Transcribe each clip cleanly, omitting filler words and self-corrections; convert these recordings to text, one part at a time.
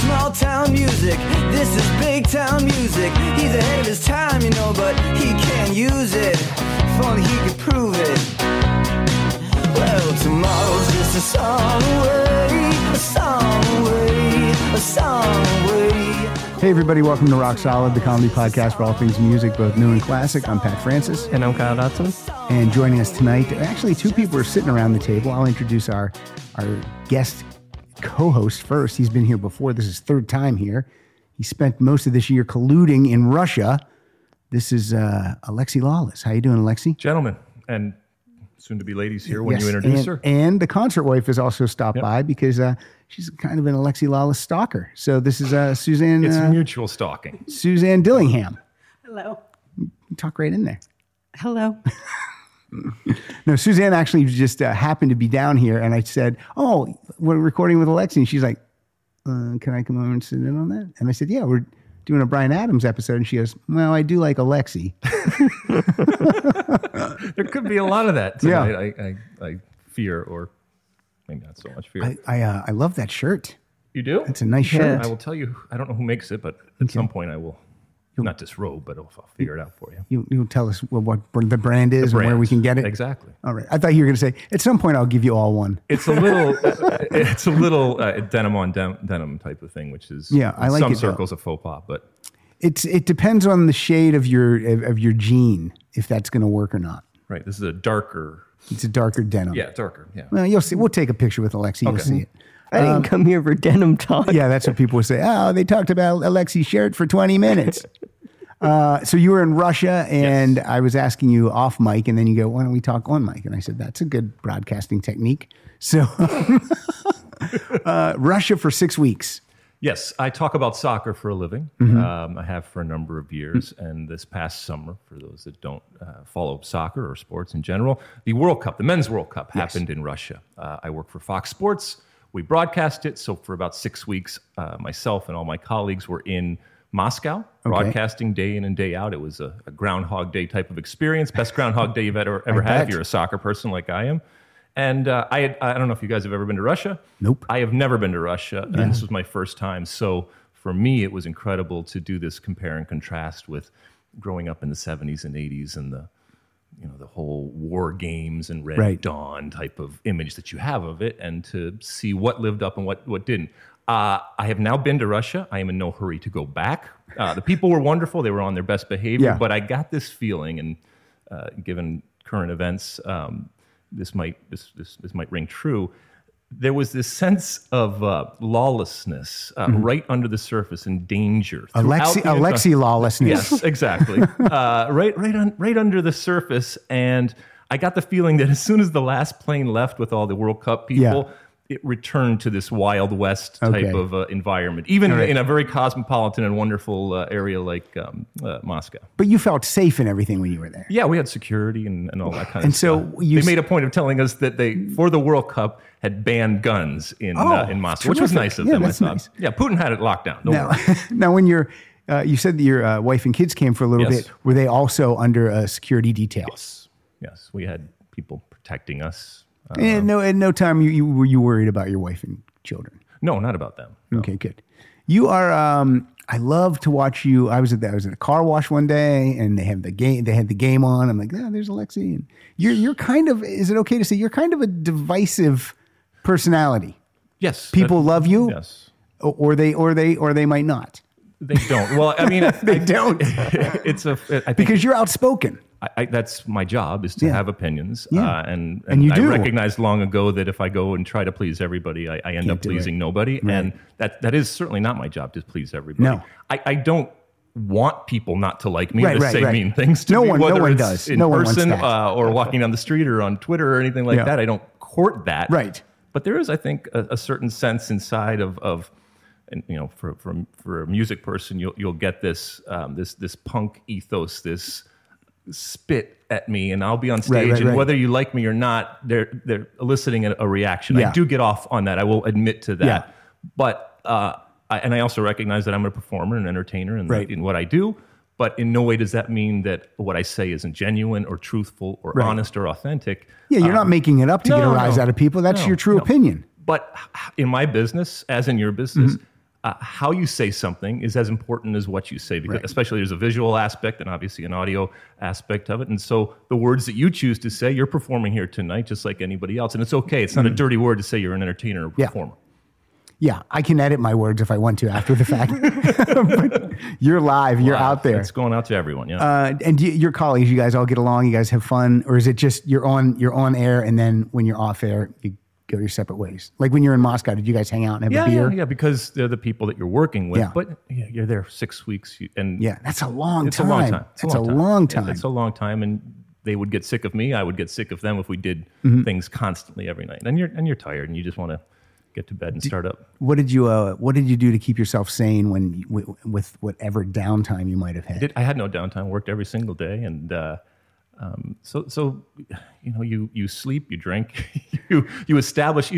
small town music. This is big town music. He's ahead of his time, you know, but he can't use it. If only he could prove it. Well, tomorrow's just a song away, a song away, a song away. Hey everybody, welcome to Rock Solid, the comedy podcast for all things music, both new and classic. I'm Pat Francis. And I'm Kyle Dotson. And joining us tonight, actually two people are sitting around the table. I'll introduce our guest co-host first. He's been here before. This is his third time here. He spent most of this year colluding in Russia. This is Alexi Lalas. How you doing, Alexi? Gentlemen, and soon to be ladies here when you introduce her. And the concert wife has also stopped by because she's kind of an Alexi Lalas stalker. So this is Suzanne. It's mutual stalking. Suzanne Dillingham. Hello. Talk right in there. Hello. No, Suzanne actually just happened to be down here, and I said, "Oh, we're recording with Alexi," and she's like, "Can I come over and sit in on that?" And I said, "Yeah, we're doing a Bryan Adams episode," and she goes, "Well, I do like Alexi." There could be a lot of that tonight. Yeah. I fear, or maybe not so much fear. I love that shirt. You do? It's a nice shirt. I will tell you. I don't know who makes it, but at some point I will. Not disrobe, but I'll figure it out for you. You'll tell us what the brand is and where we can get it. Exactly. All right. I thought you were going to say at some point I'll give you all one. It's a little, denim on denim type of thing, which is I like some circles a faux pas, but it depends on the shade of your jean if that's going to work or not. Right. This is a darker. It's a darker denim. Yeah, darker. Yeah. Well, you'll see. We'll take a picture with Alexi. Okay. You'll see it. I didn't come here for denim talk. Yeah, that's what people would say. Oh, they talked about Alexi's shirt for 20 minutes. So you were in Russia, and I was asking you off mic, and then you go, "Why don't we talk on mic?" And I said, "That's a good broadcasting technique." So Russia for 6 weeks. Yes, I talk about soccer for a living. Mm-hmm. I have for a number of years, and this past summer, for those that don't follow soccer or sports in general, the World Cup, the Men's World Cup, happened in Russia. I work for Fox Sports. We broadcast it, so for about 6 weeks, myself and all my colleagues were in Moscow, broadcasting day in and day out. It was a Groundhog Day type of experience, best Groundhog Day you've ever had if you're a soccer person like I am. And I don't know if you guys have ever been to Russia. Nope. I have never been to Russia, and this was my first time. So for me, it was incredible to do this compare and contrast with growing up in the 70s and 80s and the the whole war games and Red Dawn type of image that you have of it, and to see what lived up and what didn't. I have now been to Russia. I am in no hurry to go back. The people were wonderful. They were on their best behavior, but I got this feeling, and given current events, this might ring true. There was this sense of lawlessness right under the surface and danger. Alexi lawlessness. Yes, exactly. Right under the surface. And I got the feeling that as soon as the last plane left with all the World Cup people, it returned to this Wild West type of environment, even in a very cosmopolitan and wonderful area like Moscow. But you felt safe in everything when you were there. Yeah, we had security and all that kind of stuff. And so they made a point of telling us that they, for the World Cup, had banned guns in Moscow, which was nice of them, I thought. Nice. Yeah, Putin had it locked down. Now, when you're, you said that your wife and kids came for a little bit, were they also under a security detail? Yes, we had people protecting us. And at no time were you worried about your wife and children? No, not about them. No. Okay, good. You are. I love to watch you. I was at a car wash one day, and they have the game. They had the game on. I'm like, there's Alexi. And you're kind of. Is it okay to say you're kind of a divisive personality? Yes, people love you. Yes, or they might not. They don't. Well, I mean, they don't. It's a because you're outspoken. That's my job, is to have opinions, and you do. I recognized long ago that if I go and try to please everybody, I end up pleasing nobody, and that is certainly not my job to please everybody. No, I don't want people not to like me to say mean things to me. No one does. In person or walking down the street or on Twitter or anything like that. I don't court that. Right, but there is, I think, a certain sense inside of. And for a music person, you'll get this this punk ethos, this spit at me, and I'll be on stage, and whether you like me or not, they're eliciting a reaction. Yeah. I do get off on that. I will admit to that. Yeah. But and I also recognize that I'm a performer and entertainer, and in what I do. But in no way does that mean that what I say isn't genuine or truthful or honest or authentic. Yeah, you're not making it up to get a rise out of people. That's your true opinion. But in my business, as in your business. how you say something is as important as what you say, because right. especially there's a visual aspect and obviously an audio aspect of it. And so the words that you choose to say, you're performing here tonight just like anybody else. And it's okay. It's not a dirty word to say you're an entertainer or performer. Yeah, I can edit my words if I want to after the fact. But you're live. You're out there. It's going out to everyone. Yeah. And your colleagues, you guys all get along. You guys have fun, or is it just you're on air, and then when you're off air, you go your separate ways? Like when you're in Moscow, did you guys hang out and have a beer? Yeah, because they're the people that you're working with. Yeah. But you're there 6 weeks, and that's a long time. It's a long time. It's a long time. It's a long time, and they would get sick of me. I would get sick of them if we did things constantly every night. And you're tired, and you just want to get to bed and start up. What did you do to keep yourself sane with whatever downtime you might have had? I had no downtime. Worked every single day, and so you sleep, you drink, you establish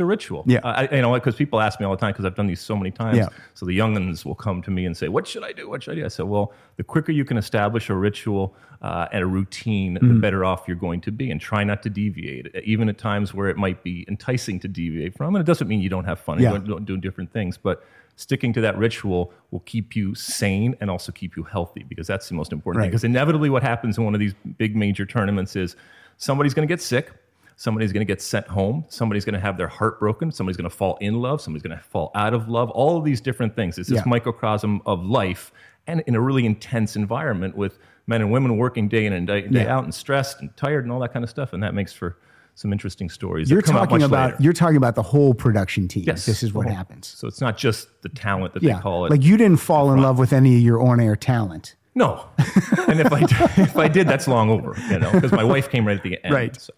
a ritual. Yeah, because people ask me all the time, because I've done these so many times. Yeah. So the youngins will come to me and say, "What should I do? What should I do?" I said, "Well, the quicker you can establish a ritual and a routine, the better off you're going to be, and try not to deviate, even at times where it might be enticing to deviate from. And it doesn't mean you don't have fun. Yeah. You don't do different things, but sticking to that ritual will keep you sane and also keep you healthy, because that's the most important thing. Because inevitably what happens in one of these big major tournaments is somebody's going to get sick, somebody's going to get sent home, somebody's going to have their heart broken, somebody's going to fall in love, somebody's going to fall out of love, all of these different things. It's this microcosm of life, and in a really intense environment with men and women working day in and day out, and stressed and tired and all that kind of stuff, and that makes for some interesting stories. You're talking about the whole production team. Yes, this is what happens. So it's not just the talent that they call it. Like you didn't fall in love with any of your on-air talent. No, and if I did, that's long over. Because my wife came right at the end. Right. So.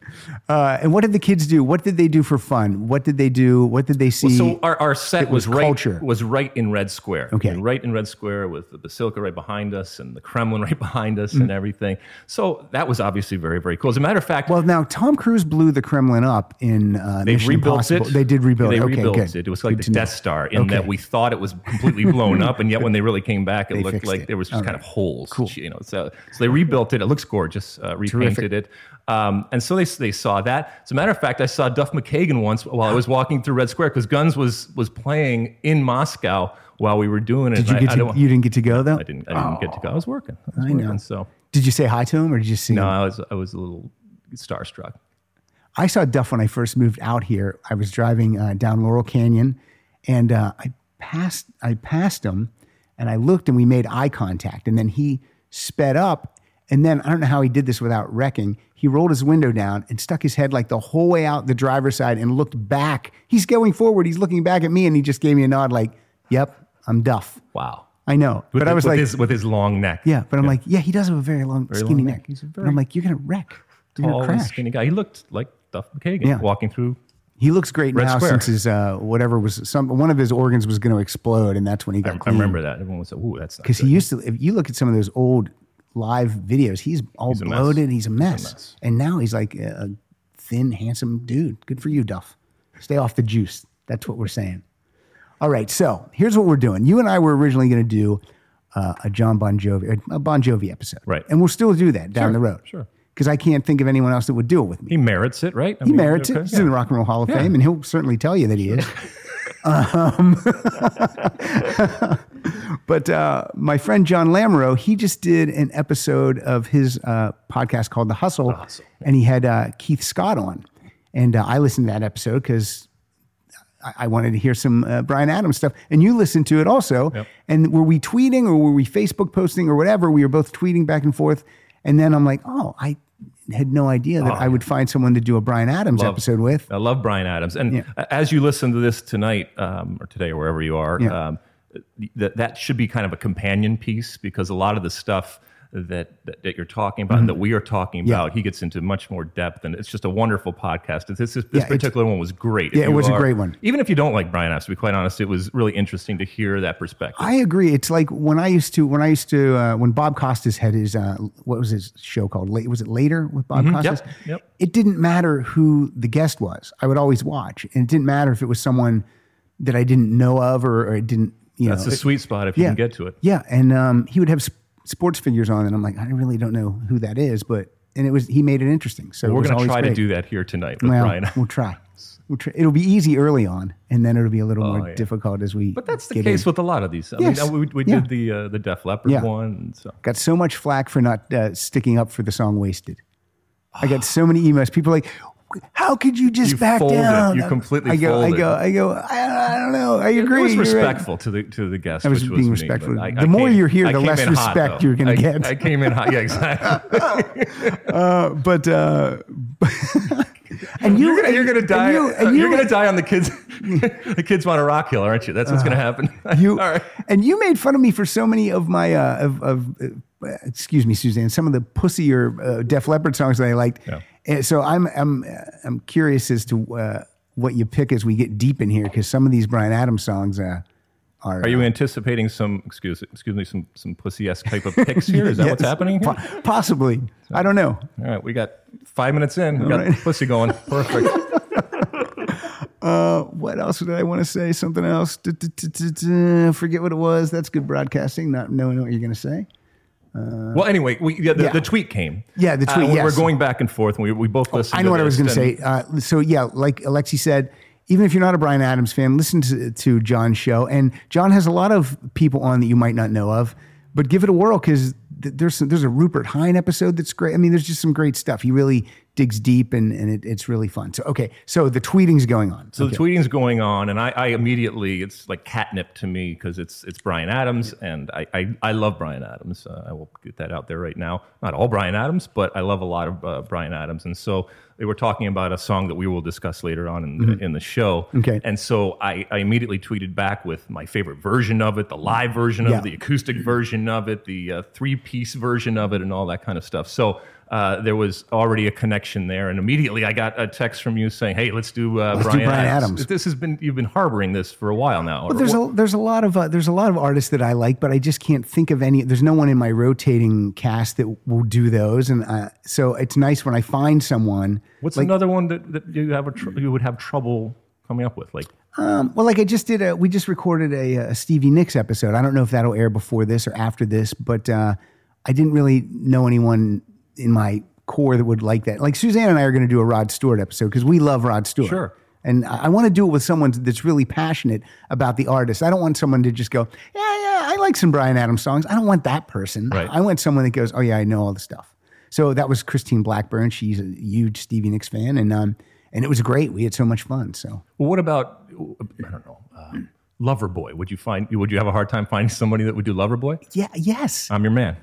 And what did the kids do? What did they do for fun? What did they do? What did they see? Well, so our set was right in Red Square. Okay, right in Red Square with the Basilica right behind us and the Kremlin right behind us and everything. So that was obviously very, very cool. As a matter of fact, well, now Tom Cruise blew the Kremlin up in Mission Impossible. They did rebuild it. They rebuilt it. It was like the Death Star in that we thought it was completely blown up, and yet when they really came back, it looked like there was just kind of holes. Cool. So they rebuilt it. It looks gorgeous. Repainted it. And so they saw that. As a matter of fact, I saw Duff McKagan once while I was walking through Red Square, because Guns was playing in Moscow while we were doing it. You didn't get to go though? I didn't get to go. I was working. I know. So did you say hi to him, or did you see him? No, I was a little starstruck. I saw Duff when I first moved out here. I was driving down Laurel Canyon, and I passed him. And I looked, and we made eye contact, and then he sped up, and then I don't know how he did this without wrecking. He rolled his window down and stuck his head like the whole way out the driver's side and looked back. He's going forward. He's looking back at me, and he just gave me a nod like, "Yep, I'm Duff." Wow. I know. But I was like... with his long neck. Yeah, but I'm like, yeah, he does have a very long, skinny neck. And I'm like, you're going to wreck. You're going to crash. Skinny guy. He looked like Duff McKagan walking through... He looks great Red now Square. Since his one of his organs was going to explode, and that's when he got clean. I remember that. Everyone was like, "Ooh, that's not good." Because he used to. If you look at some of those old live videos, he's bloated. He's a mess. And now he's like a thin, handsome dude. Good for you, Duff. Stay off the juice. That's what we're saying. All right. So here's what we're doing. You and I were originally going to do a Bon Jovi episode, right? And we'll still do that down the road. Sure. Because I can't think of anyone else that would do it with me. He merits it, right? He merits it. He's in the Rock and Roll Hall of Fame, and he'll certainly tell you that he is. But my friend John Lamoureux, he just did an episode of his podcast called The Hustle, and he had Keith Scott on. And I listened to that episode because I wanted to hear some Bryan Adams stuff. And you listened to it also. Yep. And were we tweeting, or were we Facebook posting, or whatever? We were both tweeting back and forth. And then I'm like, I had no idea that I would find someone to do a Bryan Adams episode with. I love Bryan Adams. And as you listen to this tonight or today or wherever you are, that should be kind of a companion piece, because a lot of the stuff that you're talking about and that we are talking about, he gets into much more depth, and it's just a wonderful podcast. This particular one was great. Yeah, it was a great one. Even if you don't like Bryan Adams, to be quite honest, it was really interesting to hear that perspective. I agree. It's like when Bob Costas had his what was his show called? Was it Later with Bob Costas? Yep. It didn't matter who the guest was. I would always watch, and it didn't matter if it was someone that I didn't know of, or it didn't. That's the sweet spot if you can get to it. Yeah, and he would have sports figures on, and I'm like, I really don't know who that is, but he made it interesting. So we're going to try to do that here tonight with Bryan. We'll try. It'll be easy early on, and then it'll be a little more difficult as we. But that's the case with a lot of these. I mean, we did the Def Leppard one. So. Got so much flack for not sticking up for the song "Wasted." I got so many emails. People are like, how could you just back down? You completely folded. I don't know. I agree. It was respectful to the guests. I was being respectful. The more you're here, the less respect you're going to get. I came in hot. Yeah, exactly. And you're going to die. You're going to die on the kids. The kids want a rock hill, aren't you? That's what's going to happen. All right. And you made fun of me for so many of my excuse me, Suzanne. Some of the pussier Def Leppard songs that I liked. Yeah. And so I'm curious as to what you pick as we get deep in here, because some of these Bryan Adams songs are. Are you anticipating some some pussy-esque type of picks here? Is that what's happening here? Possibly. So, I don't know. All right, we got 5 minutes in. We got pussy going. Perfect. What else did I want to say? Something else? Forget what it was. That's good broadcasting. Not knowing what you're going to say. Well, anyway, the tweet came. Yeah, the tweet. We're going back and forth, and we both listened. I know what I was going to say. Like Alexi said, even if you're not a Bryan Adams fan, listen to John's show. And John has a lot of people on that you might not know of, but give it a whirl, because there's a Rupert Hine episode that's great. I mean, there's just some great stuff. He really digs deep, and it's really fun. So the tweeting's going on. So the tweeting's going on, and I immediately, it's like catnip to me, because it's Bryan Adams, and I love Bryan Adams. I will get that out there right now. Not all Bryan Adams, but I love a lot of Bryan Adams, and so they were talking about a song that we will discuss later on in the show. Okay. And so I immediately tweeted back with my favorite version of it, the live version of it, the acoustic version of it, the three-piece version of it, and all that kind of stuff. So there was already a connection there, and immediately I got a text from you saying, "Hey, let's Bryan Adams." This has been you've been harboring this for a while now. But there's a lot of artists that I like, but I just can't think of any. There's no one in my rotating cast that will do those, and so it's nice when I find someone. What's another one that you have you would have trouble coming up with, like? I just did we just recorded a Stevie Nicks episode. I don't know if that'll air before this or after this, but I didn't really know anyone in my core that would like that. Like Suzanne and I are going to do a Rod Stewart episode because we love Rod Stewart. Sure. And I want to do it with someone that's really passionate about the artist. I don't want someone to just go, I like some Bryan Adams songs. I don't want that person. Right. I want someone that goes, oh yeah, I know all the stuff. So that was Christine Blackburn. She's a huge Stevie Nicks fan, and it was great. We had so much fun. So, well, what about Loverboy? Would you have a hard time finding somebody that would do Loverboy? Yeah. Yes. I'm your man.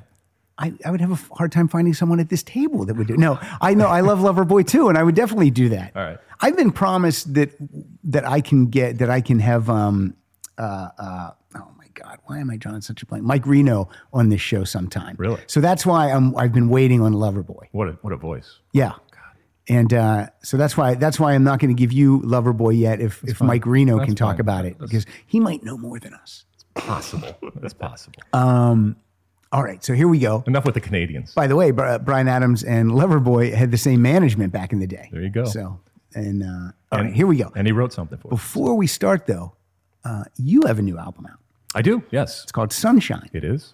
I would have a hard time finding someone at this table that would do it. No, I know. I love Loverboy too, and I would definitely do that. All right. I've been promised that I can get, that I can have, oh my God, why am I drawing such a blank? Mike Reno on this show sometime. Really? So that's why I've been waiting on Loverboy. What a voice. Yeah. God. And so that's why I'm not going to give you Loverboy yet if Mike Reno can talk about it, because he might know more than us. It's possible. That's possible. All right, so here we go. Enough with the Canadians. By the way, Bryan Adams and Loverboy had the same management back in the day. There you go. So, all right, here we go. And he wrote something for us. Before we start, though, you have a new album out. I do, yes. It's called Sunshine. It is.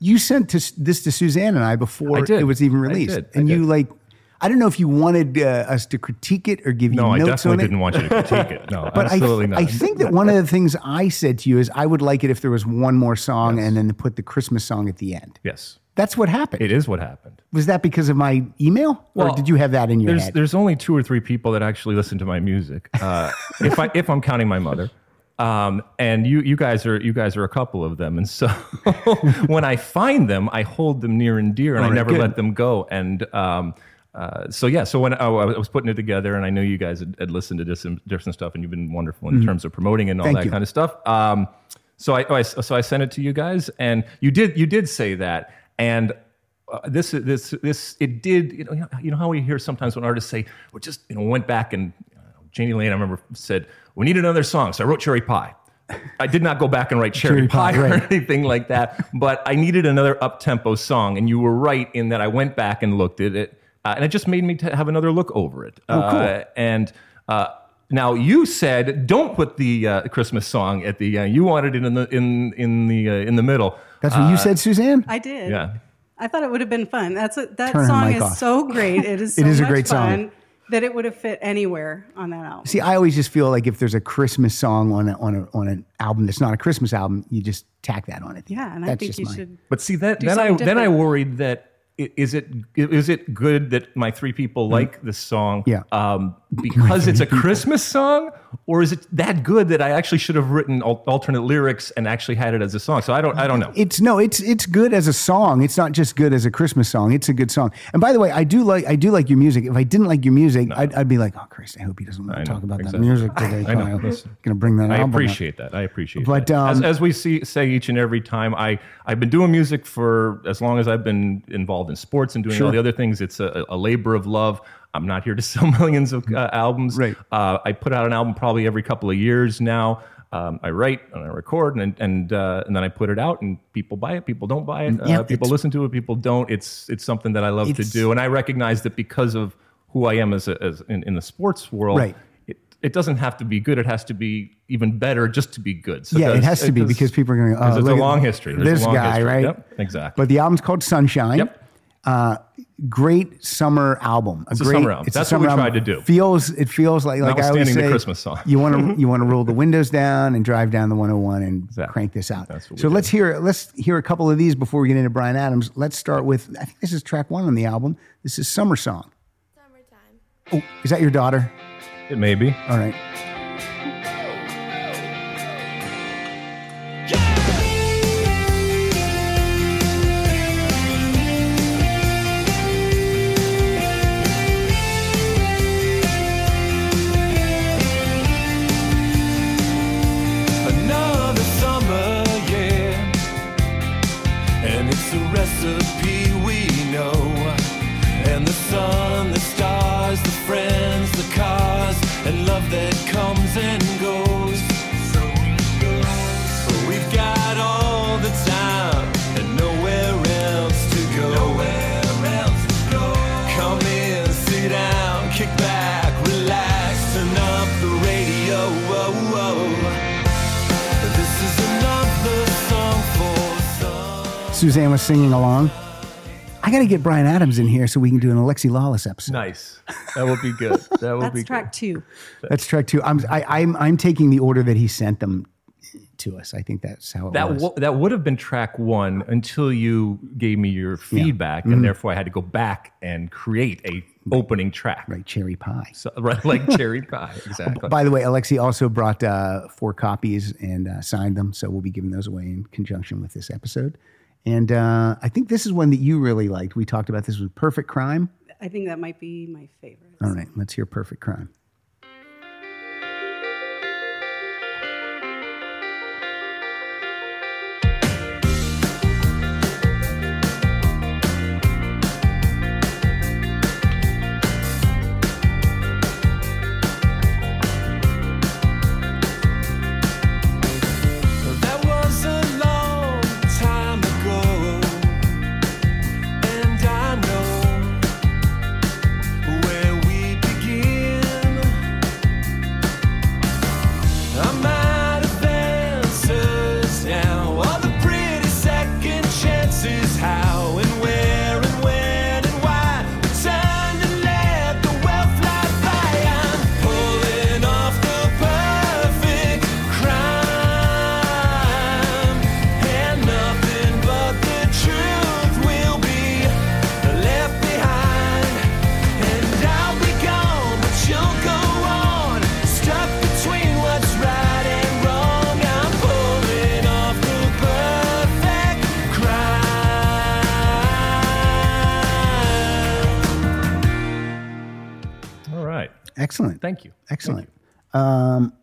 You sent this to Suzanne and I before it was even released. I did. I don't know if you wanted us to critique it or give you notes on it. No, I definitely didn't want you to critique it. No, but absolutely not. I think that one of the things I said to you is I would like it if there was one more song and then put the Christmas song at the end. Yes. That's what happened. It is what happened. Was that because of my email? Or did you have that in your head? There's only 2 or 3 people that actually listen to my music. If I'm counting my mother. And you guys are a couple of them, and so when I find them, I hold them near and dear, and I never let them go. And so when I was putting it together, and I knew you guys had listened to different stuff, and you've been wonderful in terms of promoting and all that kind of stuff. So I sent it to you guys, and you did say that, and this it did. You know how we hear sometimes when artists say, "Well, just went back and." Janie Lane, I remember, said, "We need another song," so I wrote Cherry Pie. I did not go back and write Cherry Pie or anything like that, but I needed another up-tempo song, and you were right in that I went back and looked at it, and it just made me have another look over it. Cool. And now you said, don't put the Christmas song at the end. You wanted it in the middle. That's what you said, Suzanne? I did. Yeah. I thought it would have been fun. That song is off. So great. It is so much fun. It is a great song. that it would have fit anywhere on that album. See, I always just feel like if there's a Christmas song on an album that's not a Christmas album, you just tack that on it. Yeah, and that's I think you should. But see, then I worried that is it good that my three people like this song? Yeah. Because it's a Christmas song, or is it that good that I actually should have written alternate lyrics and actually had it as a song? So I don't know. It's good as a song. It's not just good as a Christmas song. It's a good song. And by the way, I do like your music. If I didn't like your music, no. I'd be like, oh Christ, I hope he doesn't want to talk about that music today. I know. Going to bring that. I appreciate that. I appreciate. But that. As we say each and every time, I've been doing music for as long as I've been involved in sports and doing all the other things. It's a labor of love. I'm not here to sell millions of albums. Right. I put out an album probably every couple of years now. I write and I record and then I put it out and people buy it, people don't buy it, people listen to it, people don't. It's something that I love to do, and I recognize that because of who I am as in the sports world. Right. It doesn't have to be good. It has to be even better just to be good. So yeah, it has to be because people are going to... it's a long history. This guy, right? Yep, exactly. But the album's called Sunshine. Yep. Great summer album. It's a great summer album. That's what we tried to do. It feels like I always say, the Christmas song. you want to roll the windows down and drive down the 101 and crank this out. So let's hear a couple of these before we get into Bryan Adams. Let's start with, I think this is track 1 on the album. This is Summer Song. Summertime. Oh, is that your daughter? It may be. All right. Suzanne was singing along. I got to get Bryan Adams in here so we can do an Alexi Lalas episode. Nice, that would be good. That would be track good. 2. That's track 2. I'm taking the order that he sent them to us. I think that's how it was. That would have been track 1 until you gave me your feedback, and therefore I had to go back and create a opening track. Right, cherry pie. So, right, like cherry pie. Exactly. By the way, Alexi also brought 4 copies and signed them, so we'll be giving those away in conjunction with this episode. And I think this is one that you really liked. We talked about this with Perfect Crime. I think that might be my favorite. All right, let's hear Perfect Crime. Excellent. Thank you. Excellent. Thank you.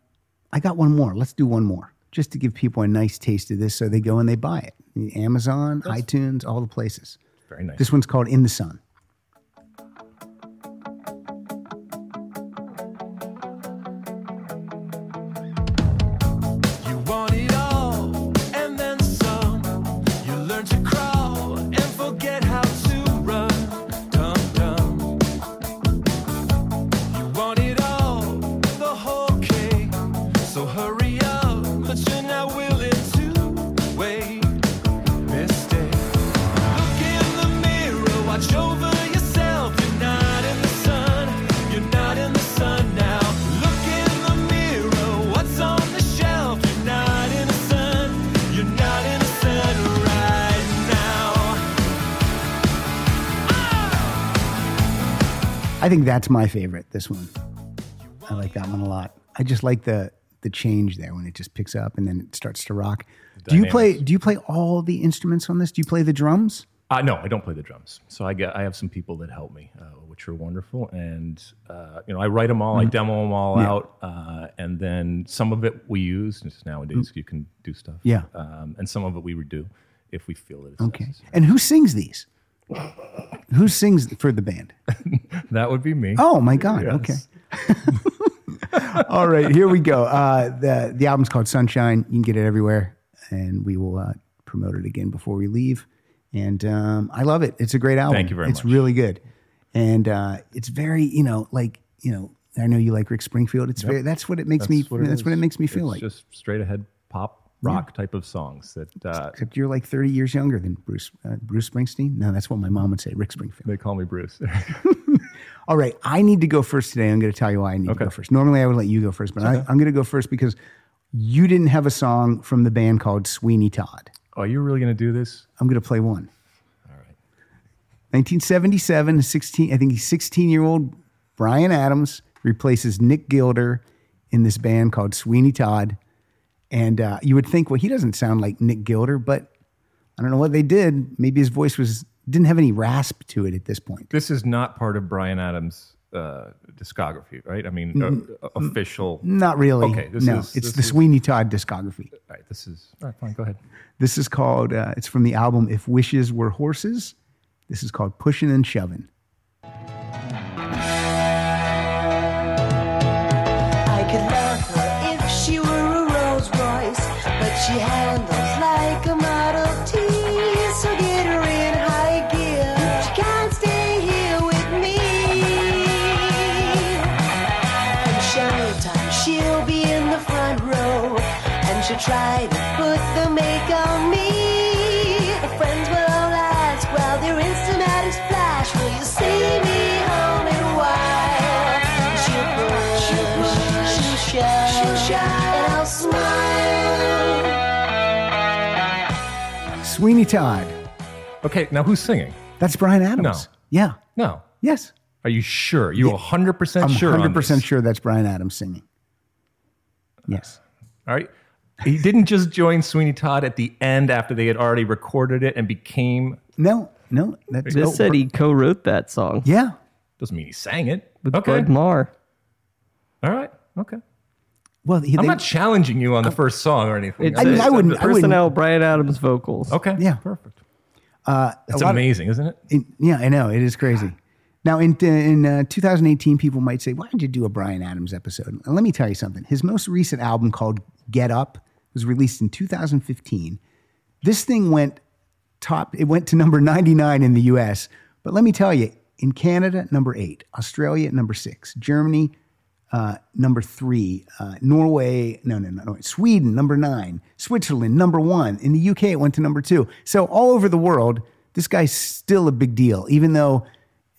I got one more. Let's do one more just to give people a nice taste of this so they go and they buy it. Amazon, iTunes, all the places. Very nice. This one's called In the Sun. Over. I think that's my favorite, this one. I like that one a lot. I just like the change there when it just picks up and then it starts to rock. Do you play all the instruments on this? Do you play the drums? No, I don't play the drums. So I have some people that help me, which are wonderful. And I write them all, I demo them all out, and then some of it we use. Just nowadays you can do stuff. Yeah. And some of it we redo if we feel that it's necessary. And who sings these? Who sings for the band? That would be me. Oh my God! Yes. Okay. All right, here we go. The album's called Sunshine. You can get it everywhere, and we will promote it again before we leave. And I love it. It's a great album. Thank you very much. It's really good, and it's very I know you like Rick Springfield. It's very that's what it makes me feel like. Just straight ahead pop. Rock type of songs that except you're like 30 years younger than Bruce Springsteen. No, that's what my mom would say. Rick Springfield. They call me Bruce. All right, I need to go first today. I'm going to tell you why I need to go first. Normally I would let you go first, but I'm going to go first because you didn't have a song from the band called Sweeney Todd. Oh, you're really going to do this? I'm going to play one. All right. 1977, I think he's 16-year-old Bryan Adams replaces Nick Gilder in this band called Sweeney Todd. And you would think, well, he doesn't sound like Nick Gilder, but I don't know what they did. Maybe his voice didn't have any rasp to it at this point. This is not part of Bryan Adams' discography, right? I mean, official. Not really. Okay, this is Sweeney Todd discography. All right, all right, fine, go ahead. This is called, it's from the album If Wishes Were Horses. This is called Pushin' and Shovin'. I could love her if she were she handles like a Model T, so get her in high gear. She can't stay here with me. And showtime, she'll be in the front row, and she'll try to put the make on me. Her friends will all ask while their Instamatic flash, will you see me home in a while? She'll push, she'll push, she'll shove, she'll shove, and I'll smile. Sweeney Todd. Okay, now who's singing? That's Bryan Adams. No. Yeah. No. Yes. Are you sure? You 100% sure? I'm 100% sure that's Bryan Adams singing. Yes. All right. He didn't just join Sweeney Todd at the end after they had already recorded it and became... No. Said he co-wrote that song. Yeah. Doesn't mean he sang it. With Bud Maher. All right. Okay. Well, I'm not challenging you on the first song or anything. I wouldn't. Bryan Adams vocals. Okay. Yeah. Perfect. It's amazing, isn't it? Yeah, I know. It is crazy. Now, in 2018, people might say, why did you do a Bryan Adams episode? And let me tell you something. His most recent album called Get Up was released in 2015. This thing went to number 99 in the US. But let me tell you, in Canada, number 8. Australia, number 6. Germany, number 3, Norway, Sweden, number 9, Switzerland, number 1. In the UK, it went to number 2. So all over the world, this guy's still a big deal, even though,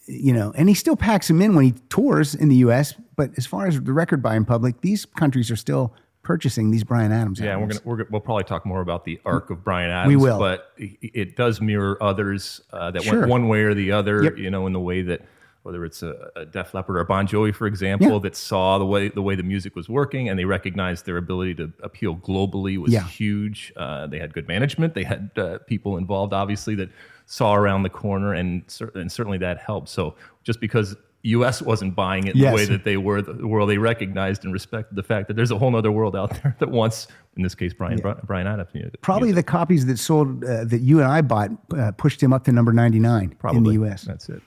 and he still packs him in when he tours in the US, but as far as the record buying public, these countries are still purchasing these Bryan Adams albums. Yeah, we'll probably talk more about the arc of Bryan Adams. We will. But it does mirror others that went one way or the other, in the way that, whether it's a Def Leppard or a Bon Jovi, for example, that saw the way the music was working, and they recognized their ability to appeal globally was huge. They had good management. They had people involved, obviously, that saw around the corner, and certainly that helped. So just because U.S. wasn't buying it the way that they were, the world, they recognized and respected the fact that there's a whole other world out there that wants, in this case, Bryan Adams. Probably the copies that sold, that you and I bought, pushed him up to number 99 in the U.S. That's it.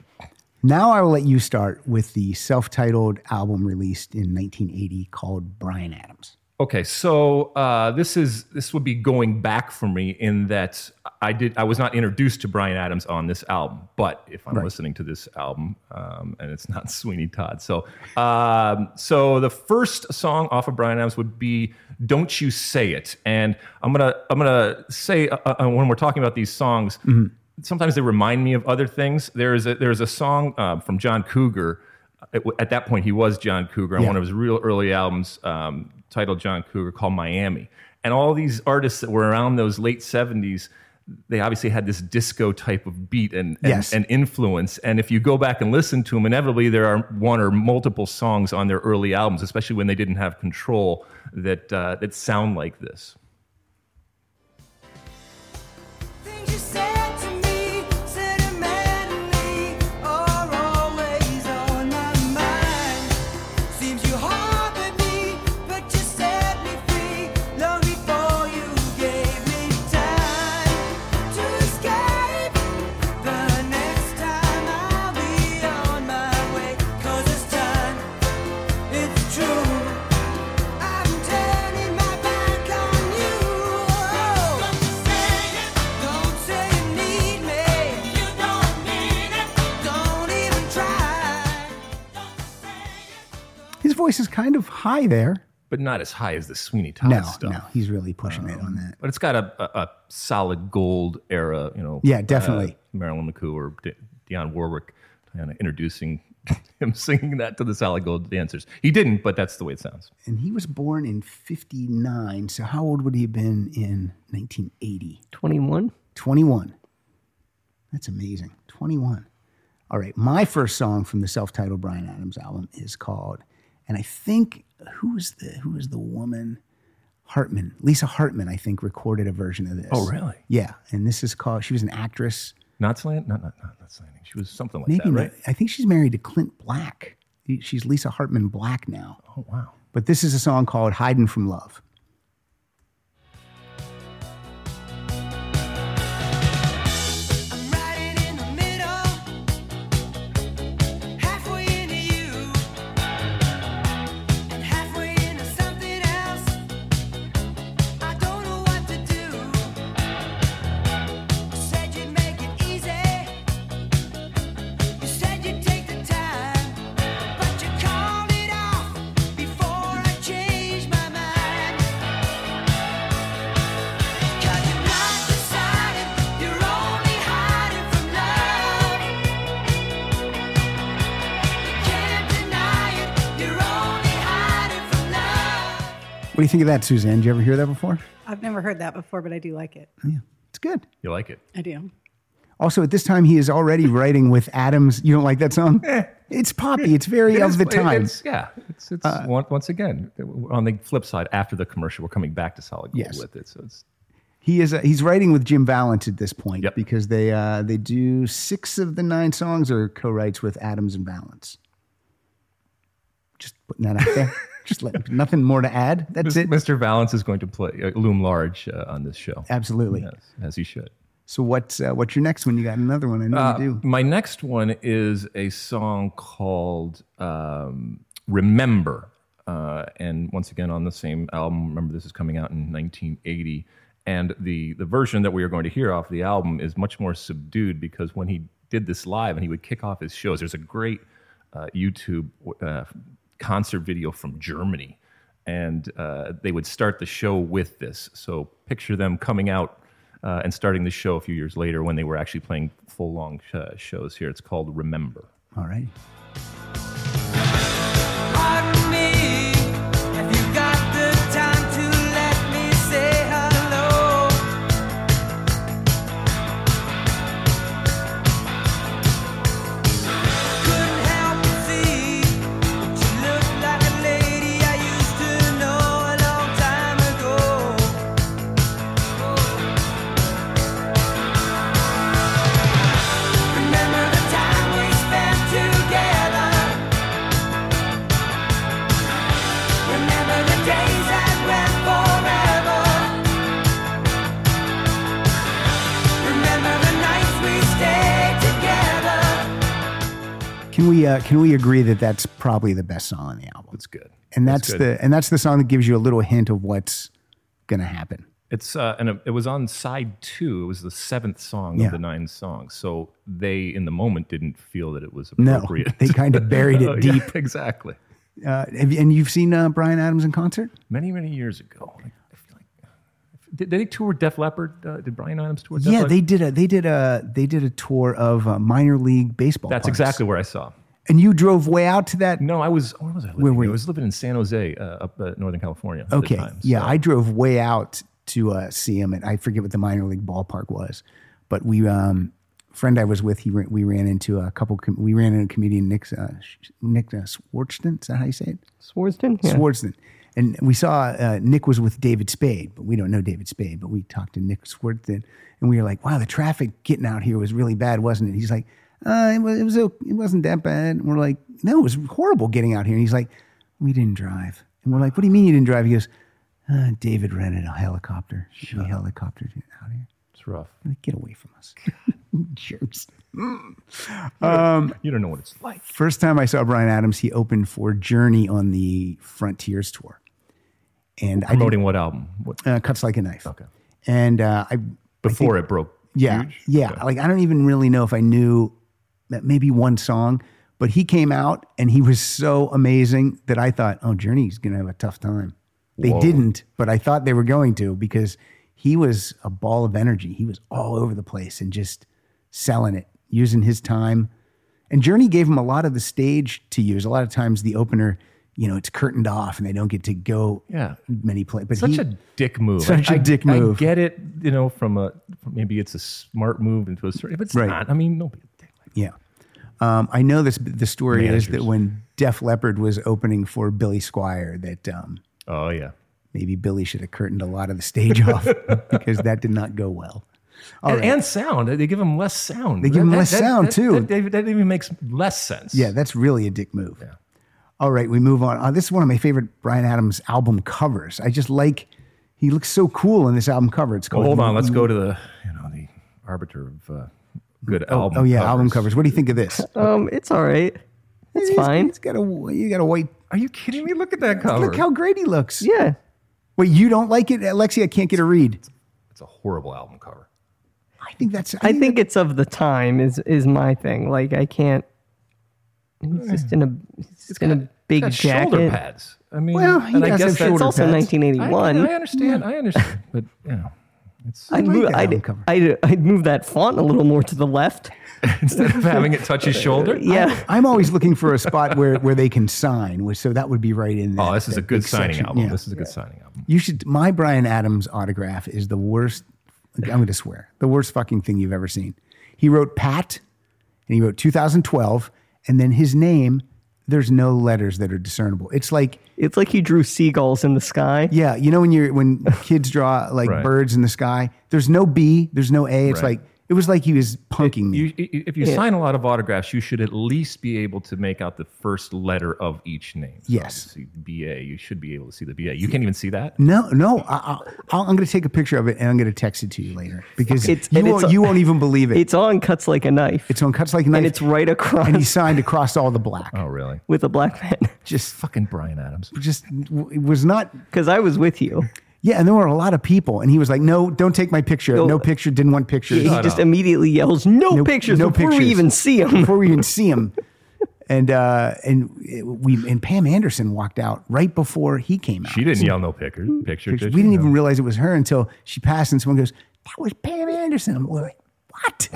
Now I will let you start with the self-titled album released in 1980 called Bryan Adams. Okay, so this would be going back for me in that I was not introduced to Bryan Adams on this album, but if I'm listening to this album, and it's not Sweeney Todd. So the first song off of Bryan Adams would be "Don't You Say It," and I'm gonna say when we're talking about these songs. Mm-hmm. Sometimes they remind me of other things. There is a song from John Cougar. At that point, he was John Cougar on one of his real early albums titled John Cougar, called Miami. And all these artists that were around those late 70s, they obviously had this disco type of beat and influence. And if you go back and listen to them, inevitably there are one or multiple songs on their early albums, especially when they didn't have control, that that sound like this. Voice is kind of high there, but not as high as the Sweeney Todd stuff. No, he's really pushing it on that. But it's got a solid gold era, you know. Yeah, definitely. Marilyn McCoo or Dionne Warwick kind of introducing him singing that to the solid gold dancers. He didn't, but that's the way it sounds. And he was born in 1959, so how old would he have been in 1980? 21. 21. That's amazing. 21. All right, my first song from the self-titled Bryan Adams album is called... And I think, who is the woman? Hartman. Lisa Hartman, I think, recorded a version of this. Oh, really? Yeah. And this is called, she was an actress. Not Slanting. She was something like that, right? I think she's married to Clint Black. She's Lisa Hartman Black now. Oh, wow. But this is a song called Hiding From Love. What do you think of that, Suzanne? Did you ever hear that before? I've never heard that before, but I do like it. Yeah, it's good. You like it? I do. Also, at this time, he is already writing with Adams. You don't like that song? It's poppy. It's very of the time. It's once again, on the flip side, after the commercial, we're coming back to solid gold with it. So it's he's writing with Jim Vallance at this point because they do 6 of the 9 songs are co-writes with Adams and Vallance. Just putting that out there. Just nothing more to add. That's it. Mr. Vallance is going to play loom large on this show. Absolutely, yes, as he should. So what's your next one? You got another one? I know you do. My next one is a song called "Remember," and once again on the same album. Remember, this is coming out in 1980, and the version that we are going to hear off the album is much more subdued because when he did this live and he would kick off his shows, there's a great YouTube. Concert video from Germany, and they would start the show with this. So picture them coming out and starting the show a few years later when they were actually playing full long shows here. It's called Remember. All right. Can we agree that that's probably the best song on the album? It's good, and that's the song that gives you a little hint of what's going to happen. It's and it was on side 2. It was the 7th song of the 9 songs. So they, in the moment, didn't feel that it was appropriate. No, they kind of buried it deep. Yeah, exactly. And you've seen Bryan Adams in concert many years ago. Did they tour Def Leppard? Did Bryan Adams tour Def Leppard? Yeah, they did a tour of minor league baseball. That's parks. Exactly where I saw him. And you drove way out to that? No, I was. Where was I living? I was living in San Jose, up Northern California. At the time, so. I drove way out to see him at, I forget what the minor league ballpark was, but we, friend I was with, we ran into a couple, we ran into comedian Nick Swardston, is that how you say it? Swardston? Yeah. Swardston. And we saw Nick was with David Spade, but we don't know David Spade, but we talked to Nick Swardston, and we were like, wow, the traffic getting out here was really bad, wasn't it? He's like, it wasn't that bad. And we're like, no, it was horrible getting out here. And he's like, we didn't drive. And we're like, what do you mean you didn't drive? He goes, David rented a helicopter. Sure. He helicoptered it out here. It's rough. Like, get away from us. Jerks. You don't know what it's like. First time I saw Bryan Adams, he opened for Journey on the Frontiers tour. And promoting what album? What? Cuts Like a Knife. Okay. And before it broke. Yeah. Huge? Yeah. Okay. Like, I don't even really know if I knew maybe one song, but he came out and he was so amazing that I thought, oh, Journey's going to have a tough time. They Whoa. Didn't, but I thought they were going to, because he was a ball of energy. He was all over the place and just selling it, using his time. And Journey gave him a lot of the stage to use. A lot of times the opener, you know, it's curtained off and they don't get to go many places. But such a dick move. Such a dick move. I get it, you know, maybe it's a smart move into a certain, but it's not. I mean, nobody a dick like that. Yeah. I know the story Managers. Is that when Def Leppard was opening for Billy Squier that... oh, yeah. Maybe Billy should have curtained a lot of the stage off because that did not go well. And sound. They give him less sound. They give him less sound, too. That even makes less sense. Yeah, that's really a dick move. Yeah. All right, we move on. This is one of my favorite Bryan Adams album covers. I just like, he looks so cool in this album cover. It's called... Well, hold on, let's go to the arbiter of good album covers. Oh, yeah, covers. Album covers. What do you think of this? It's all right. It's fine. It's got a white... Are you kidding me? Look at that cover. Look how great he looks. Yeah. Wait, you don't like it, Alexi? I can't get a read. It's a horrible album cover. I think that's... I think it's of the time is my thing. Like, I can't... He's just in a big jacket. Shoulder pads. I mean, well, and I guess that's also 1981. I understand. Yeah. I understand. But, you know, it's... I'd move that font a little more to the left. Instead of having it touch his shoulder? Yeah. I'm always looking for a spot where they can sign, so that would be right in there. Oh, this is a good signing album. Yeah. This is a good signing album. You should... My Bryan Adams autograph is the worst, I'm going to swear, the worst fucking thing you've ever seen. He wrote Pat, and he wrote 2012, and then his name, there's no letters that are discernible. It's like he drew seagulls in the sky. Yeah, you know when kids draw like birds in the sky, there's no B, there's no A, it's like... It was like he was punking me. If you sign a lot of autographs, you should at least be able to make out the first letter of each name. So yes. B.A., you should be able to see the B.A. You can't even see that? No. I'm going to take a picture of it, and I'm going to text it to you later. Because you won't even believe it. It's on Cuts Like a Knife. And it's right across. And he signed across all the black. Oh, really? With a black pen. Just fucking Bryan Adams. Just it was not... Because I was with you. Yeah, and there were a lot of people, and he was like, "No, don't take my picture. No picture. Didn't want pictures." He just immediately yells, "No pictures!" Before we even see him, and Pam Anderson walked out right before he came out. She didn't yell no picture. Did we didn't even realize it was her until she passed, and someone goes, "That was Pam Anderson." I'm like, "What?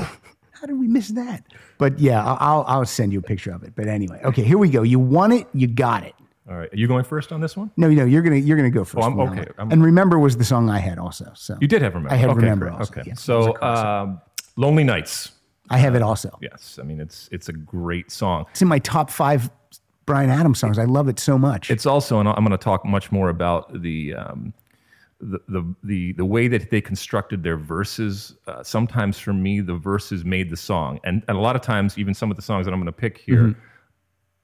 How did we miss that?" But yeah, I'll send you a picture of it. But anyway, okay, here we go. You want it, you got it. All right. Are you going first on this one? No, you're gonna go first. Oh, I'm okay. And Remember was the song I had also. So you did have Remember. I had Remember also. Okay. Yeah, so Lonely Nights. I have it also. Yes. I mean, it's a great song. It's in my top 5 Bryan Adams songs. I love it so much. It's also, and I'm going to talk much more about the way that they constructed their verses. Sometimes for me, the verses made the song, and a lot of times, even some of the songs that I'm going to pick here. Mm-hmm.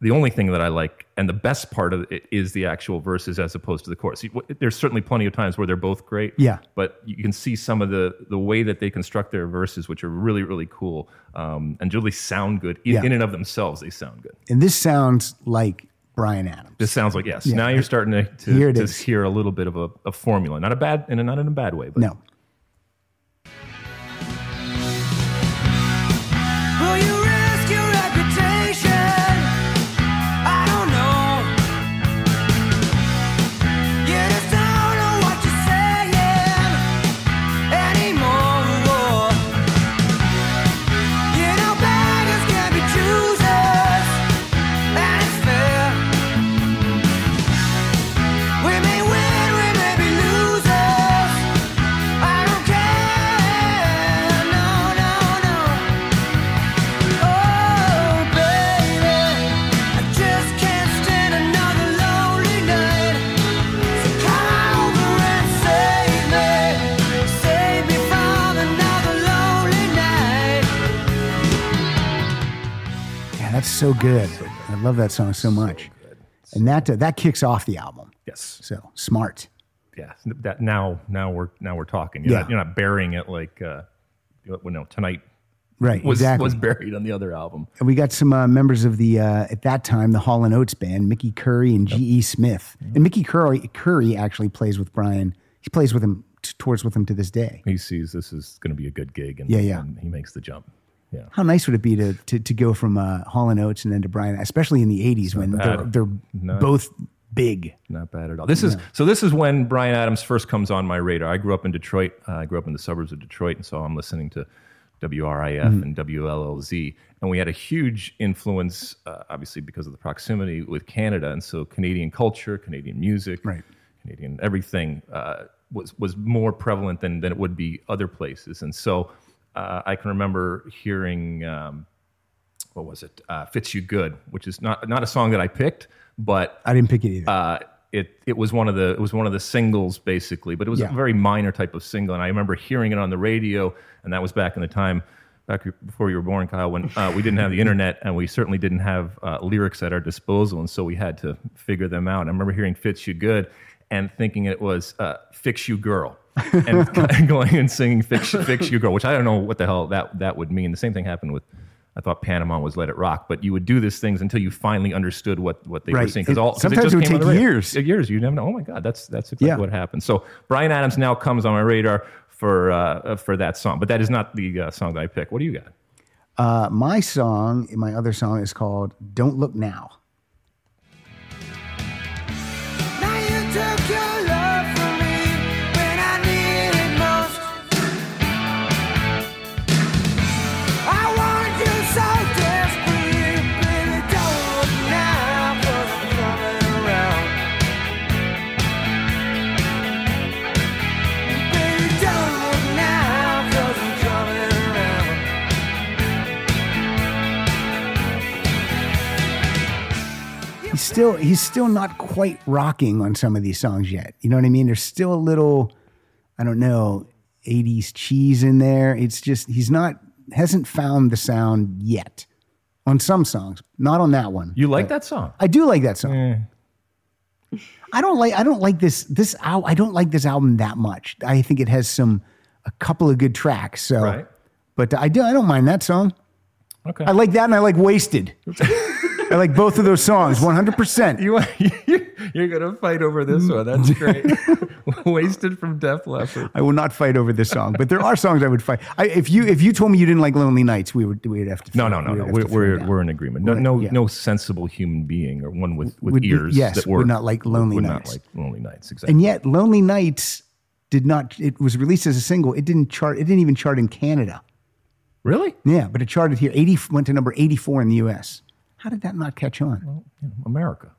The only thing that I like, and the best part of it, is the actual verses as opposed to the chorus. There's certainly plenty of times where they're both great, but you can see some of the way that they construct their verses, which are really, really cool and really sound good. In and of themselves, they sound good. And this sounds like Bryan Adams. This sounds like, yes. Yeah. Now you're starting to hear a little bit of a formula. Not in a bad way. But. No. That's so good. I love that song so much. So and that kicks off the album. Yes. So smart. Yeah. That now we're talking. You're, yeah. You're not burying it like Tonight. Right. Was buried on the other album. And we got some members of the at that time the Hall & Oates band, Mickey Curry and G.E. Smith. Yep. And Mickey Curry actually plays with Bryan. He plays with him, tours with him to this day. He sees this is going to be a good gig, and, and he makes the jump. Yeah. How nice would it be to go from Hall & Oates and then to Bryan, especially in the 80s when they're both big. Not bad at all. This is when Bryan Adams first comes on my radar. I grew up in Detroit. I grew up in the suburbs of Detroit, and so I'm listening to WRIF and WLLZ. And we had a huge influence, obviously, because of the proximity with Canada. And so Canadian culture, Canadian music, right. Canadian everything was more prevalent than it would be other places. And so... I can remember hearing, Fits You Good, which is not a song that I picked, but... I didn't pick it either. It was one of the singles, basically, but it was a very minor type of single, and I remember hearing it on the radio, and that was back in the time, back before you were born, Kyle, when we didn't have the internet, and we certainly didn't have lyrics at our disposal, and so we had to figure them out. And I remember hearing Fits You Good and thinking it was Fix You Girl. And going and singing Fix You Girl, which I don't know what the hell that would mean. The same thing happened with, I thought Panama was Let It Rock, but you would do these things until you finally understood what they were saying. Sometimes it would take years. Years, you never know. Oh my God, that's exactly what happened. So Bryan Adams now comes on my radar for that song, but that is not the song that I picked. What do you got? My other song is called Don't Look Now. Now you took your love. He's still not quite rocking on some of these songs yet. You know what I mean? There's still a little, I don't know, 80s cheese in there. It's just, hasn't found the sound yet on some songs. Not on that one. You like that song? I do like that song. Yeah. I don't like this album that much. I think it has a couple of good tracks. So, right. But I don't mind that song. Okay. I like that and I like Wasted. I like both of those songs, 100%. You're going to fight over this one. That's great. Wasted from Def Leppard. I will not fight over this song, but there are songs I would fight. If you told me you didn't like Lonely Nights, we'd have to fight. No. We're in agreement. No sensible human being or one with ears that would not like Lonely Nights. Would not like Lonely Nights, exactly. And yet Lonely Nights it was released as a single. It didn't chart. It didn't even chart in Canada. Really? Yeah, but it charted here. Went to number 84 in the U.S. How did that not catch on? Well, America.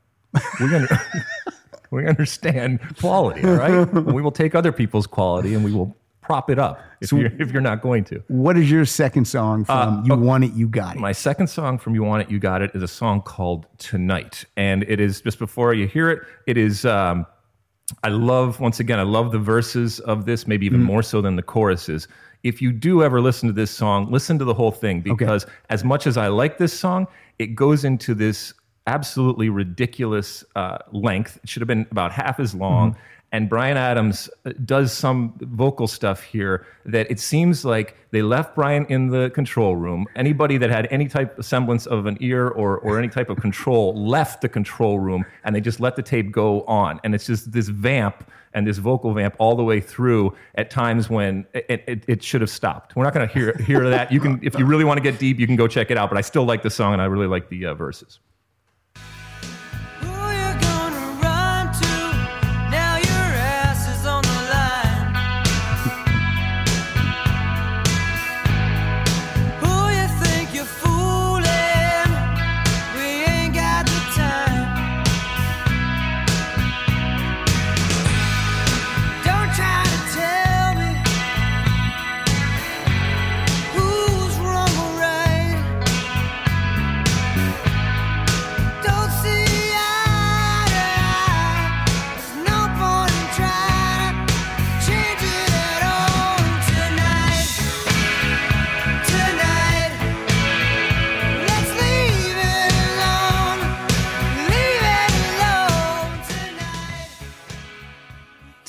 We understand quality, all right? We will take other people's quality and we will prop it up if you're not going to. What is your second song from You Want It, You Got It? My second song from You Want It, You Got It is a song called Tonight. And it is, just before you hear it, it is... I love the verses of this, maybe even more so than the choruses. If you do ever listen to this song, listen to the whole thing, because as much as I like this song, it goes into this absolutely ridiculous length. It should have been about half as long. Mm-hmm. And Bryan Adams does some vocal stuff here that it seems like they left Bryan in the control room. Anybody that had any type of semblance of an ear or any type of control left the control room, and they just let the tape go on. And it's just this vamp and this vocal vamp all the way through at times when it should have stopped. We're not going to hear that. You can, if you really want to get deep, you can go check it out. But I still like the song, and I really like the verses.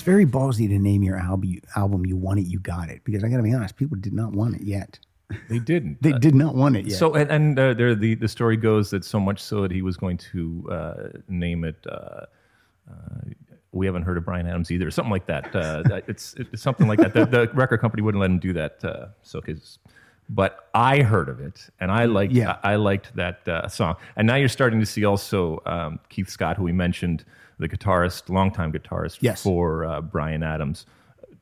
very ballsy to name your album You Want It, You Got It, because I got to be honest, people did not want it yet. They didn't. They did not want it yet. So, the story goes that so much so that he was going to name it We Haven't Heard of Bryan Adams Either, something like that. It's something like that. The record company wouldn't let him do that. But I heard of it, and I liked that song. And now you're starting to see also Keith Scott, who we mentioned, the guitarist, longtime guitarist for Bryan Adams.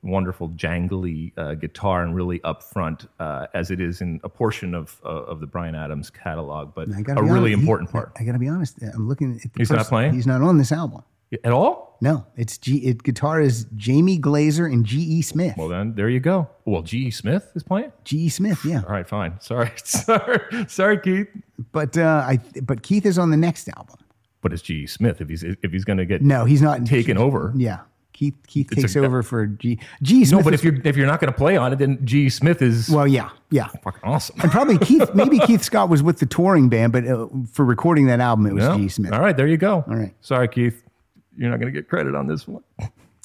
Wonderful jangly guitar and really upfront as it is in a portion of the Bryan Adams catalog, but a really important part. I got to be honest. I'm looking at the He's not playing? He's not on this album. At all? No. Guitar is Jamie Glazer and G.E. Smith. Well, then, there you go. Well, G.E. Smith is playing? G.E. Smith, yeah. All right, fine. Sorry, Keith. But Keith is on the next album. But it's G.E. Smith if he's going to get taken over. Yeah. Keith takes over for G.E. Smith. No, but if you're not going to play on it, then G.E. Smith is... Well, yeah. Fucking awesome. And probably Keith Scott was with the touring band, but for recording that album, it was G.E. Smith. All right, there you go. All right. Sorry, Keith. You're not going to get credit on this one.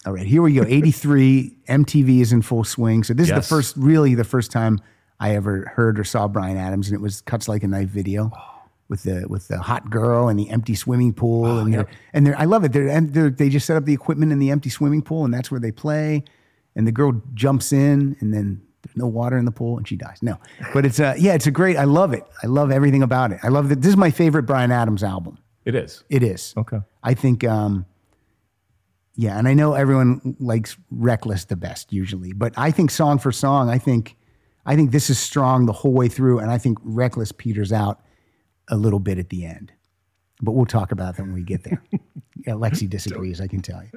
All right, here we go. 83, MTV is in full swing. So this is the first time I ever heard or saw Bryan Adams, and it was Cuts Like a Knife video with the hot girl and the empty swimming pool. I love it. They just set up the equipment in the empty swimming pool, and that's where they play. And the girl jumps in, and then there's no water in the pool, and she dies. No, but it's a great. I love it. I love everything about it. I love that. This is my favorite Bryan Adams album. It is. Okay. I think. Yeah, and I know everyone likes Reckless the best usually, but I think song for song, I think this is strong the whole way through, and I think Reckless peters out a little bit at the end. But we'll talk about that when we get there. Alexi disagrees, I can tell you.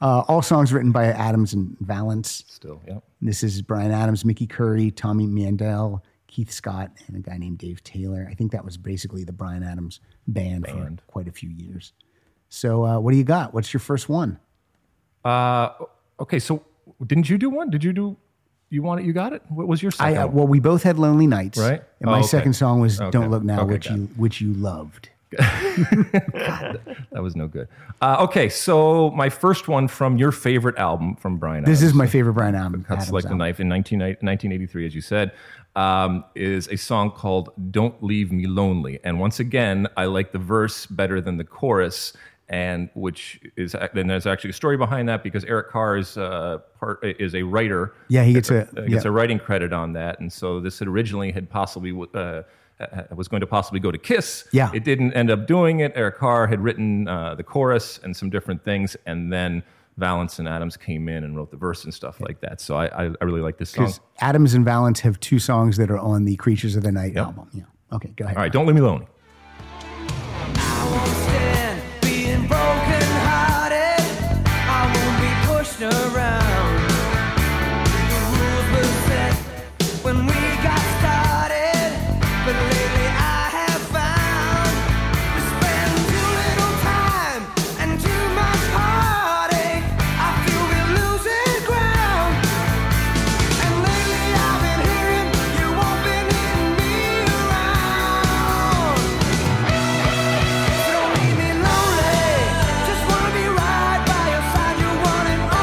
All songs written by Adams and Vallance. Still, yeah. This is Bryan Adams, Mickey Curry, Tommy Mandel, Keith Scott, and a guy named Dave Taylor. I think that was basically the Bryan Adams band for quite a few years. So what do you got? What's your first one? Okay, so didn't you do one? Did you do You Want It, You Got It? What was your second one? Well, we both had Lonely Nights. Right? And my second song was Don't Look Now, which you loved. God, that was no good. Okay, so my first one from your favorite album from Bryan Adams. This is my favorite Bryan album. Cuts Like a Knife in 1983, as you said, is a song called Don't Leave Me Lonely. And once again, I like the verse better than the chorus. And there's actually a story behind that because Eric Carr is a writer. Yeah, he gets a writing credit on that, and so this had originally was going to possibly go to Kiss. Yeah, it didn't end up doing it. Eric Carr had written the chorus and some different things, and then Vallance and Adams came in and wrote the verse and stuff like that. So I really like this song. Because Adams and Vallance have two songs that are on the Creatures of the Night album. Yeah. Okay, go ahead. All right, Don't Leave Me Lonely. Around the rules were set when we got started, but lately I have found we spend too little time and too much heartache. I feel we're losing ground, and lately I've been hearing you won't be needing me around. Don't leave me lonely, just wanna be right by your side. You want it all.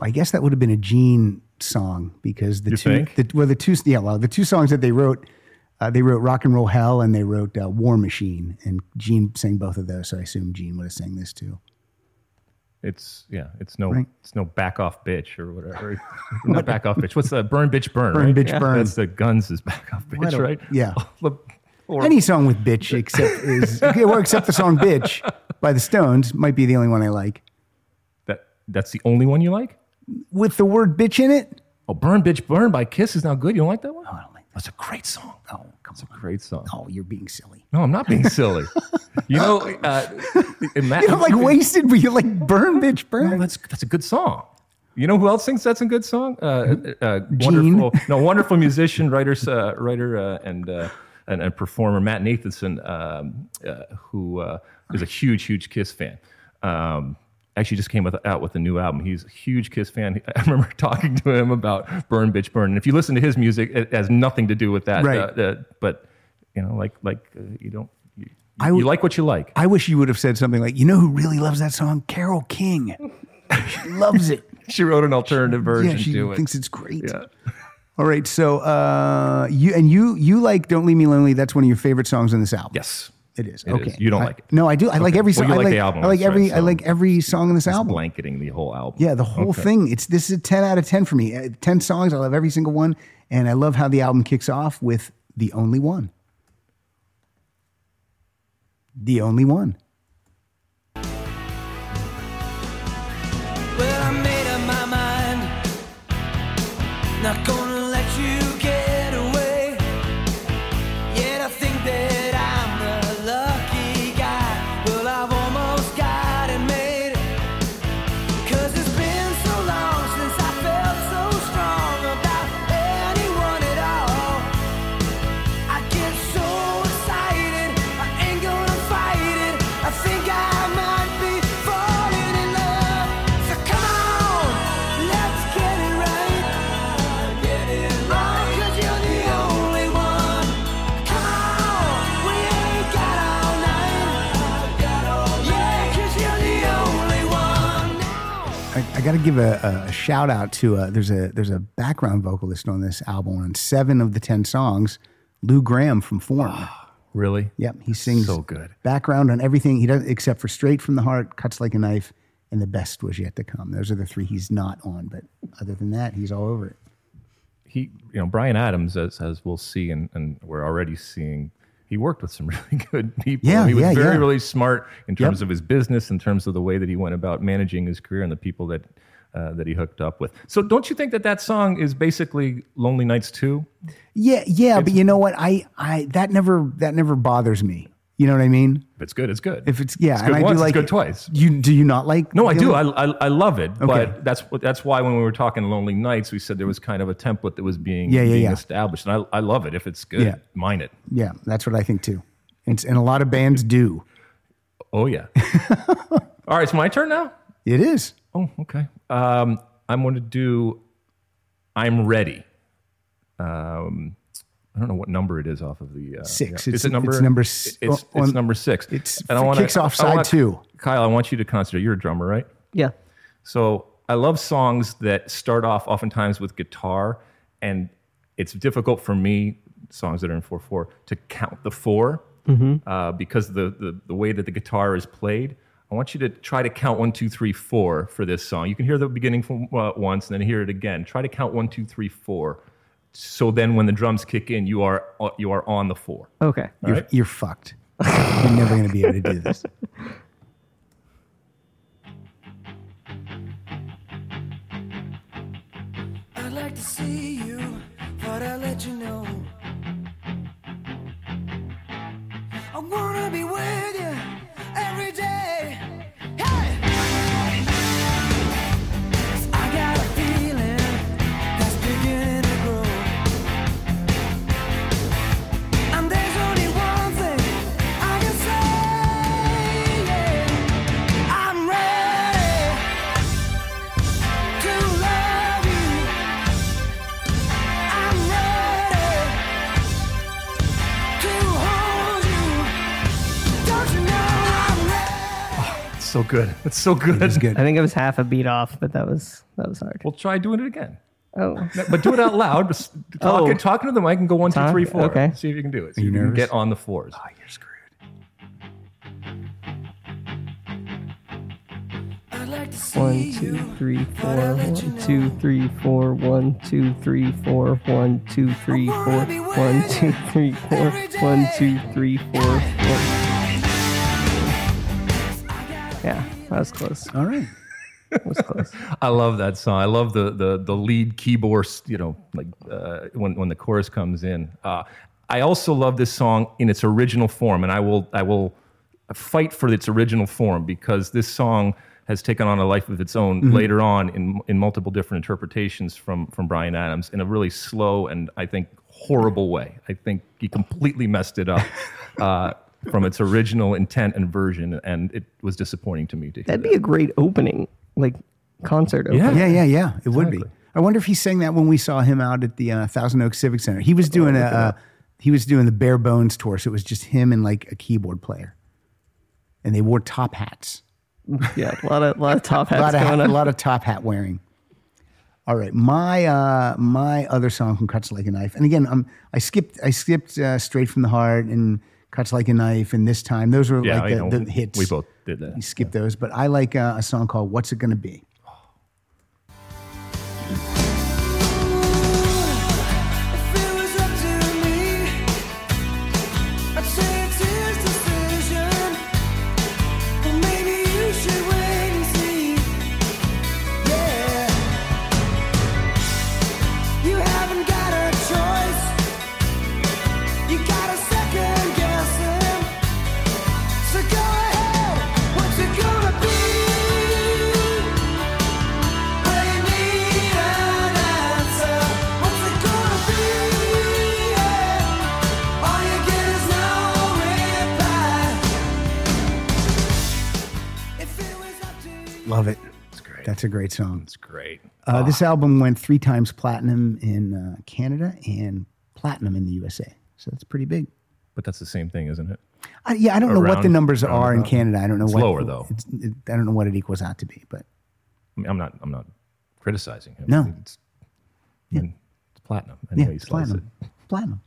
I guess that would have been a Gene song because the two songs that they wrote Rock and Roll Hell and they wrote War Machine, and Gene sang both of those. So I assume Gene would have sang this too. It's no Back Off Bitch or whatever. Not Back Off Bitch. What's the Burn Bitch Burn? Burn Bitch Burn. That's the Guns is Back Off Bitch, right? Yeah. Any song with bitch except the song Bitch by the Stones might be the only one I like. That's the only one you like? With the word bitch in it? Oh, Burn Bitch Burn by Kiss is not good. You don't like that one? Oh, I don't like that. That's a great song. Oh, come on. It's a great song. Oh, you're being silly. No, I'm not being silly. You know, you don't like Wasted, but you like Burn Bitch Burn. No, that's a good song. You know who else thinks that's a good song? Wonderful musician, writer, and performer Matt Nathanson, who is a huge Kiss fan. actually just came out with a new album. He's a huge Kiss fan. I remember talking to him about Burn, Bitch, Burn. And if you listen to his music, it has nothing to do with that. Right. But, you know, you don't... You like what you like. I wish you would have said something like, you know who really loves that song? Carole King. She loves it. She wrote an alternative version to it. Yeah, she thinks it's great. Yeah. All right, so you like "Don't Leave Me Lonely." That's one of your favorite songs on this album. Yes, it is. It is. You don't like it? No, I do. I like every song. Well, you like the album. I like every. Right, so I like every song on this album. Blanketing the whole album. Yeah, the whole thing. This is a 10 out of 10 for me. 10 songs. I love every single one, and I love how the album kicks off with "The Only One." The only one. Well, I made up my mind. Not going. I got to give a shout out to there's a background vocalist on this album on 7 of the 10 songs, Lou Graham from Form. Oh, really? Yep, he sings so good. Background on everything he does except for "Straight from the Heart," "Cuts Like a Knife," and "The Best Was Yet to Come." Those are the 3 he's not on, but other than that, he's all over it. He, you know, Bryan Adams, as we'll see, and we're already seeing. He worked with some really good people. Yeah, he was really smart in terms of his business, in terms of the way that he went about managing his career and the people that that he hooked up with. So don't you think that song is basically Lonely Nights 2? Yeah, but you know what? I that never bothers me. You know what I mean? If it's good, it's good. If it's it's good and once, I do like it's good twice. Do you not like? No, I do. I love it, okay. But that's why when we were talking Lonely Nights, we said there was kind of a template that was being established, and I love it. If it's good, mine it. Yeah, that's what I think too, and a lot of bands do. Oh yeah. All right, it's my turn now. It is. Oh okay. I'm going to do "I'm Ready." I don't know what number it is off of the... 6. Yeah. It's number 6. It kicks off side 2. Kyle, I want you to consider... You're a drummer, right? Yeah. So I love songs that start off oftentimes with guitar, and it's difficult for me, songs that are in 4/4, to count the 4 because the way that the guitar is played. I want you to try to count 1, 2, 3, 4 for this song. You can hear the beginning from once and then hear it again. Try to count 1, 2, 3, 4. So then when the drums kick in, you are on the 4. Okay. You're fucked. You're never going to be able to do this. I'd like to see you, but I'll let you know. I want to be with you every day. So good. It's so good. It is good. I think it was half a beat off, but that was hard. Well, try doing it again. Oh, but do it out loud. Just talking to the mic and go 1, 2, 3, 4. Okay. See if you can do it. So you can get on the 4s. Oh, you're screwed. 1, 2, 3, 4. 1, 2, 3, 4. 1, 2, 3, 4. 1, 2, 3, 4. 1, 2, 3, 4. 1, 2, 3, 4. 1. Yeah, that was close. All right. That was close. I love that song. I love the lead keyboard, you know, like when the chorus comes in. I also love this song in its original form, and I will fight for its original form because this song has taken on a life of its own later on in multiple different interpretations from Bryan Adams in a really slow and I think horrible way. I think he completely messed it up. from its original intent and version, and it was disappointing to me to hear. That'd be a great opening, like concert opening. Yeah. It would be. I wonder if he sang that when we saw him out at the Thousand Oaks Civic Center. He was doing the Bare Bones tour, so it was just him and like a keyboard player, and they wore top hats. Yeah, a lot of top hats a lot of top hat wearing. All right, my other song from Cuts Like a Knife, and again, I skipped Straight from the Heart and Cuts Like a Knife, and This Time, those were the hits. We both did that. You skipped those, but I like a song called "What's It Gonna Be." Love it. It's great. That's a great song. It's great. This album went 3 times platinum in Canada and platinum in the USA. So that's pretty big. But that's the same thing, isn't it? I don't know what the numbers are in Canada. I don't know. It's lower though. I don't know what it equals out to be. But I mean, I'm not criticizing him. No, it's platinum. I know he's platinum. Platinum.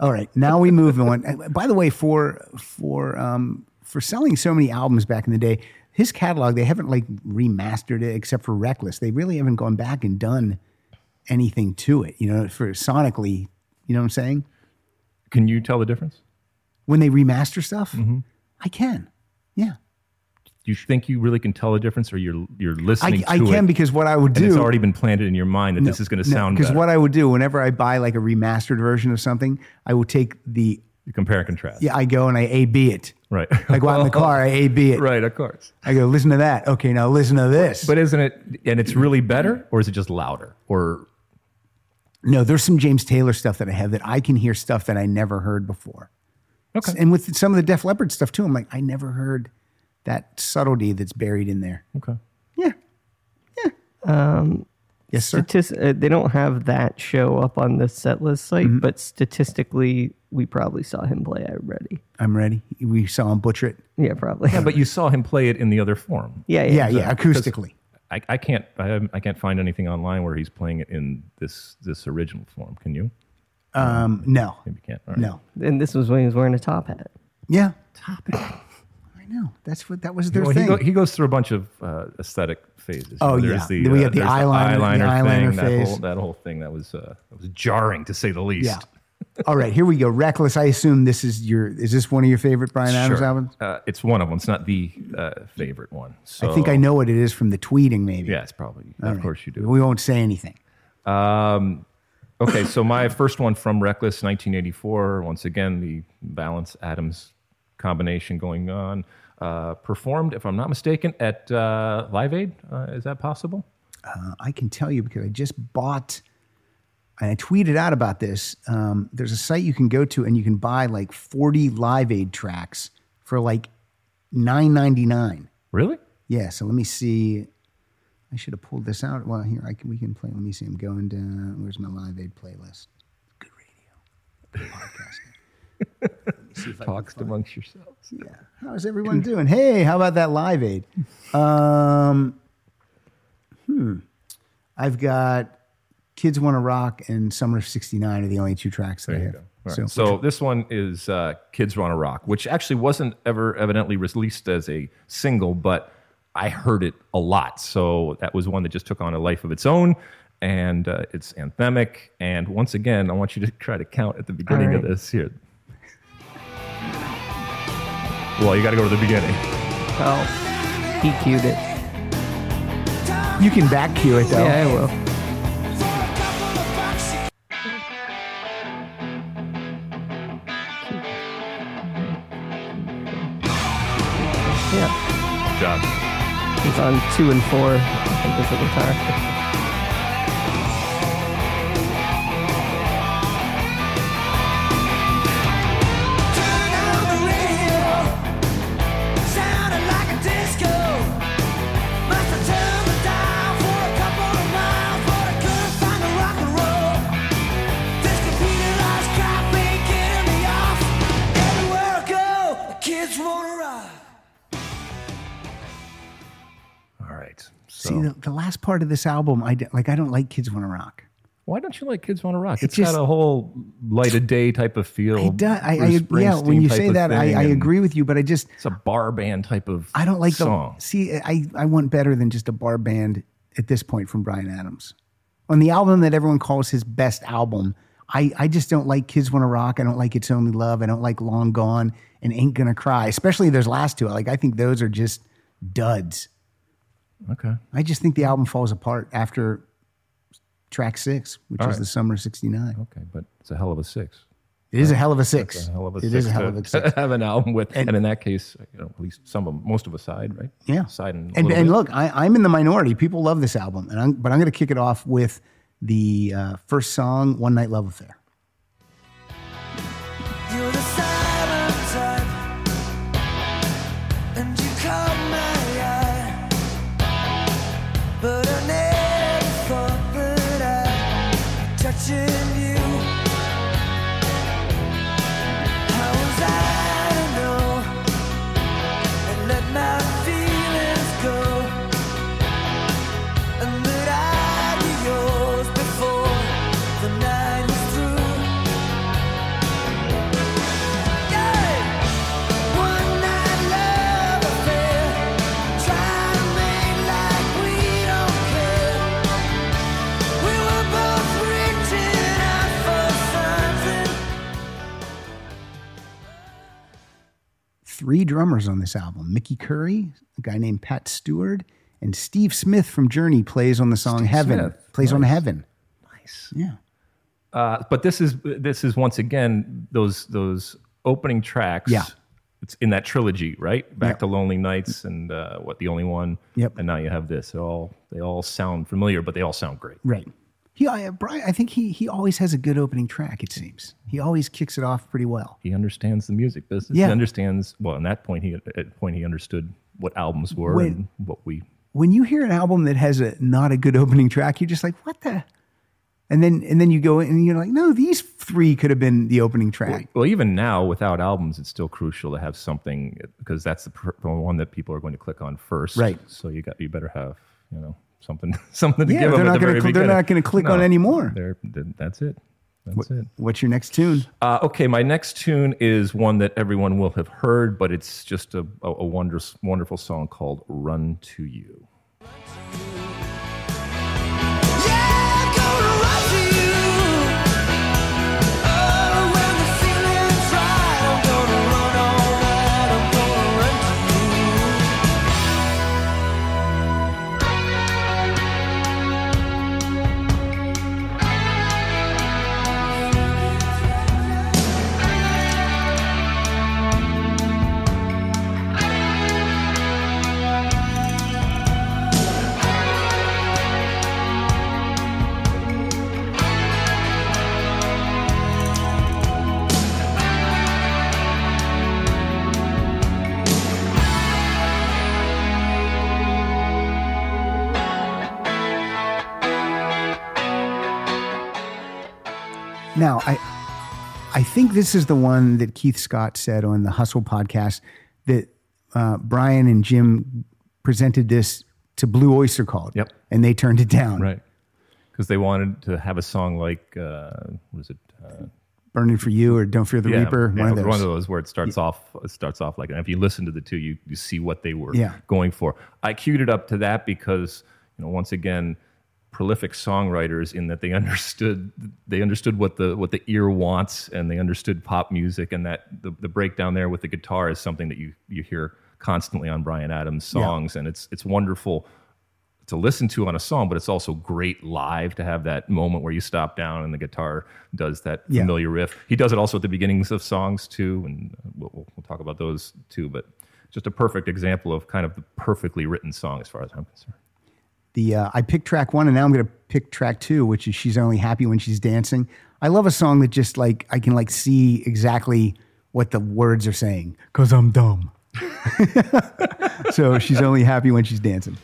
All right, now we move on. By the way, for selling so many albums back in the day. His catalog, they haven't like remastered it except for Reckless. They really haven't gone back and done anything to it, for sonically, you know what I'm saying? Can you tell the difference? When they remaster stuff? Mm-hmm. I can, yeah. Do you think you really can tell the difference, or you're listening to it? I can, because what I would do... it's already been planted in your mind that this is going to sound better. Because what I would do, whenever I buy like a remastered version of something, I will take the... You compare and contrast. Yeah, I go and I A-B it. Right. I go out in the car, I A-B it. Right, of course. I go, listen to that. Okay, now listen to this. But isn't it, and it's really better, or is it just louder? Or no, there's some James Taylor stuff that I have that I can hear stuff that I never heard before. Okay. And with some of the Def Leppard stuff too, I'm like, I never heard that subtlety that's buried in there. Okay. Yeah. Yes, sir. They don't have that show up on the setlist site, mm-hmm. but statistically, we probably saw him play I'm Ready. We saw him butcher it. Yeah, probably. Yeah, but you saw him play it in the other form. Yeah, acoustically. I can't find anything online where he's playing it in this original form. Can you? No. Maybe you can't. All right. No. And this was when he was wearing a top hat. Yeah. Top hat. I know. That was their thing. He goes through a bunch of aesthetic phases. Oh, yeah. We had the eyeliner thing, phase. That whole thing that was jarring, to say the least. Yeah. All right, here we go. Reckless. I assume this is is this one of your favorite Bryan Adams albums? It's one of them. It's not the favorite one. So. I think I know what it is from the tweeting, maybe. Yeah, it's probably. All of right. course you do. We won't say anything. Okay, so my first one from Reckless, 1984. Once again, the Vallance Adams combination going on. Performed, if I'm not mistaken, at Live Aid. Is that possible? I can tell you because I just bought... And I tweeted out about this. There's a site you can go to and you can buy like 40 Live Aid tracks for like $9.99. Really? Yeah. So let me see. I should have pulled this out. Well, here we can play. Let me see. I'm going down. Where's my Live Aid playlist? Good radio. Podcasting. Let me see if I talks amongst yourselves. Yeah. How's everyone doing? Hey, how about that Live Aid? I've got. Kids Wanna Rock and Summer of '69 are the only 2 tracks that I have. Right. So this one is Kids Wanna Rock, which actually wasn't ever evidently released as a single, but I heard it a lot. So that was one that just took on a life of its own, and it's anthemic. And once again, I want you to try to count at the beginning of this here. Well, you got to go to the beginning. Oh, he cued it. You can back cue it, though. Yeah, I will. Job. It's on 2 and 4. I think that's the guitar. Turn on the radio. right. So. See, the last part of this album, I don't like Kids Wanna Rock. Why don't you like Kids Wanna Rock? It's just, got a whole light of day type of feel. It does. Yeah, when you say that, I agree with you, but I just... It's a bar band type of song. I don't like the... See, I want better than just a bar band at this point from Bryan Adams. On the album that everyone calls his best album, I just don't like Kids Wanna Rock. I don't like It's Only Love. I don't like Long Gone and Ain't Gonna Cry, especially those last two. I think those are just duds. Okay. I just think the album falls apart after... Track 6, which is the summer of 1969. Okay, but it's a hell of a six. It is a hell of a six. It's a hell of a six. It is a hell of a six. Have an album with, and in that case, at least most of us side, right? Yeah. Side and look, I'm in the minority. People love this album, but I'm going to kick it off with the first song, "One Night Love Affair." You're the silent type, and you caught my eye, but I never. You. How was I to know and let my feelings go, and that I'd be yours before the night is through? Yeah, one night love affair, try to make like we don't care. We were both. Three drummers on this album. Mickey Curry, a guy named Pat Stewart, and Steve Smith from Journey plays on the song Heaven. Smith. Plays on Heaven. Nice. Yeah. But this is once again those opening tracks. Yeah. It's in that trilogy, right? Back to Lonely Nights and What the Only One. Yep. And now you have this. They all sound familiar, but they all sound great. Right. Brian, I think he always has a good opening track, it seems. He always kicks it off pretty well. He understands the music business. Yeah. He understands, well, at that point he understood what albums were and what we... When you hear an album that has not a good opening track, you're just like, what the... And then you go in and you're like, no, these three could have been the opening track. Well, even now, without albums, it's still crucial to have something, because that's the one that people are going to click on first. Right. So you better have, something to give them at the very beginning. They're not going to click on anymore. That's it. What's your next tune? Okay, my next tune is one that everyone will have heard, but it's just a wondrous, wonderful song called "Run to You." Now, I think this is the one that Keith Scott said on the Hustle podcast that Brian and Jim presented this to Blue Oyster Cult. Yep. And they turned it down. Right. Because they wanted to have a song like, what is it? Burning for You or Don't Fear the Reaper. One of those where it starts off like, and if you listen to the two, you see what they were going for. I queued it up to that because, once again, prolific songwriters in that they understood what the ear wants, and they understood pop music, and that the breakdown there with the guitar is something that you hear constantly on Bryan Adams' songs, and it's wonderful to listen to on a song, but it's also great live to have that moment where you stop down and the guitar does that familiar riff. He does it also at the beginnings of songs too, and we'll talk about those too, but just a perfect example of kind of the perfectly written song as far as I'm concerned. I picked track 1, and now I'm going to pick track 2, which is "She's Only Happy When She's Dancing." I love a song that just I can see exactly what the words are saying, 'cause I'm dumb. So she's only happy when she's dancing.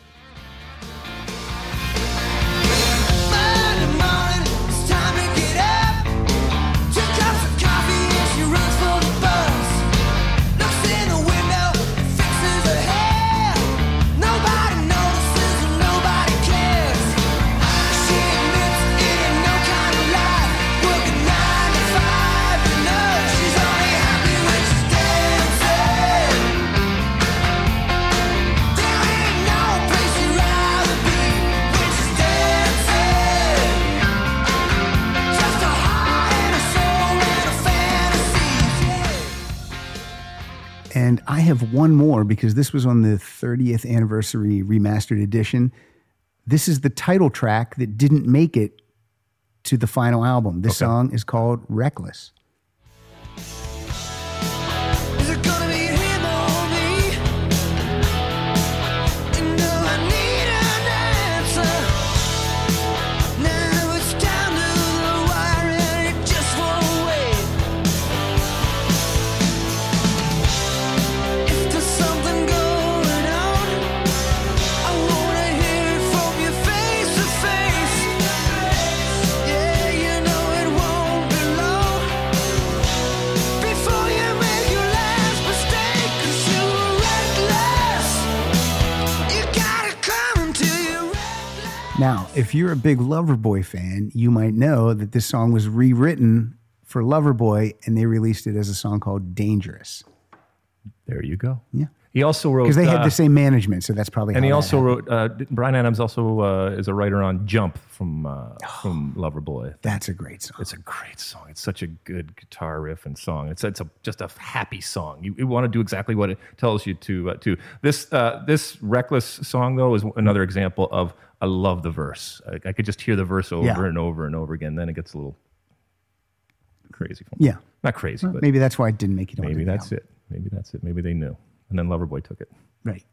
have one more because this was on the 30th anniversary remastered edition. This is the title track that didn't make it to the final album. This song is called Reckless. Now, if you're a big Loverboy fan, you might know that this song was rewritten for Loverboy, and they released it as a song called Dangerous. There you go. Yeah. He also wrote... Because they had the same management, so that's probably and he also happened. Wrote... Bryan Adams also is a writer on Jump from Loverboy. That's a great song. It's a great song. It's such a good guitar riff and song. It's just a happy song. You want to do exactly what it tells you to. This Reckless song, though, is another example of... I love the verse. I could just hear the verse over and over and over again. Then it gets a little crazy for me. Yeah. Not crazy, but... Maybe that's why it didn't make it on the album. Maybe that's it. Maybe they knew. And then Loverboy took it. Right.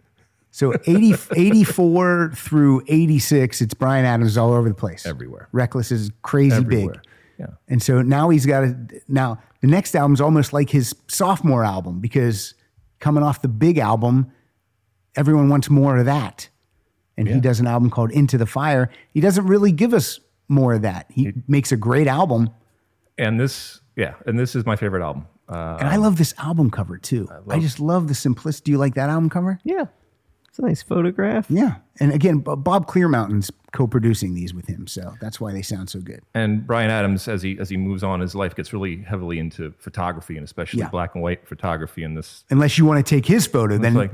So 84 through 86, it's Bryan Adams all over the place. Everywhere. Reckless is crazy big. Yeah. And so now he's got to... Now, the next album's almost like his sophomore album because coming off the big album, everyone wants more of that. And he does an album called Into the Fire. He doesn't really give us more of that. He makes a great album. And this is my favorite album. And I love this album cover too. I just love the simplicity. Do you like that album cover? Yeah. It's a nice photograph. Yeah. And again, Bob Clearmountain's co-producing these with him, so that's why they sound so good. And Bryan Adams, as he moves on, his life gets really heavily into photography, and especially black and white photography. In this, unless you want to take his photo, then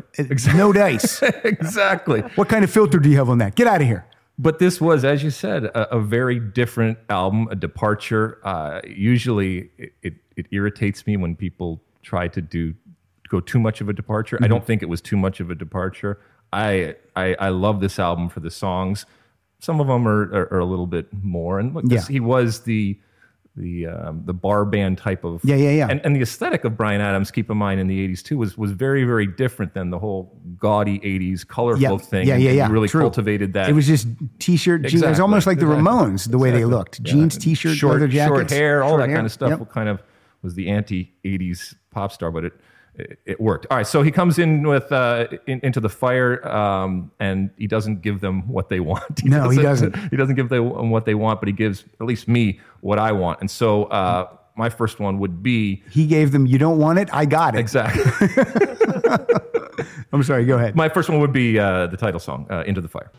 no dice. Exactly. What kind of filter do you have on that? Get out of here. But this was, as you said, a very different album, a departure. Usually, it irritates me when people try to go too much of a departure. Mm-hmm. I don't think it was too much of a departure. I love this album for the songs. Some of them are a little bit more, and look, he was the bar band type of and the aesthetic of Bryan Adams. Keep in mind, in the '80s too, was very, very different than the whole gaudy '80s colorful thing. Yeah. He really cultivated that. It was just t-shirt, jeans. Exactly. It was almost like the Ramones, the way they looked: jeans, t-shirt, leather jackets, short hair, all that kind of stuff. Yep. What kind of was the anti-'80s pop star, but it worked. All right, so he comes in with Into the Fire, and he doesn't give them what they want. He doesn't give them what they want, but he gives at least me what I want. And so my first one would be... He gave them, you don't want it, I got it. Exactly. I'm sorry, go ahead. My first one would be the title song, Into the Fire.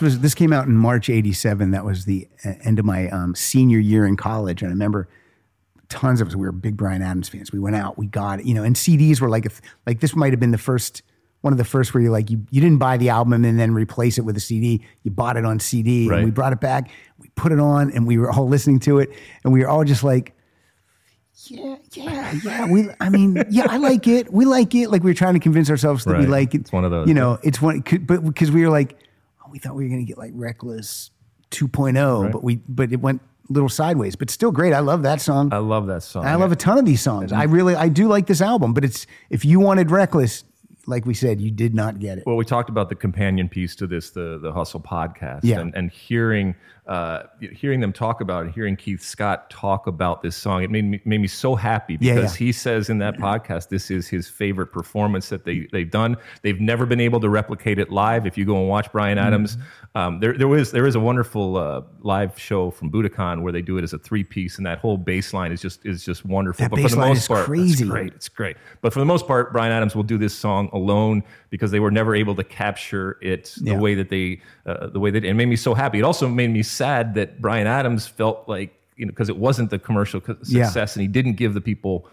This came out in March '87. That was the end of my senior year in college, and I remember tons of us. We were big Bryan Adams fans. We went out, we got it, and CDs were like this might have been one of the first where you're like you didn't buy the album and then replace it with a CD. You bought it on CD, right. And we brought it back, we put it on, and we were all listening to it, and we were all just like, yeah. I like it. We like it. Like we were trying to convince ourselves that we like it. It's one of those, it's one, but because we were like. We thought we were going to get like Reckless 2.0, right. but it went a little sideways. But still great. I love that song. I love that song. I love a ton of these songs. I do like this album. But it's if you wanted Reckless, like we said, you did not get it. Well, we talked about the companion piece to this, the Hustle podcast, and hearing them talk about it, hearing Keith Scott talk about this song, it made me so happy because he says in that podcast, this is his favorite performance that they've done. They've never been able to replicate it live. If you go and watch Bryan Adams, there is a wonderful live show from Budokan where they do it as a three-piece, and that whole bass line is just wonderful. That but for the most part, crazy. It's great. But for the most part, Bryan Adams will do this song alone because they were never able to capture it the way that they did. It made me so happy. It also made me sad that Bryan Adams felt like, you know, because it wasn't the commercial success and he didn't give the people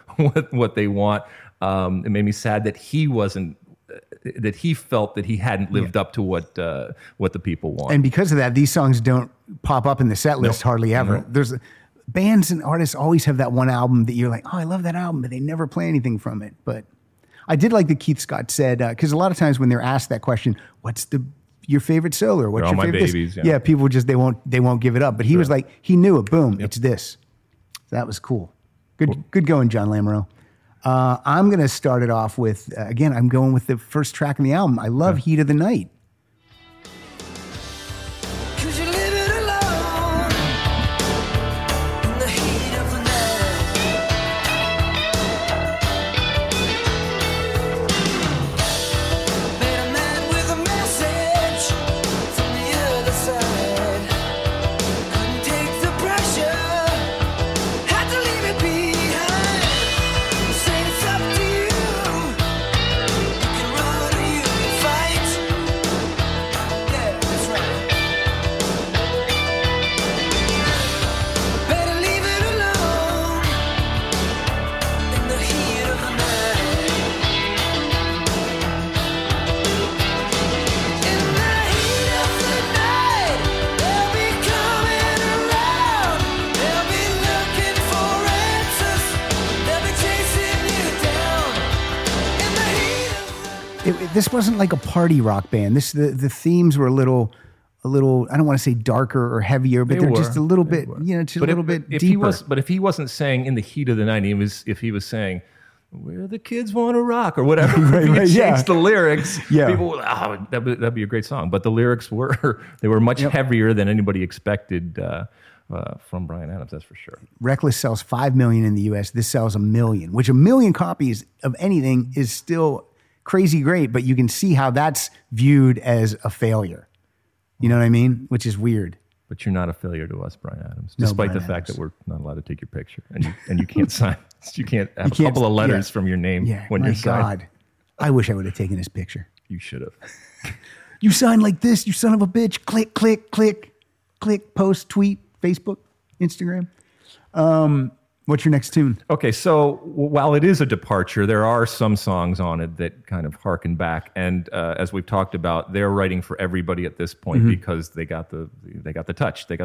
what they want. It made me sad that he wasn't, that he felt that he hadn't lived up to what the people want. And because of that, these songs don't pop up in the set list hardly ever. No. There's bands and artists always have that one album that you're like, oh, I love that album, but they never play anything from it. But I did like that Keith Scott said, because a lot of times when they're asked that question, what's your favorite solo? Or what's your favorite babies, this? Yeah. People just, they won't give it up. But he was like, he knew it. Boom, it's this. That was cool. Good going, John Lamoureux. I'm going to start it off with, again, I'm going with the first track on the album. I love Heat of the Night. This wasn't like a party rock band. This the themes were a little. I don't want to say darker or heavier, but they're just a little bit, you know, just a little bit deeper. But if he wasn't saying in the heat of the night, if he was saying, "Where the kids want to rock" or whatever, right, changed the lyrics. Yeah, people would, that'd be a great song. But the lyrics were much heavier than anybody expected from Bryan Adams. That's for sure. Reckless sells 5 million in the U.S. This sells 1 million, which 1 million copies of anything is still crazy great, but you can see how that's viewed as a failure. You know what I mean? Which is weird. But you're not a failure to us, Bryan Adams, despite the fact that we're not allowed to take your picture and you can't sign. You can't have a couple of letters from your name when you're signed. God, I wish I would have taken his picture. You should have. You signed like this, you son of a bitch. Click, click, click, click, post, tweet, Facebook, Instagram. What's your next tune? Okay, so while it is a departure, there are some songs on it that kind of harken back, and as we've talked about, they're writing for everybody at this point because they got the touch. They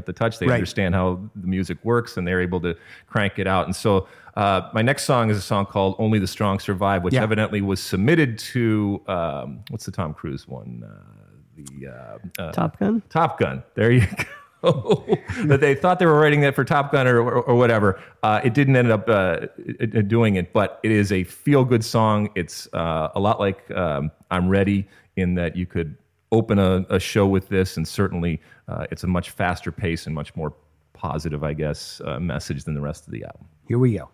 understand how the music works, and they're able to crank it out. And so, my next song is a song called "Only the Strong Survive," which evidently was submitted to what's the Tom Cruise one? The Top Gun. Top Gun. There you go. That they thought they were writing that for Top Gun or whatever. It didn't end up doing it, but it is a feel-good song. It's a lot like I'm Ready, in that you could open a show with this, and certainly it's a much faster pace and much more positive, I guess, message than the rest of the album. Here we go.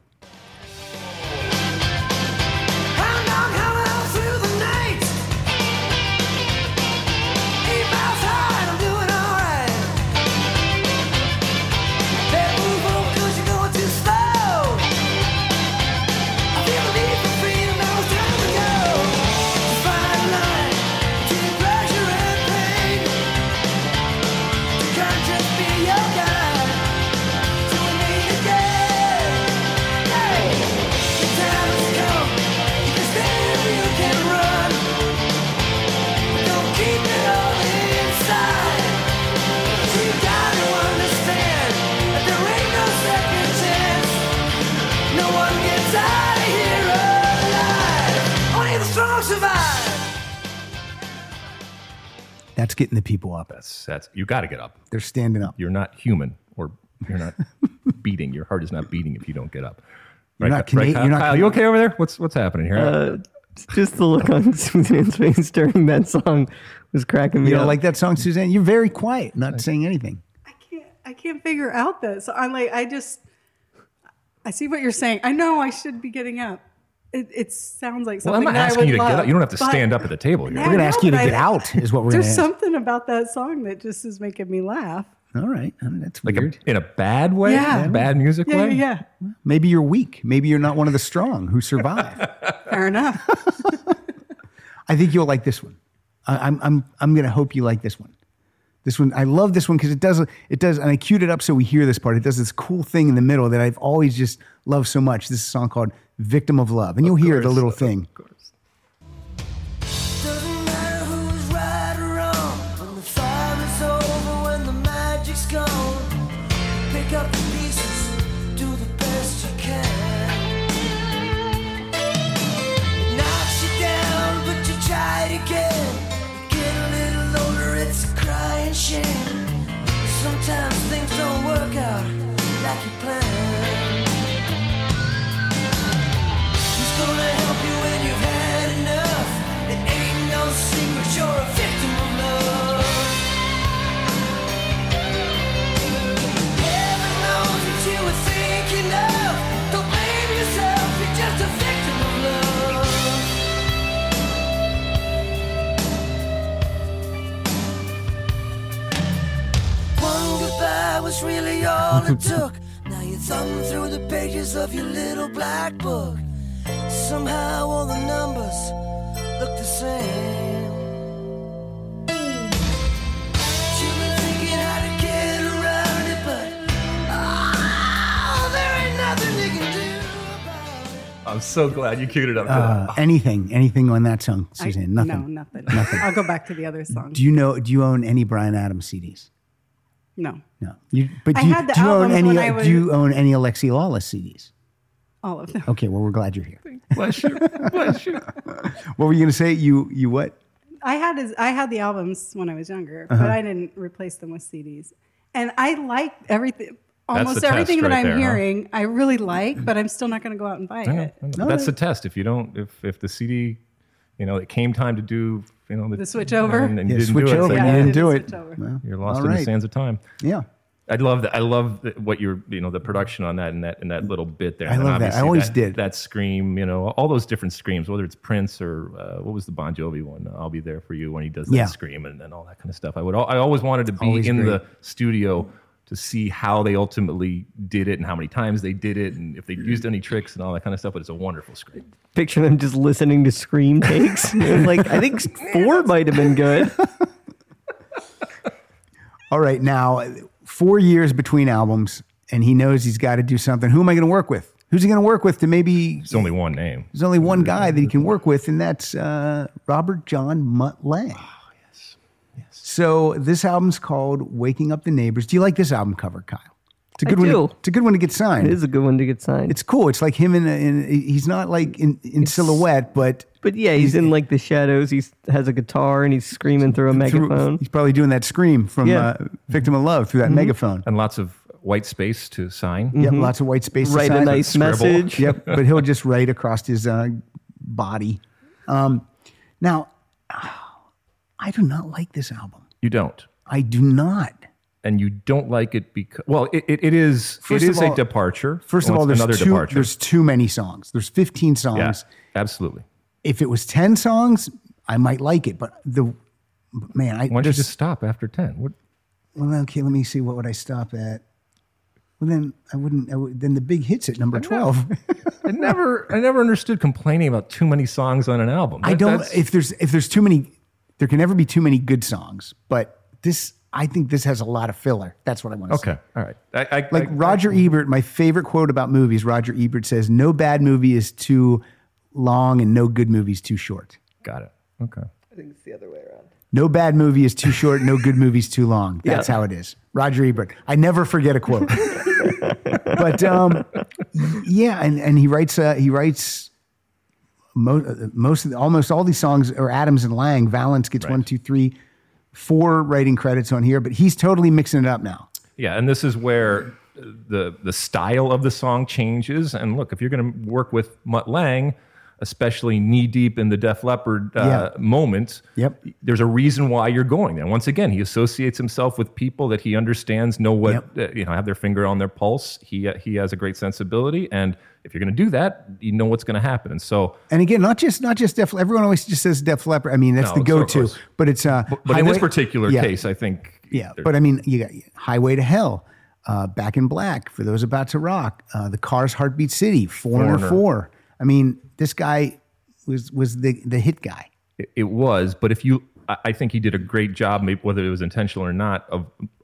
That's getting the people up. That's you got to get up. They're standing up. You're not human, or you're not beating. Your heart is not beating if you don't get up. Right, you're not Canadian. Right, Kyle, you okay over there? What's happening here? Just the look on Suzanne's face during that song was cracking me up. You don't like that song, Suzanne? You're very quiet, not saying anything. I can't figure out this. I'm like, I see what you're saying. I know I should be getting up. It sounds like something that I would love. Well, I'm not asking you to get up. You don't have to stand up at the table here. We're going to ask you to get out is what we're going to ask. There's something about that song that just is making me laugh. All right. I mean, that's like weird. In a bad way? Yeah. Bad music way? Yeah, yeah. Maybe you're weak. Maybe you're not one of the strong who survive. Fair enough. I think you'll like this one. I'm going to hope you like this one. This one, I love this one because it does, and I queued it up so we hear this part. It does this cool thing in the middle that I've always just loved so much. This is a song called Victim of Love, and you'll hear the little thing. Of course. Sometimes things don't work out like you planned. Who's gonna help you when you've had enough? It ain't no secret you're a victim of love. Heaven knows what you were thinking of. Don't blame yourself, you're just a victim of was really all it took. Now you're thumbing through the pages of your little black book. Somehow all the numbers look the same. You've been thinking how to get around it, but there ain't nothing you can do about it. I'm so glad you queued it up. Anything on that song, Suzanne? Nothing. No, nothing. I'll go back to the other song. Do you own any Bryan Adams CDs? No. Do you own any Alexi Lalas CDs? All of them. Okay, well, we're glad you're here. Bless you. Bless you. What were you going to say? You what? I had the albums when I was younger, but I didn't replace them with CDs. And I like everything. Almost everything that I'm hearing, I really like, but I'm still not going to go out and buy it. No, that's the test. If you don't, if the CD, it came time to do. The switch over. And you switch over. You didn't do it. Well, you're lost in the sands of time. Yeah. I love what you're, the production on that and that little bit there. I love that. I always did. That scream, all those different screams, whether it's Prince or what was the Bon Jovi one? I'll Be There For You, when he does that scream and all that kind of stuff. I always wanted to be in the studio to see how they ultimately did it and how many times they did it and if they used any tricks and all that kind of stuff, but it's a wonderful script. Picture them just listening to scream takes. I think 4 might have been good. All right, now, 4 years between albums, and he knows he's got to do something. Who am I going to work with? Who's he going to work with to maybe... There's only one name. There's only one guy that he can work with, and that's Robert John Mutt Lange. So this album's called Waking Up the Neighbors. Do you like this album cover, Kyle? It's a good one to get signed. It is a good one to get signed. It's cool. It's like him in he's not like in silhouette, but yeah, he's in like the shadows. He has a guitar and he's screaming through a megaphone. He's probably doing that scream from Victim of Love through that megaphone. And lots of white space to sign. Mm-hmm. Yep, lots of white space to sign. Write a nice message. Yep, but he'll just write across his body. Now... I do not like this album. You don't? I do not. And you don't like it because... Well, it is a departure. First of all, there's too many songs. There's 15 songs. Yeah, absolutely. If it was 10 songs, I might like it. But why don't you just stop after 10? What? Well, okay, let me see. What would I stop at? Well, then I wouldn't. Then the big hits at number 12. I never understood complaining about too many songs on an album. I don't. If there's too many... There can never be too many good songs, but this, I think this has a lot of filler. That's what I want to say. Okay, all right. Roger Ebert, my favorite quote about movies, Roger Ebert says, no bad movie is too long and no good movie is too short. Got it. Okay. I think it's the other way around. No bad movie is too short, no good movie is too long. That's how it is. Roger Ebert. I never forget a quote. But and he writes... Almost all these songs are Adams and Lange. Vallance gets 4 writing credits on here, but he's totally mixing it up now. Yeah, and this is where the style of the song changes. And look, if you're going to work with Mutt Lange, especially knee-deep in the Def Leppard moment, there's a reason why you're going there. Once again, he associates himself with people that he understands, know what, you know, have their finger on their pulse. He has a great sensibility, and if you're going to do that, you know what's going to happen. And so, and again, not just Def. Everyone always just says Def Leppard. I mean, that's the go-to, so but it's but in this particular case, I think. Yeah, but I mean, you got Highway to Hell, Back in Black, For Those About to Rock, The Cars, Heartbeat City, Foreigner 4. I mean, this guy was the hit guy. It was, but I think he did a great job, maybe whether it was intentional or not,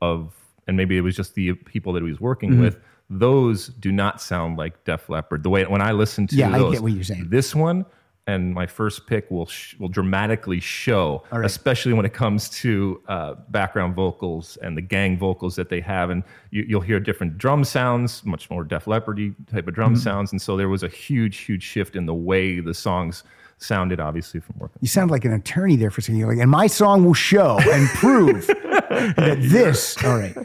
of and maybe it was just the people that he was working with. Those do not sound like Def Leppard. The way when I listen to those, I get what you're saying. This one and my first pick will dramatically show, especially when it comes to background vocals and the gang vocals that they have. And you'll hear different drum sounds, much more Def Leppard-y type of drum sounds. And so there was a huge, huge shift in the way the songs sounded, obviously, from working. You sound like an attorney there for a second. You're like, and my song will show and prove that this. All right.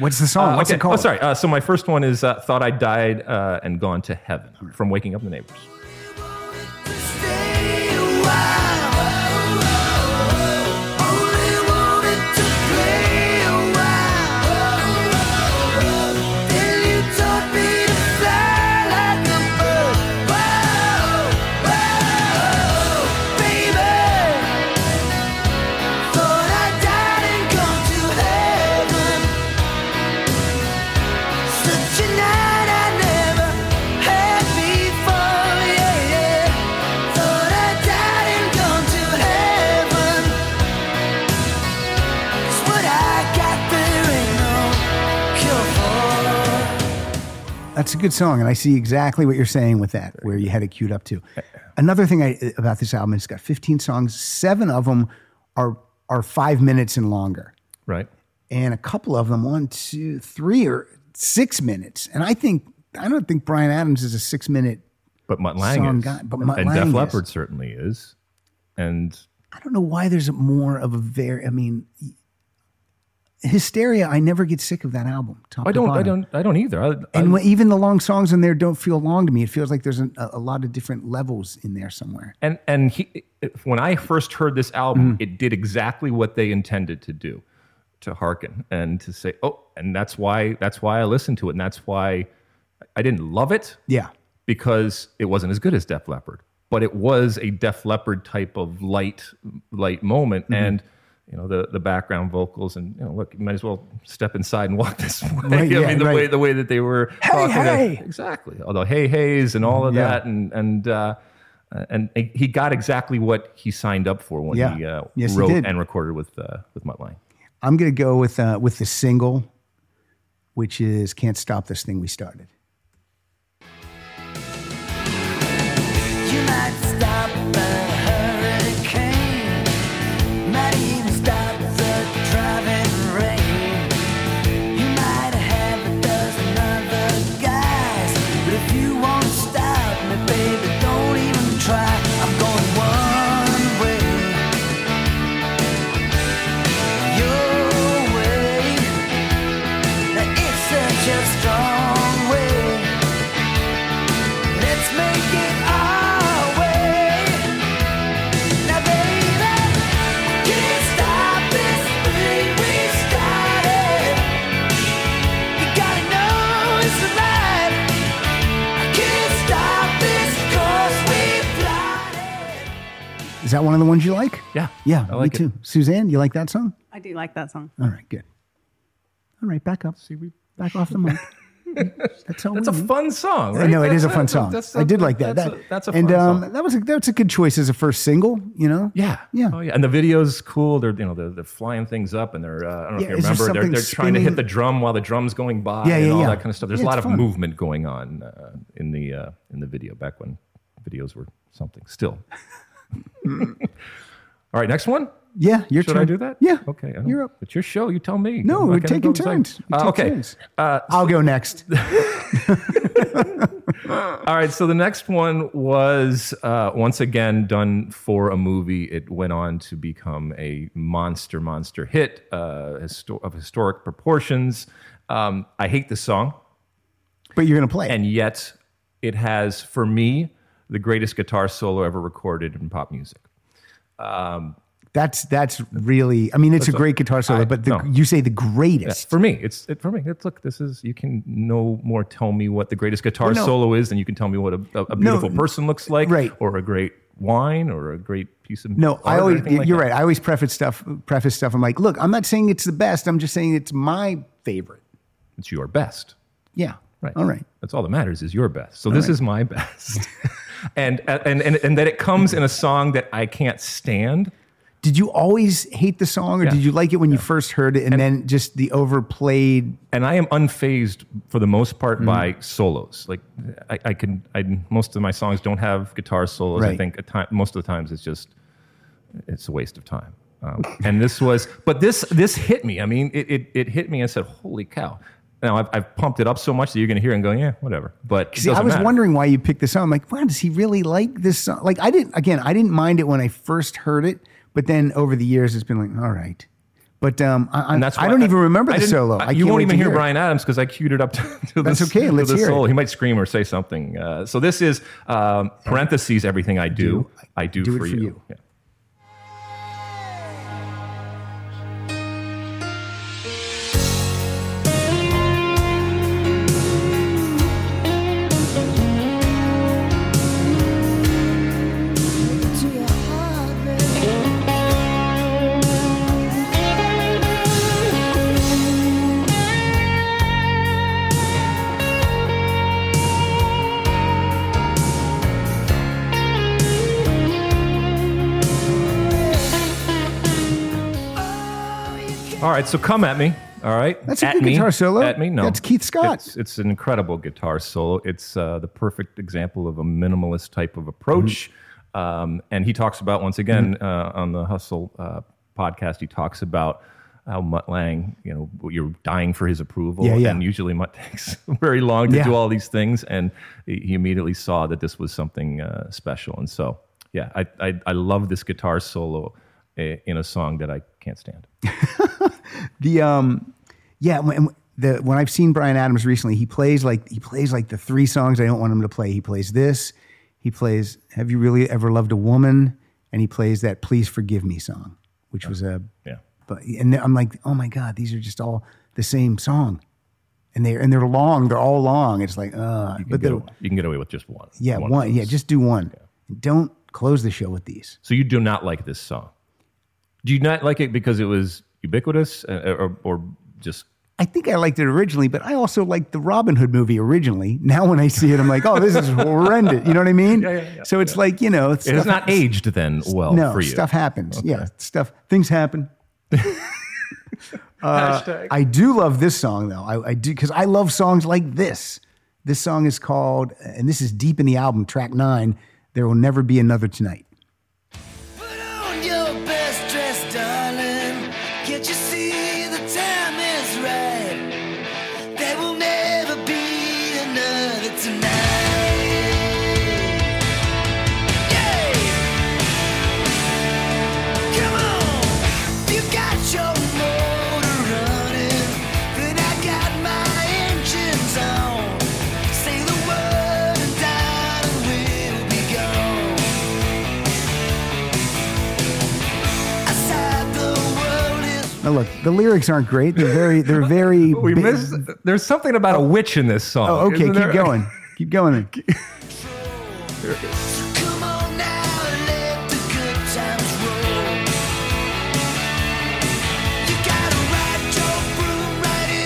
What's the song? What's it called? Oh, sorry. So my first one is Thought I Died and Gone to Heaven from Waking Up the Neighbors. That's a good song, and I see exactly what you're saying with that, where you had it queued up to. Another thing about this album, it's got 15 songs. 7 of them are 5 minutes and longer. Right. And a couple of them, 1, 2, 3, or 6 minutes. And I don't think Bryan Adams is a 6 minute song guy. But Mutt Lange is. And Def Leppard certainly is. And I don't know why there's more of a very, I mean, Hysteria, I never get sick of that album. I don't either. And even the long songs in there don't feel long to me. It feels like there's a lot of different levels in there somewhere. And when I first heard this album, it did exactly what they intended to do, to hearken and to say, oh, and that's why I listened to it, and that's why I didn't love it. Yeah, because it wasn't as good as Def Leppard, but it was a Def Leppard type of light moment. And you know, the background vocals, and you know, look, you might as well step inside and walk this way. Right, yeah, I mean, the way that they were talking, exactly. Although hey hey's and all of that, and he got exactly what he signed up for when he wrote and recorded with Mutt Lange. I'm gonna go with the single, which is "Can't Stop This Thing We Started." You might stop that. Is that one of the ones you like? Yeah. Yeah, I like me too. It. Suzanne, you like that song? I do like that song. All right, good. All right, back up. See, we back off the mic. That's a fun song, right? No, it is a fun song. I did like that. That's a fun song. And that was a good choice as a first single, you know? Yeah. Yeah. Oh, yeah. And the video's cool. They're, you know, they're flying things up, and they're, I don't know if you remember, they're trying to hit the drum while the drum's going by and all that kind of stuff. There's a lot of movement going on in the video, back when videos were something still. All right, next one. Yeah, your turn. Should I do that? Yeah. Okay. You're up. It's your show. You tell me. No, we're taking turns. Okay. I'll go next. All right. So the next one was once again done for a movie. It went on to become a monster hit of historic proportions. I hate this song, but you're gonna play it. And yet it has, for me, the greatest guitar solo ever recorded in pop music. That's really, I mean, it's a great guitar solo, you say the greatest. For me, look, this is, you can no more tell me what the greatest guitar solo is than you can tell me what a beautiful person looks like, right, or a great wine or a great piece of right. I always preface stuff. I'm like, look, I'm not saying it's the best. I'm just saying it's my favorite. It's your best. Yeah. Right. All right. That's all that matters is your best. So all this is my best. and that it comes in a song that I can't stand. Did you always hate the song, or did you like it when you first heard it, and then just the overplayed? And I am unfazed for the most part by solos. Like most of my songs don't have guitar solos. Right. I think most of the times it's a waste of time. And this was, but this hit me. I mean, it hit me. I said, "Holy cow!" Now I've pumped it up so much that you're going to hear it and go, yeah, whatever. But see, I was wondering why you picked this song. I'm like, wow, does he really like this song? Like I didn't mind it when I first heard it, but then over the years it's been like, all right. But I don't even remember the solo. You won't even hear Bryan Adams because I queued it up to this. That's okay. Let's hear it. He might scream or say something. So this is parentheses everything I do. I do for you. Yeah. All right, so come at me. All right, that's a good guitar solo. At me, no, that's Keith Scott. It's an incredible guitar solo. It's the perfect example of a minimalist type of approach. Mm-hmm. And he talks about once again on the Hustle podcast. He talks about how Mutt Lange, you know, you're dying for his approval, and usually Mutt takes very long to do all these things. And he immediately saw that this was something special. And so, yeah, I love this guitar solo in a song that I can't stand. When I've seen Bryan Adams recently, he plays like the three songs I don't want him to play. He plays this, he plays Have You Really Ever Loved a Woman, and he plays that Please Forgive Me song, which was and I'm like, oh my God, these are just all the same song. And they're long, they're all long. It's like you can get away with just one. Yeah, one. Yeah, just do one. Yeah. Don't close the show with these. So you do not like this song. Do you not like it because it was ubiquitous or just... I think I liked it originally, but I also liked the Robin Hood movie originally. Now when I see it, I'm like, oh, this is horrendous. You know what I mean? Yeah, so it's like, you know... It is not aged then for you. No, stuff happens. Okay. Yeah, things happen. I do love this song, though. I do, because I love songs like this. This song is called, and this is deep in the album, track 9, There Will Never Be Another Tonight. Now look, the lyrics aren't great. They're very. There's something about a witch in this song. Oh, okay. Keep going. Keep going then. There it is.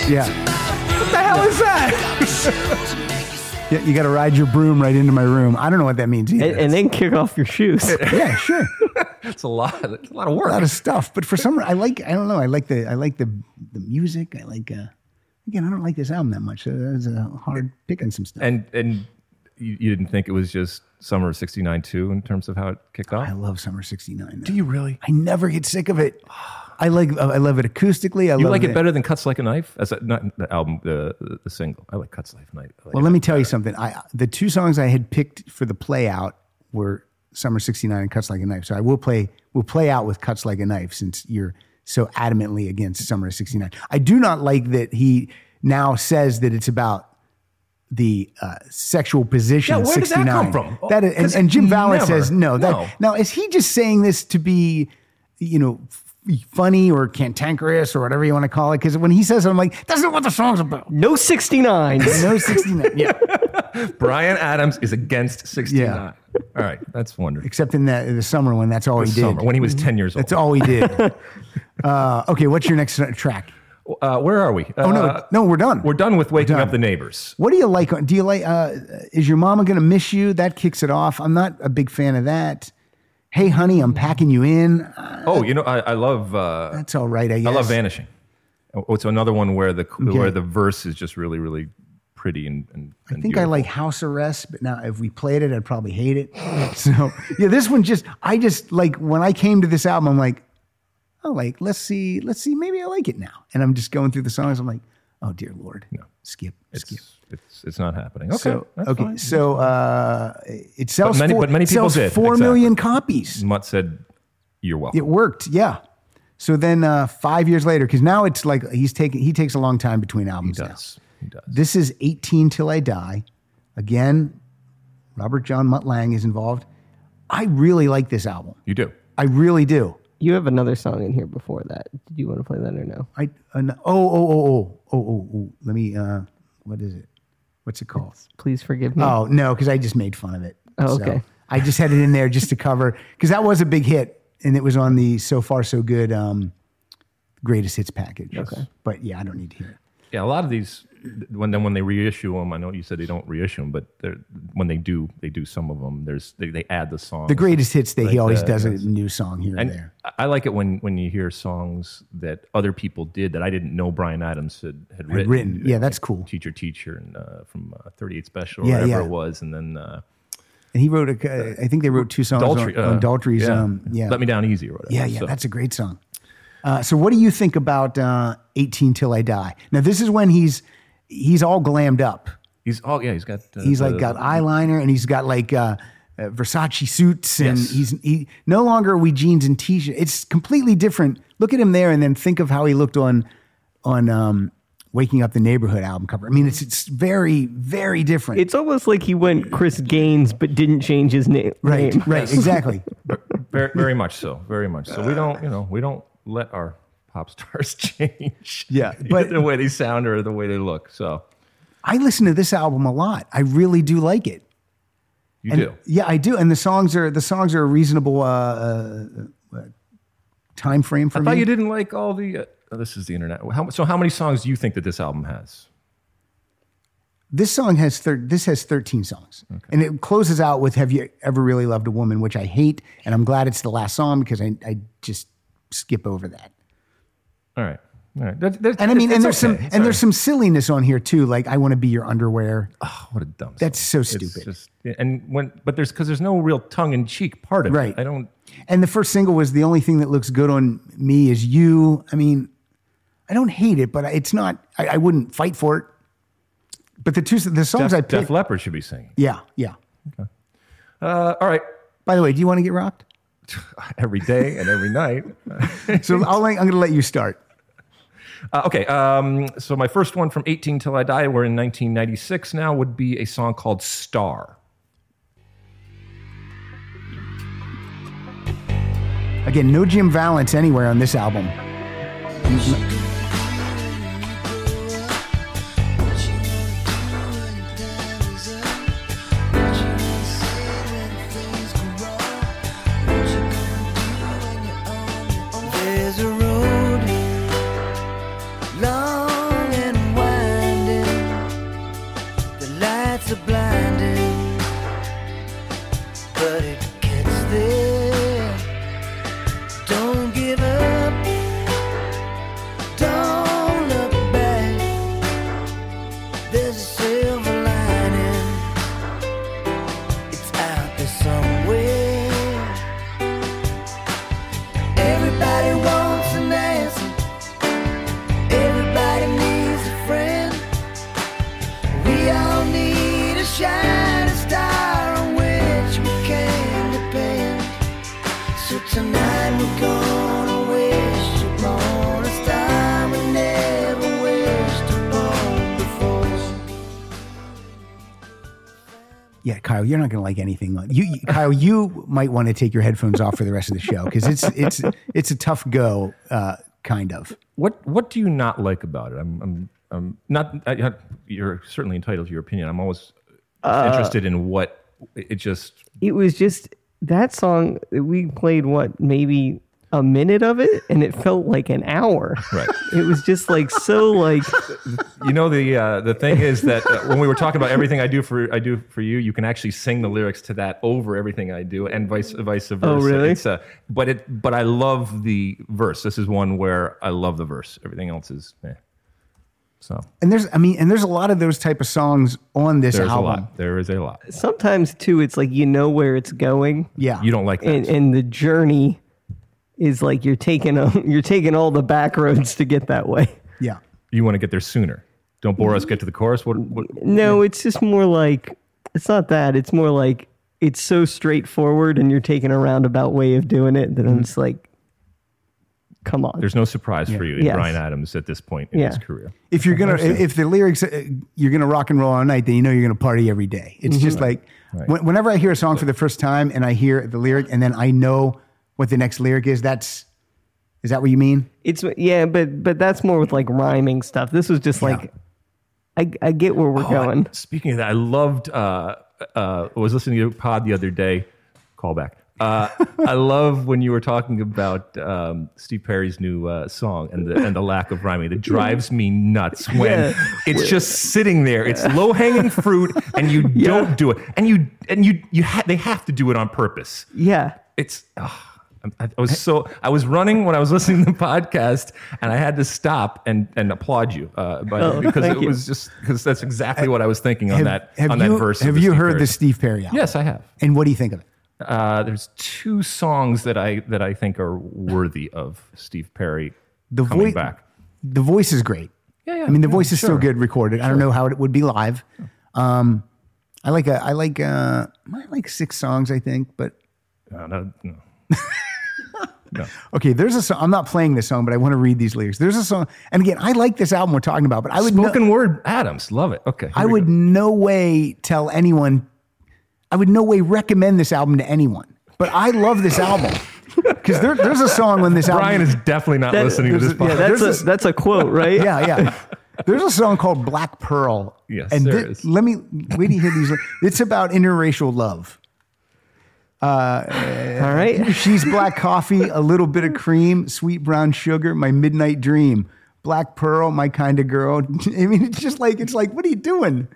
Yeah. What the hell is that? Yeah, you got to ride your broom right into my room. I don't know what that means either. And then kick off your shoes. Yeah, sure. That's a lot. It's a lot of work. A lot of stuff. But for some reason, I like the music. I like. Again, I don't like this album that much. So that was a hard pick on some stuff. And you didn't think it was just Summer of '69 too in terms of how it kicked off? I love Summer '69. Do you really? I never get sick of it. I love it acoustically. You like it better than Cuts Like a Knife? As not the album, the single. I like Cuts Like a Knife. Well, let me tell you something. The two songs I had picked for the play out were Summer '69 and Cuts Like a Knife. So we'll play out with Cuts Like a Knife since you're so adamantly against Summer '69. I do not like that he now says that it's about the sexual position in 69. Where did that come from? That is, and Jim Vallance says no. Now, is he just saying this to be, funny or cantankerous or whatever you want to call it? Because when he says it, I'm like, that's not what the song's about. No 69s. No 69. Yeah. Bryan Adams is against 69. Yeah. All right. That's wonderful. Except in the summer when that's all he did. Summer, when he was 10 years old. That's all he did. Okay. What's your next track? Where are we? No, we're done. We're done with Waking Up the Neighbors. What do you like? Do you like, Is Your Mama Gonna Miss You? That kicks it off. I'm not a big fan of that. Hey, Honey, I'm Packing You In. I love... that's all right, I guess. I love Vanishing. It's another one where the verse is just really, really pretty and I think beautiful. I like House Arrest, but now if we played it, I'd probably hate it. So, yeah, this one I when I came to this album, I'm like, let's see, maybe I like it now. And I'm just going through the songs, I'm like, oh, dear Lord. No. Skip. It's not happening. Okay. Fine. So it sells. But many people did. 4 million copies. Mutt said, "You're welcome." It worked. Yeah. So then 5 years later, because now it's like he takes a long time between albums. He does. This is 18 Till I Die. Again, Robert John Mutt Lange is involved. I really like this album. You do. I really do. You have another song in here before that. Did you want to play that or no? Let me. What is it? What's it called? Please Forgive Me. Oh, no, because I just made fun of it. Oh, okay. So I just had it in there just to cover, because that was a big hit, and it was on the So Far So Good Greatest Hits package. Okay. But, yeah, I don't need to hear it. Yeah, a lot of these, when they reissue them, I know you said they don't reissue them, but when they do some of them, they add the song. The Greatest Hits, he always does a new song here and there. I like it when you hear songs that other people did that I didn't know Bryan Adams had written. Yeah, that's cool. Teacher, and from 38 Special, or whatever it was. And then... and he wrote, I think they wrote two songs on Daltrey's... Yeah. Let Me Down Easy or whatever. Yeah, so. That's a great song. So what do you think about 18 Till I Die? Now, this is when he's all glammed up. He's got... got eyeliner, and he's got Versace suits, and he's no longer are we jeans and t-shirt. It's completely different. Look at him there, and then think of how he looked on Waking Up the Neighborhood album cover. I mean, it's very, very different. It's almost like he went Chris Gaines, but didn't change his name. Right, exactly. Very, very much so. Very much so. We don't let our pop stars change. Yeah, but the way they sound or the way they look. So, I listen to this album a lot. I really do like it. You do? Yeah, I do. And the songs are a reasonable time frame for me. I thought you didn't like all the... this is the internet. How many songs do you think that this album has? This has 13 songs. Okay. And it closes out with Have You Ever Really Loved a Woman, which I hate. And I'm glad it's the last song because I just skip over that. All right. There's some silliness on here too. Like I Want to Be Your Underwear. Oh, what a dumb song. That's so stupid. Because there's no real tongue in cheek part of it. Right. And the first single was The Only Thing That Looks Good on Me Is You. I mean, I don't hate it, but it's not. I wouldn't fight for it. But the songs I picked, Def Leppard should be singing. Yeah. Okay. All right. By the way, do you want to get rocked? Every day and every night. So I'm going to let you start. Okay, so my first one from 18 Till I Die, we're in 1996 now, would be a song called Star. Again, no Jim Vallance anywhere on this album. Yeah, Kyle, you're not going to like anything. Kyle, you might want to take your headphones off for the rest of the show because it's a tough go, kind of. What do you not like about it? I'm not. You're certainly entitled to your opinion. I'm always interested in what it just. It was just that song. We played maybe a minute of it, and it felt like an hour. Right. It was just so. You know, the thing is that when we were talking about everything I do for you, you can actually sing the lyrics to that over everything I do, and vice versa. Oh, really? But I love the verse. This is one where I love the verse. Everything else is. Eh. So there's a lot of those type of songs on this album. There is a lot. Sometimes too, it's like you know where it's going. Yeah, you don't like that, and the journey is like you're taking all the back roads to get that way. Yeah, you want to get there sooner. Don't bore us. Get to the chorus. What? No, it's just more like it's not that. It's more like it's so straightforward, and you're taking a roundabout way of doing it. That I'm just like. Come on. There's no surprise for you in Bryan Adams at this point in his career. If you're gonna, if the lyrics, you're gonna rock and roll all night, then you know you're gonna party every day. It's just whenever I hear a song for the first time and I hear the lyric and then I know what the next lyric is. Is that what you mean? It's but that's more with rhyming stuff. This was just I get where we're going. Speaking of that, I loved. I was listening to your pod the other day. Callback. I love when you were talking about Steve Perry's new song and the lack of rhyming. It drives me nuts when it's just sitting there. It's low hanging fruit, and you don't do it, and they have to do it on purpose. Yeah, it's. I was running when I was listening to the podcast, and I had to stop and applaud you because it was just because that's exactly what I was thinking on that verse. Have you heard the Steve Perry album? Yes, I have. And what do you think of it? There's two songs that I think are worthy of Steve Perry coming back. The voice is great. Yeah. I mean, the voice is so good recorded. Sure. I don't know how it would be live. I like six songs, I think, but no. No. Okay, there's a song. I'm not playing this song, but I want to read these lyrics. There's a song, and again, I like this album we're talking about, but I would spoken word Adams, love it. Okay, I would no way tell anyone. I would no way recommend this album to anyone, but I love this album because there's a song on this album. Bryan is definitely not listening to this podcast. Yeah, that's a quote, right? Yeah. There's a song called Black Pearl. Yes, and there is. Let me wait to hear these. It's about interracial love. All right. She's black coffee, a little bit of cream, sweet brown sugar, my midnight dream, Black Pearl, my kind of girl. I mean, it's just what are you doing?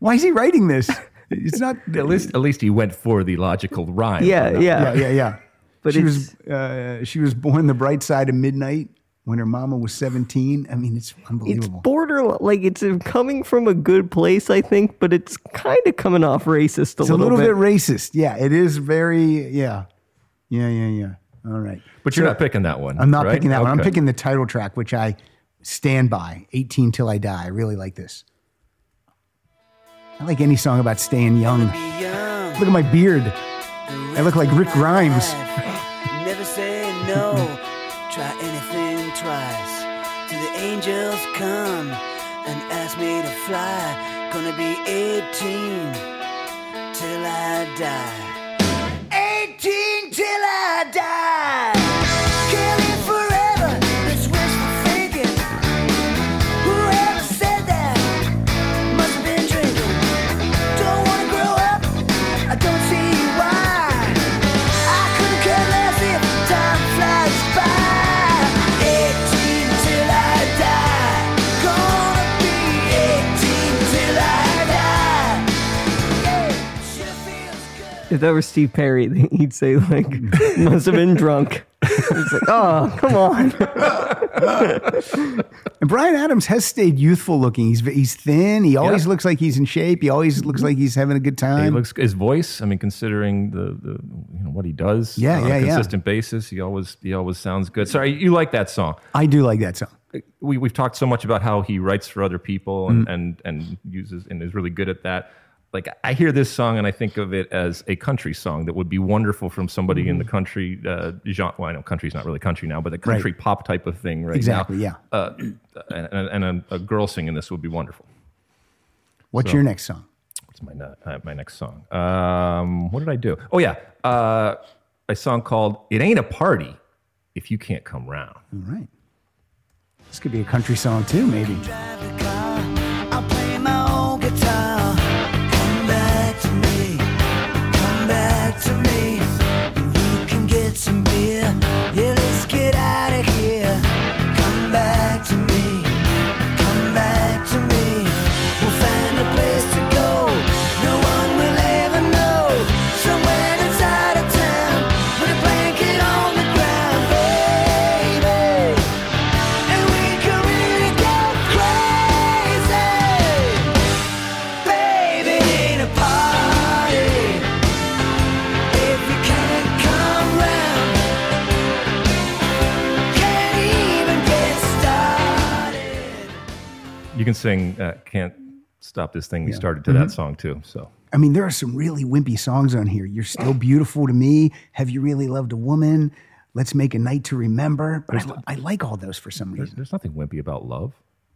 Why is he writing this? It's not at least he went for the logical rhyme. Yeah. But she was born the bright side of midnight when her mama was 17. I mean, it's unbelievable. It's borderline, it's coming from a good place, I think, but it's kind of coming off racist a little bit racist. Yeah, it is very yeah. All right, but you're not picking that one. I'm not picking that one. I'm picking the title track, which I stand by. 18 Till I Die. I really like this. I like any song about staying young. Look at my beard. I look like Rick Grimes. Never say no. Try anything twice. Till the angels come and ask me to fly. Gonna be 18 till I die. 18 till I die. If that were Steve Perry, he'd say, must have been drunk. It's come on. And Bryan Adams has stayed youthful looking. He's thin. He always looks like he's in shape. He always looks like he's having a good time. He his voice, I mean, considering the what he does on a consistent basis, he always sounds good. Sorry, you like that song. I do like that song. We've talked so much about how he writes for other people and uses and is really good at that. I hear this song and I think of it as a country song that would be wonderful from somebody in the country genre. Well, I know country's not really country now, but the country pop type of thing now. And a girl singing this would be wonderful. What's your next song? It's my next song. What did I do? Oh, yeah. A song called It Ain't a Party If You Can't Come Round. All right. This could be a country song, too, maybe. I'll play my own guitar. Come back to me. Come back to me. You can get some beer. Yeah, let's get out of here. Come back to me. Come back to me. We'll find a place to go. No one will ever know. Somewhere that's out of town. With a blanket on the ground, baby. And we can really go crazy. Baby, it ain't a party if you can't come round. Can't even get started. You can sing Can't Stop This Thing We Started to that song too, so. I mean, there are some really wimpy songs on here. You're Still Beautiful to Me, Have You Really Loved a Woman, Let's Make a Night to Remember. But I like all those for some reason. There's nothing wimpy about love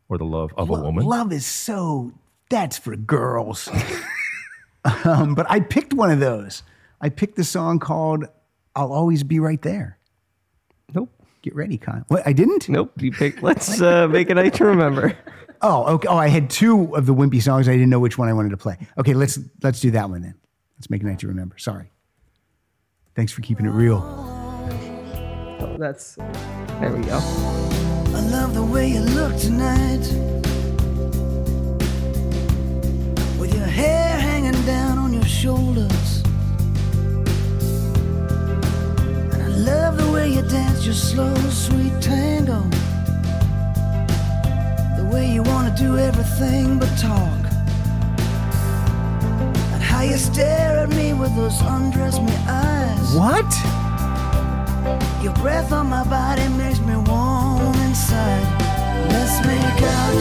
or the love of a woman. Love is so, that's for girls. But I picked one of those. I picked the song called I'll Always Be Right There. Nope. Get ready, Kyle. What, I didn't? Nope. You picked Let's Make a Night to Remember. Oh, okay. Oh, I had two of the wimpy songs. I didn't know which one I wanted to play. Okay, let's do that one then. Let's Make a Night to Remember. Sorry. Thanks for keeping it real. Oh, that's... There we go. I love the way you look tonight. With your hair hanging down on your shoulders. And I love the way you dance your slow, sweet tango. Way you want to do everything but talk, and how you stare at me with those undress me eyes. What? Your breath on my body makes me warm inside. Let's make out.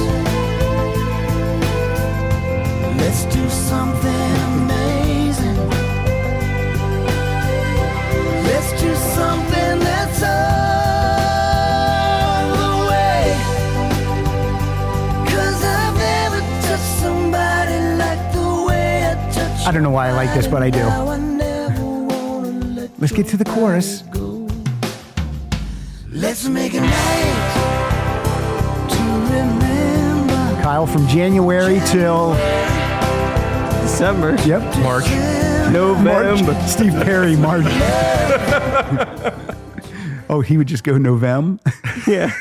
Let's do something amazing. Let's do something that's all. I don't know why I like this, but I do. Let's get to the chorus. Let's make a night to remember. Kyle, from January till December. Yep. March. November. March. Steve Perry, March. Oh, he would just go November? Yeah.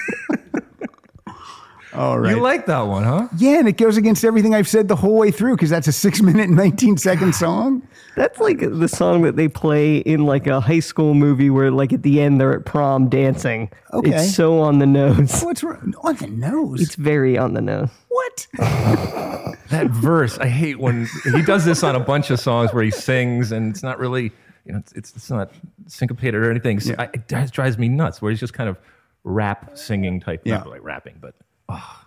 All right. You like that one, huh? Yeah, and it goes against everything I've said the whole way through because that's a 6 minute and 19-second song. That's like the song that they play in like a high school movie where like at the end they're at prom dancing. Okay. It's so on the nose. Oh, it's on the nose? It's very on the nose. What? That verse, I hate when he does this on a bunch of songs where he sings and it's not really, you know, it's not syncopated or anything. So it drives me nuts where he's just kind of rap singing type, not like rapping, but... Oh,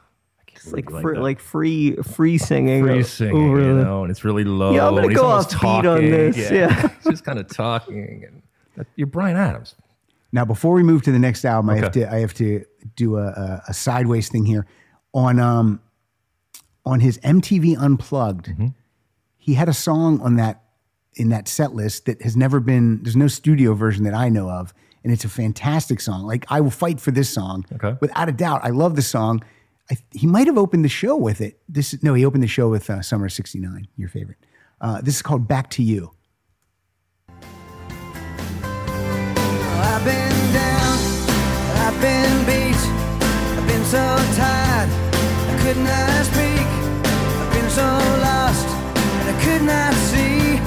it's really free singing. Free singing, you know, and it's really low. Yeah, I'm going to go off beat on this. Yeah. He's just kind of talking. And you're Bryan Adams. Now, before we move to the next album, okay. I have to do a sideways thing here. On his MTV Unplugged, he had a song on that in that set list that has never been, there's no studio version that I know of. And it's a fantastic song. Like, I will fight for this song. Okay. Without a doubt. I love the song. He might have opened the show with it. He opened the show with Summer of 69, your favorite. This is called Back to You. I've been down. I've been beat. I've been so tired. I could not speak. I've been so lost. And I could not see.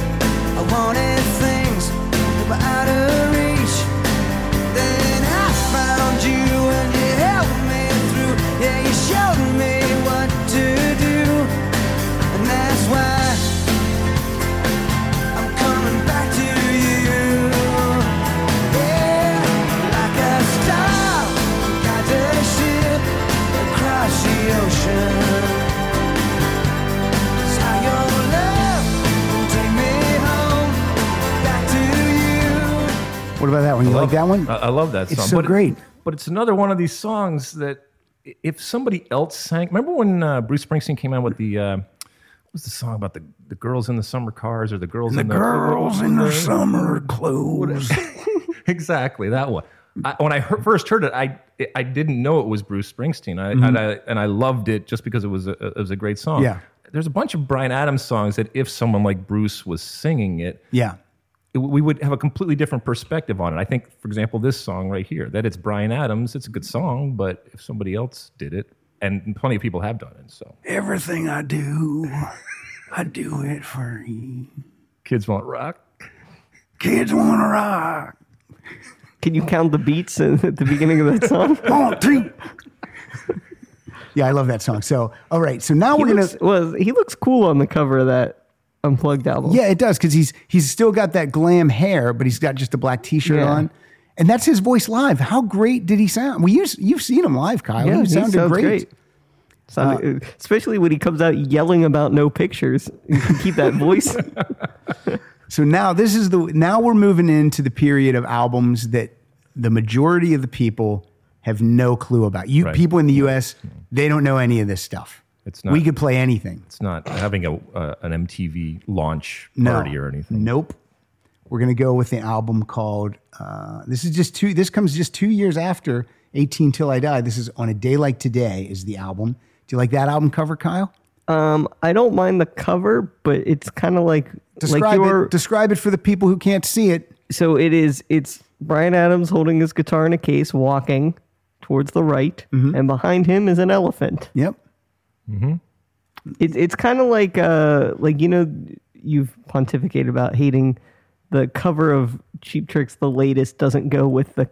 I wanted things that were out of reach. Then I found you and you helped me through. Yeah, you showed me what to do. And that's why I'm coming back to you. Yeah, like a star, guide a ship across the ocean. It's how your love will take me home, back to you. What about that one? You like that one? I love that song. It's so great. But it's another one of these songs that if somebody else sang... Remember when Bruce Springsteen came out with the was the song about the girls in the summer cars or the girls in the girls in their summer clothes? Exactly, that one. When I first heard it, I didn't know it was Bruce Springsteen, and I loved it just because it was a great song. Yeah. There's a bunch of Bryan Adams songs that if someone like Bruce was singing it, yeah, we would have a completely different perspective on it. I think, for example, this song right here, that it's Bryan Adams, it's a good song, but if somebody else did it, and plenty of people have done it, so. Everything I do, I do it for you. Kids want rock. Kids want to rock. Can you count the beats at the beginning of that song? One, two. Yeah, I love that song. So, all right. So now he looks cool on the cover of that Unplugged album. Yeah, it does, because he's still got that glam hair, but he's got just a black T-shirt on, and that's his voice live. How great did he sound? Well, you've seen him live, Kyle. Yeah, he sounded great. Especially when he comes out yelling about no pictures. You can keep that voice. So now now we're moving into the period of albums that the majority of the people have no clue about. People in the U.S., they don't know any of this stuff. It's not. We could play anything. It's not having an MTV launch party or anything. Nope. We're going to go with the album called. This comes just 2 years after 18 Till I Die. This is On a Day Like Today is the album. Do you like that album cover, Kyle? I don't mind the cover, but it's kind of like describe it for the people who can't see it. So it's Bryan Adams holding his guitar in a case, walking towards the right, and behind him is an elephant. Yep. Mm-hmm. It's kind of like you've pontificated about hating the cover of Cheap Trick's The Latest doesn't go with the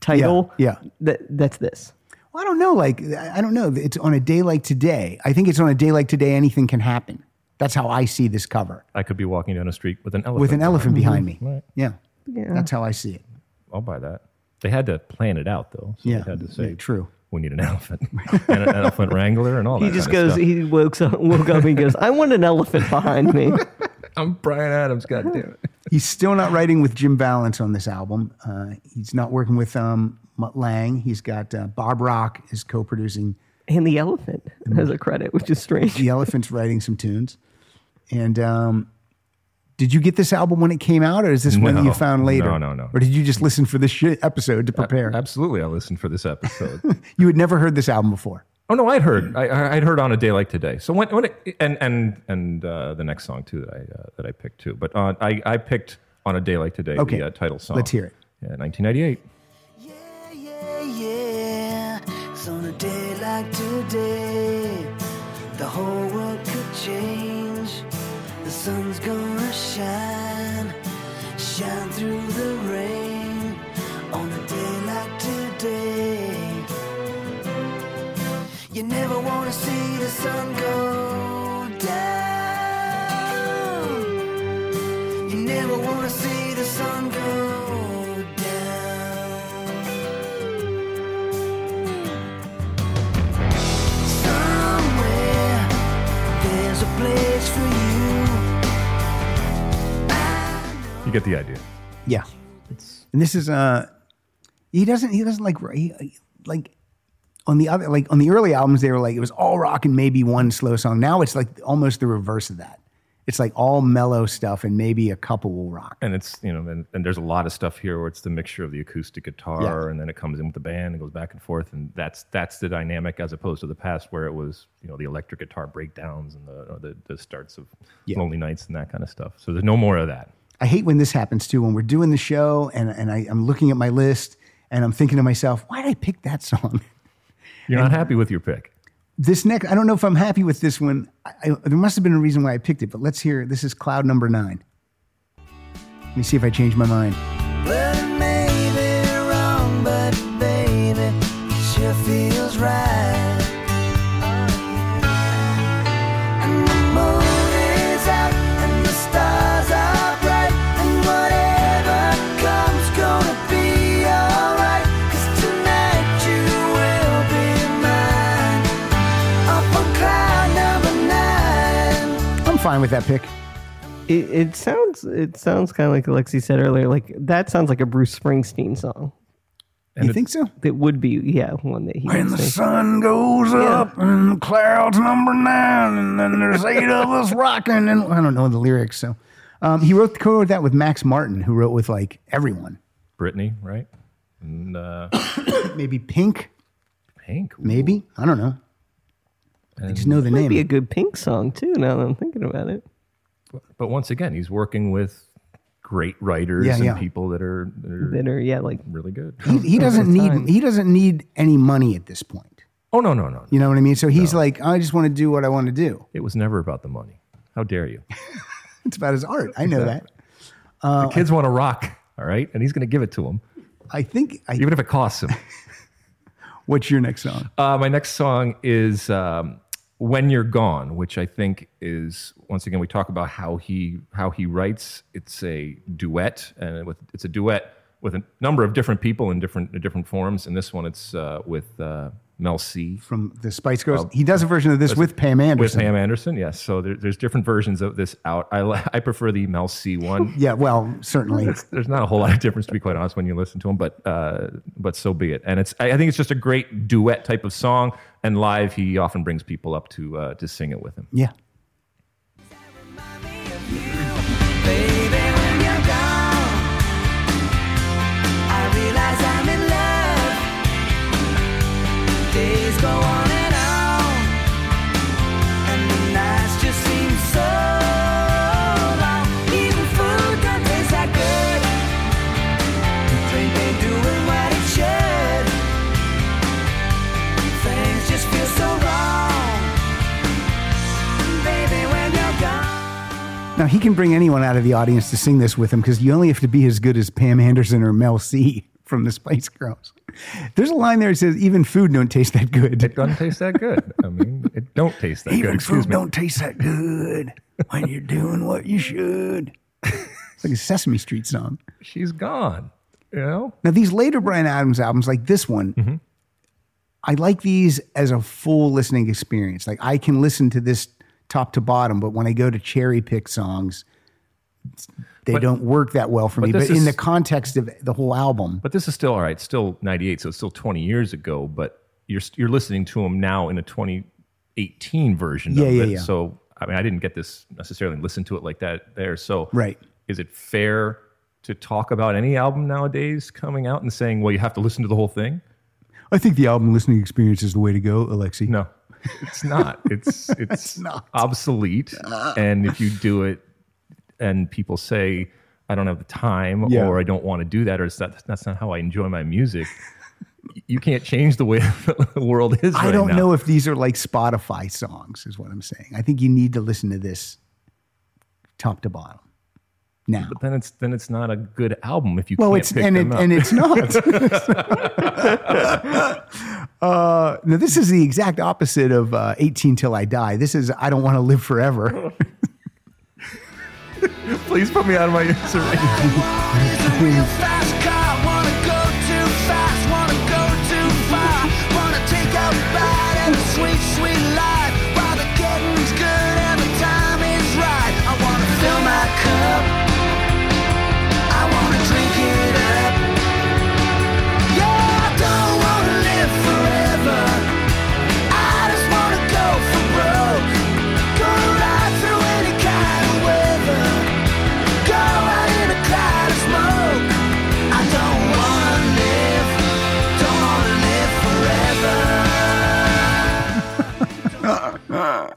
title. Yeah. That's this. Well, I don't know. I don't know. It's On a Day Like Today. I think it's On a Day Like Today. Anything can happen. That's how I see this cover. I could be walking down a street with an elephant. With an elephant behind me. Right. Yeah. That's how I see it. I'll buy that. They had to plan it out, though. So they had to say, true, we need an elephant and an elephant wrangler and all that. He just goes, he woke up and goes, I want an elephant behind me. I'm Bryan Adams, goddammit. He's still not writing with Jim Vallance on this album. He's not working with Mutt Lange. He's got Bob Rock is co-producing. And the elephant has a credit, which is strange. The elephant's writing some tunes. And did you get this album when it came out, or is this one that you found later? No. Or did you just listen for this episode to prepare? Absolutely, I listened for this episode. You had never heard this album before. Oh no, I'd heard On a Day Like Today. So when it, and the next song too that I picked too. But I picked On a Day Like Today, the title song. Let's hear it. Yeah, 1998. Yeah, yeah, yeah. It's on a day like today, the whole world could change. The sun's gonna shine through the rain. On a day like today. You never want to see the sun go down. You never want to see the sun go down. Somewhere there's a place for you. You get the idea. Yeah. And this is he doesn't like on the early albums, they were like, it was all rock and maybe one slow song. Now it's like almost the reverse of that. It's like all mellow stuff and maybe a couple will rock. And it's, and there's a lot of stuff here where it's the mixture of the acoustic guitar and then it comes in with the band and goes back and forth. And that's the dynamic as opposed to the past where it was, the electric guitar breakdowns and the starts of Lonely Nights and that kind of stuff. So there's no more of that. I hate when this happens too, when we're doing the show and I'm looking at my list and I'm thinking to myself, why did I pick that song? You're not happy with your pick. This next, I don't know if I'm happy with this one. There must have been a reason why I picked it, but let's hear. This is Cloud Number 9. Let me see if I change my mind. Well, it may be wrong, but baby, it sure feels right. And the moon is out, and the stars are bright, and whatever comes gonna be all right. Fine with that pick. It sounds kind of like Alexi said earlier, like that sounds like a Bruce Springsteen song. And you think so? It would be, yeah, one that he when would the sing. Sun goes up and the clouds number 9 and then there's 8 of us rocking. And I don't know the lyrics, so. He wrote that with Max Martin, who wrote with, like, everyone. Britney, right? And, maybe Pink. Pink? Ooh. Maybe. I don't know. And I just know the name. It would be a good Pink song, too, now that I'm thinking about it. But once again, he's working with great writers and people that are like really good. He doesn't need any money at this point. Oh no. You know what I mean? So he's like, I just want to do what I want to do. It was never about the money. How dare you? It's about his art. I know that. The kids want to rock, all right, and he's going to give it to them. I think even if it costs him. What's your next song? My next song is. When You're Gone, which I think is, once again, we talk about how he writes. It's a duet, and it's a duet with a number of different people in different forms. And this one, it's with Mel C. From the Spice Girls. He does a version of this with Pam Anderson. With Pam Anderson, yes. So there's different versions of this out. I prefer the Mel C one. Yeah, well, certainly. There's not a whole lot of difference, to be quite honest, when you listen to him, but so be it. And I think it's just a great duet type of song. And live, he often brings people up to sing it with him. Yeah. Days go on and on, and the nights just seem so long. Even food don't taste that good. Drink ain't doing what it should. Things just feel so wrong, baby, when you're gone. Now, he can bring anyone out of the audience to sing this with him, because you only have to be as good as Pam Anderson or Mel C. from the Spice Girls. There's a line there that says, even food don't taste that good. It doesn't taste that good. I mean, it don't taste that good. Even food don't taste that good when you're doing what you should. It's like a Sesame Street song. She's gone, you know? Now, these later Bryan Adams albums, like this one, mm-hmm. I like these as a full listening experience. Like, I can listen to this top to bottom, but when I go to cherry pick songs, They don't work that well for me, but in the context of the whole album. But this is still all right. Still 98, so it's still 20 years ago. But you're listening to them now in a 2018 version of it. Yeah. So I mean, I didn't get this necessarily and listen to it like that there. So right. Is it fair to talk about any album nowadays coming out and saying, well, you have to listen to the whole thing? I think the album listening experience is the way to go, Alexi. No, it's not. It's not obsolete. And if you do it. And people say, I don't have the time, or I don't want to do that, or that's not how I enjoy my music. You can't change the way the world is right now. I don't know if these are like Spotify songs, is what I'm saying. I think you need to listen to this top to bottom now. But then it's not a good album if you can't pick them up. And it's not. Now, this is the exact opposite of 18 Till I Die. This is I Don't Want to Live Forever. Please put me out of my surrender. I want to fill my cup. I want to drink it up. Yeah, I don't want to live forever. I just want to go for broke. Go right through any kind of weather.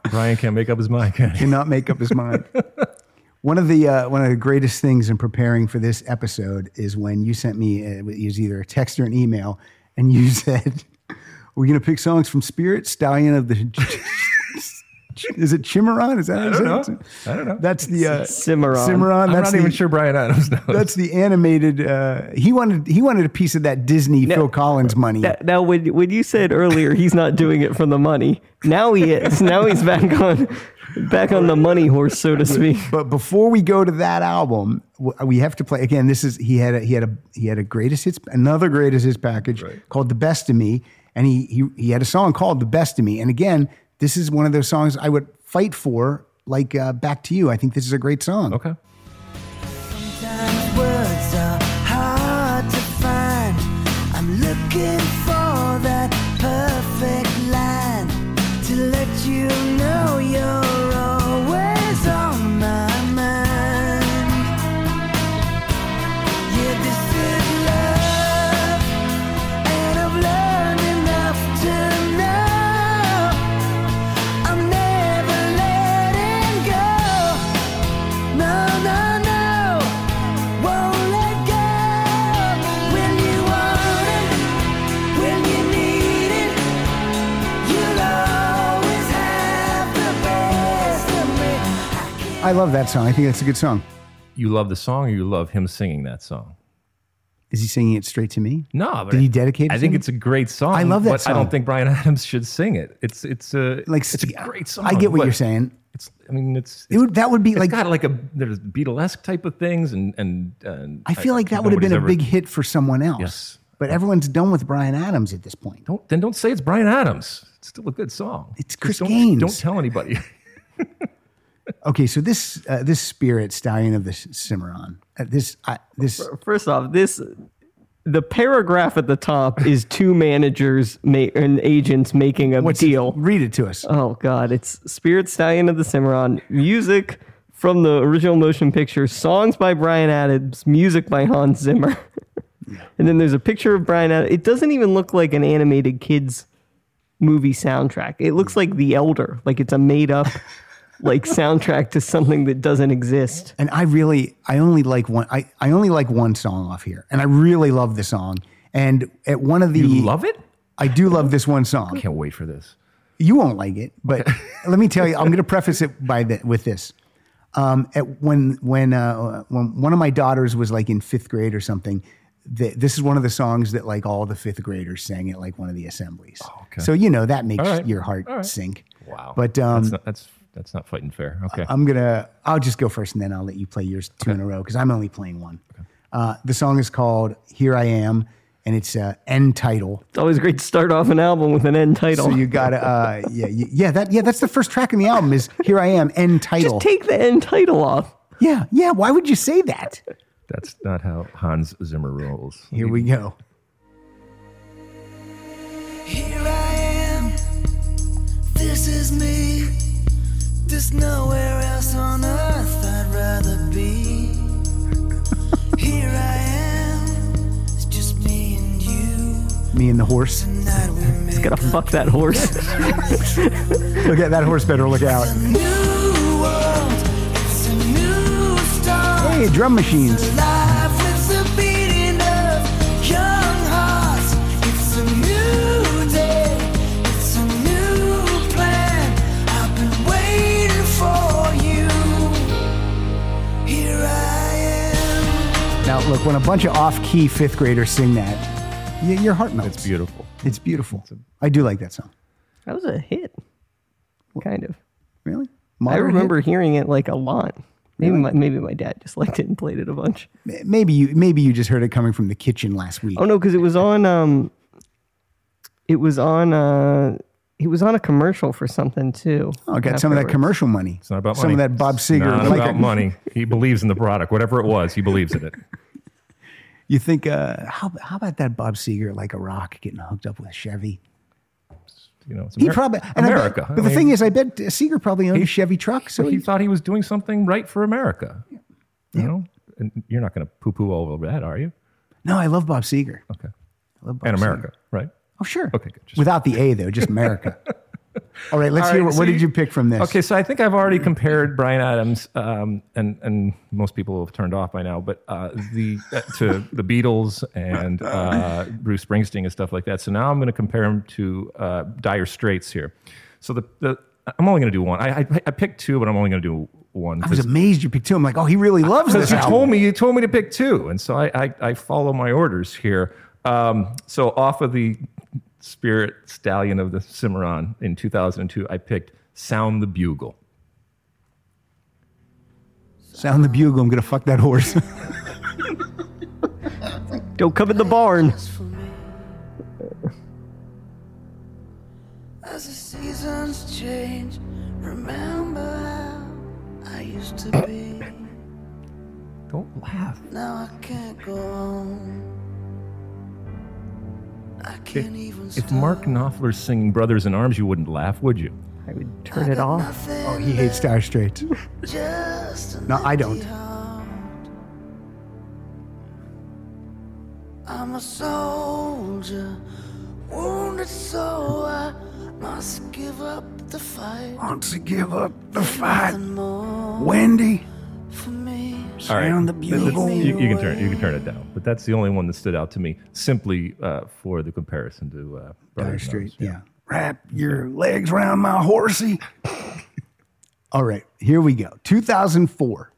Bryan can't make up his mind. Cannot make up his mind. One of the greatest things in preparing for this episode is when you sent me it was either a text or an email, and you said, "We're going to pick songs from Spirit, Stallion of the." Is it Cimarron? Is that what it's called? I don't know. That's the Cimarron. Cimarron. I'm not even sure Bryan Adams knows. That's the animated. He wanted a piece of that Disney Phil Collins money. Now, when you said earlier he's not doing it for the money, now he is. Now he's back on the money horse, so to speak. But before we go to that album, we have to play again. This is he had a greatest hits, another greatest hits package called "The Best of Me," and he had a song called "The Best of Me," and again. This is one of those songs I would fight for, like Back to You. I think this is a great song. Okay. Sometimes words are hard to find. I'm looking I love that song. I think that's a good song. You love the song, or you love him singing that song? Is he singing it straight to me? No. Did he dedicate it to me? I think it's a great song. I love that song. I don't think Bryan Adams should sing it. It's a great song. I get what you're saying. There's Beatlesque type of things, and I feel like that would have been a big hit for someone else. Yes. But everyone's done with Bryan Adams at this point. Don't say it's Bryan Adams. It's still a good song. It's Chris Gaines. Don't tell anybody. Okay, so this spirit stallion of the Cimarron. First off, the paragraph at the top is two managers and agents making a deal. Read it to us. Oh God, it's Spirit Stallion of the Cimarron. Music from the original motion picture. Songs by Bryan Adams. Music by Hans Zimmer. And then there's a picture of Bryan Adams. It doesn't even look like an animated kids movie soundtrack. It looks like The Elder. Like it's a made up. Like soundtrack to something that doesn't exist. And I only like one song off here. And I really love the song. And at one of the... You love it? I do love this one song. I can't wait for this. You won't like it, but let me tell you, I'm going to preface it with this. When one of my daughters was like in fifth grade or something, this is one of the songs that like all the fifth graders sang at like one of the assemblies. Oh, okay. So, you know, that makes your heart sink. Wow. But that's not fighting fair. Okay. I'll just go first and then I'll let you play yours two in a row because I'm only playing one. Okay. The song is called Here I Am and it's an end title. It's always great to start off an album with an end title. So you gotta, that's the first track in the album is Here I Am, end title. Just take the end title off. Yeah, why would you say that? That's not how Hans Zimmer rolls. Here we go. Here I am, this is me. There's nowhere else on earth I'd rather be. Here I am, it's just me and you. Me and the horse. It's gotta fuck that horse. Look at that horse, better look out. It's a new world, it's a new start. Hey, drum machines. Look, when a bunch of off-key fifth graders sing that, your heart melts. It's beautiful. It's beautiful. I do like that song. That was a hit, kind of. Really? Modern I remember hearing it like a lot. Maybe my dad just liked it and played it a bunch. Maybe you just heard it coming from the kitchen last week. Oh no, because it was on. It was on a commercial for something too. Oh, I got some of that commercial money. It's not about money. Some of that Bob Seger. It's not about money. He believes in the product, whatever it was. He believes in it. You think, how about that Bob Seger, like a rock, getting hooked up with Chevy? You know, it's America. I bet Seger probably owned a Chevy truck. So he thought he was doing something right for America. Yeah. You know, and you're not going to poo-poo all over that, are you? No, I love Bob Seger. Okay. I love Bob and America, Seger. Right? Oh, sure. Okay, good. Without the A, though, just America. All right, let's hear. What did you pick from this? Okay, so I think I've already compared Bryan Adams, and most people have turned off by now, but to the Beatles and Bruce Springsteen and stuff like that. So now I'm going to compare him to Dire Straits here. So I'm only going to do one. I picked two, but I'm only going to do one. I was amazed you picked two. I'm like, oh, he really loves this album. You told me to pick two, and so I follow my orders here. So off of the Spirit Stallion of the Cimarron in 2002, I picked Sound the Bugle. Sound the Bugle, I'm going to fuck that horse. Don't come in the barn. As the seasons change, remember how I used to be. Don't laugh. Now I can't go on. If Mark Knopfler's singing Brothers in Arms, you wouldn't laugh, would you? I would turn it off. Oh, he hates Dire Straits. No, I don't. I'm a soldier, wounded, so I must give up the fight. Once you give up the fight, Wendy. For me. All right, you can turn it down, but that's the only one that stood out to me, simply for the comparison to Dire Straits. Yeah, wrap your legs around my horsey. All right, here we go. 2004.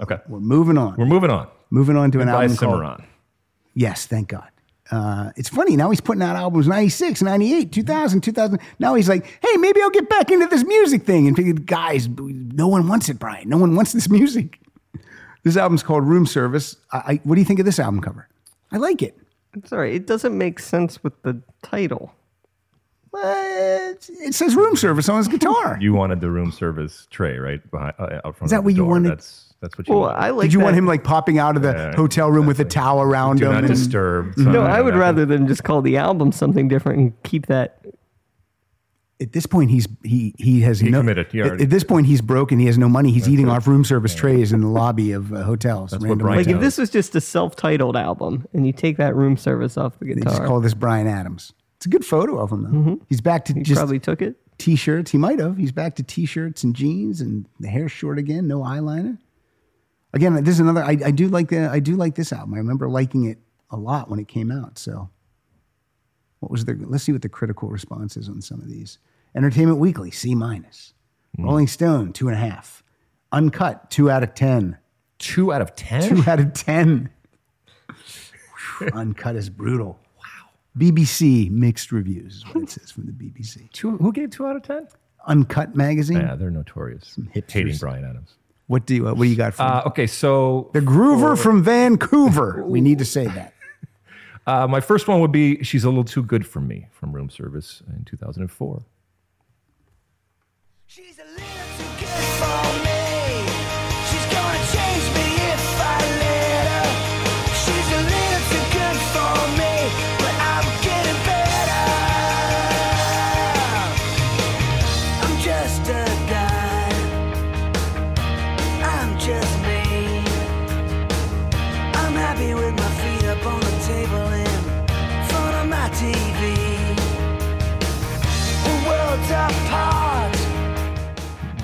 Okay. We're moving on. Moving on to an album called... Yes, thank God. It's funny, now he's putting out albums 96, 98, 2000, 2000. Now he's like, hey, maybe I'll get back into this music thing. And guys, no one wants it, Bryan. No one wants this music. This album's called Room Service. What do you think of this album cover? I like it. I'm sorry, it doesn't make sense with the title. But it says room service on his guitar. You wanted the room service tray, right? Behind, out front. Is that what you wanted? That's what you wanted. I like Did you want him like popping out of the hotel room with a towel around him? Do not disturb. No, I would rather than just call the album something different and keep that. At this point, he has committed. At this point, he's broken. He has no money. He's eating off room service trays in the lobby of hotels. That's what Bryan. Like if this was just a self-titled album and you take that room service off the guitar, they just call this Bryan Adams. It's a good photo of him, though. Mm-hmm. He's back to probably took it. T-shirts. He might have. He's back to T-shirts and jeans and the hair short again. No eyeliner. Again, this is another. I do like this album. I remember liking it a lot when it came out. So, let's see what the critical response is on some of these. Entertainment Weekly, C-. Rolling Stone, 2.5. Uncut, 2 out of 10. 2 out of 10. 2 out of 10. Uncut is brutal. BBC mixed reviews is what it says from the BBC. Who gave 2 out of 10? Uncut magazine. Yeah, they're notorious. Some hipsters. Hating Bryan Adams. What do you got for me? Okay, so... The Groover from Vancouver. We need to say that. My first one would be She's a Little Too Good for Me from Room Service in 2004. She's a little too good for me. She's gonna change me if I let her. She's a little too good for me.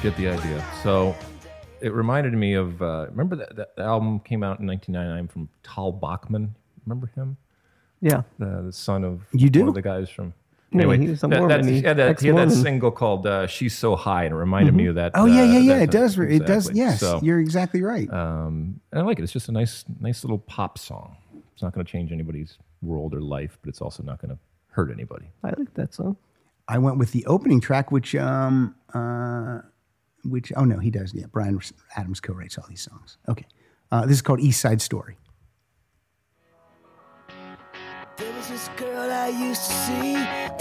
Get the idea. So it reminded me of, remember that album came out in 1999 from Tal Bachman? Remember him? Yeah. The son of one of the guys from... Anyway, he was a Mormon. He had that single called She's So High, and it reminded me of that. Oh, yeah. It does. Exactly. It does, yes. So, you're exactly right. And I like it. It's just a nice little pop song. It's not going to change anybody's world or life, but it's also not going to hurt anybody. I like that song. I went with the opening track, which... he does. Yeah, Bryan Adams co-writes all these songs. Okay. This is called East Side Story. There was this girl I used to see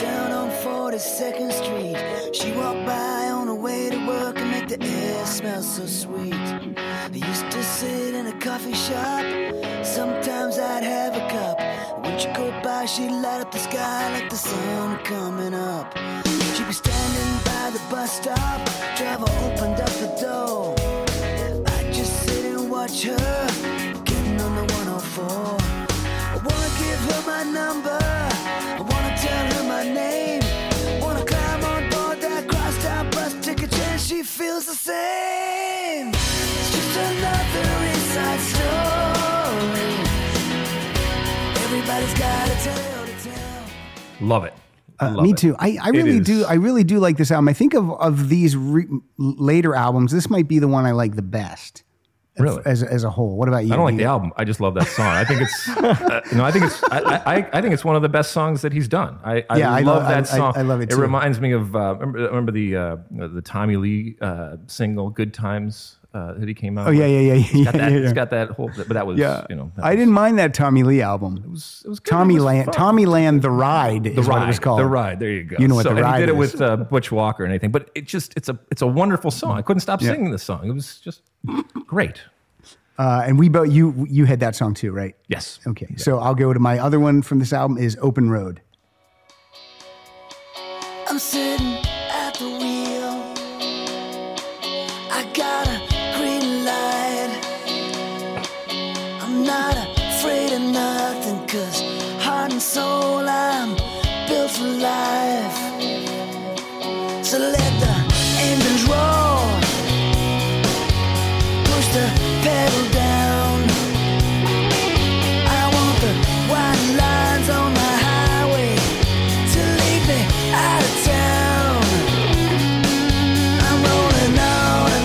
down on 42nd Street. She walked by on her way to work and made the air smell so sweet. I used to sit in a coffee shop. Sometimes I'd have a cup. When she go by, she'd light up the sky like the sun coming up. She'd be standing by the bus stop, driver opened up the door. I just sit and watch her, getting on the 104. I wanna give her my number, I wanna tell her my name. I wanna climb on board that crosstown bus, take a chance she feels the same. It's just another inside story. Everybody's got a tale to tell. Love it. Me too. I really do like this album. I think of these later albums, this might be the one I like the best. Really? As a whole. What about you? I don't like the album. I just love that song. I think it's I think it's one of the best songs that he's done. I love that song. I love it too. It reminds me of remember the Tommy Lee single Good Times. That he came out. Oh, It's got that whole, but that was, I didn't mind that Tommy Lee album. It was good. Tommyland, The Ride is what it was called. The Ride, there you go. You know what The Ride is. He did it with Butch Walker and anything, but it's a wonderful song. I couldn't stop singing this song. It was just great. And we both, you had that song too, right? Yes. Okay, yeah. So I'll go to my other one from this album is Open Road. I'm sitting at the wheel. I got a green light. I'm not afraid of nothing, 'cause heart and soul I'm built for life. So let the engines roll, push the pedal down. I want the white lines on my highway to lead me out of town. I'm rolling on.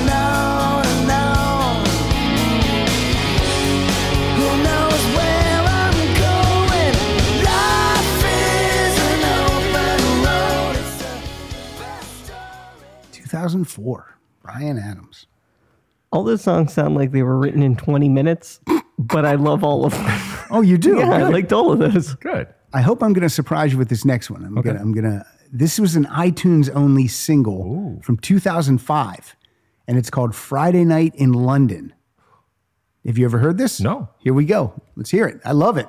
2004, Bryan Adams. All those songs sound like they were written in 20 minutes, but I love all of them. Oh, you do? Yeah, I liked all of those. Good. I hope I'm going to surprise you with this next one. I'm gonna. This was an iTunes only single from 2005, and it's called "Friday Night in London." Have you ever heard this? No. Here we go. Let's hear it. I love it.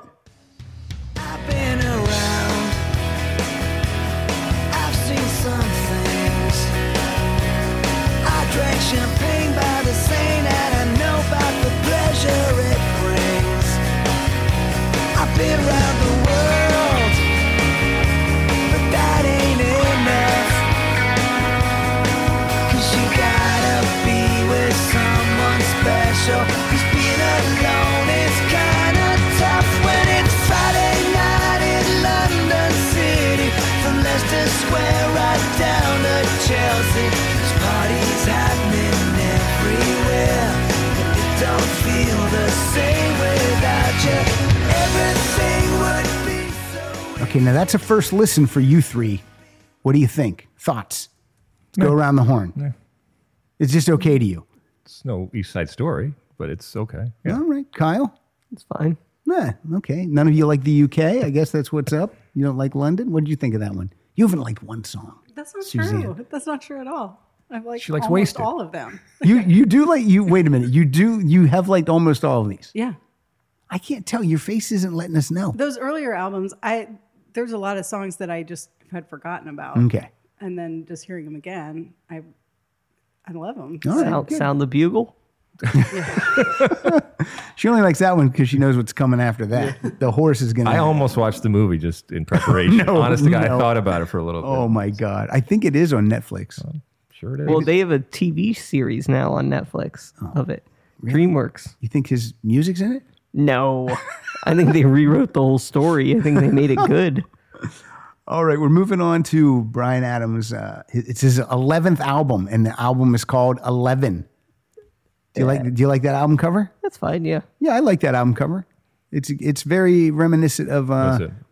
Okay, now that's a first listen for you three. What do you think? Thoughts? Go around the horn. No. It's just okay to you. It's no East Side Story, but it's okay. Yeah. All right, Kyle? It's fine. Nah, okay. None of you like the UK? I guess that's what's up. You don't like London? What did you think of that one? You haven't liked one song. That's not true. That's not true at all. I've liked she likes almost Wasted. All of them. You do like you. Wait a minute. You have liked almost all of these. Yeah. I can't tell. Your face isn't letting us know. Those earlier albums, there's a lot of songs that I just had forgotten about. Okay. And then just hearing them again, I love them. All right, Sound the Bugle. Yeah. She only likes that one because she knows what's coming after that. Yeah. The horse is going to... I almost watched the movie just in preparation. Honestly, I thought about it for a little bit. Oh, my God. I think it is on Netflix. Oh, sure it is. Well, they have a TV series now on Netflix of it. Really? DreamWorks. You think his music's in it? No. I think they rewrote the whole story. I think they made it good. All right. We're moving on to Bryan Adams. It's his 11th album, and the album is called 11. Do you like that album cover? That's fine, yeah. Yeah, I like that album cover. It's very reminiscent of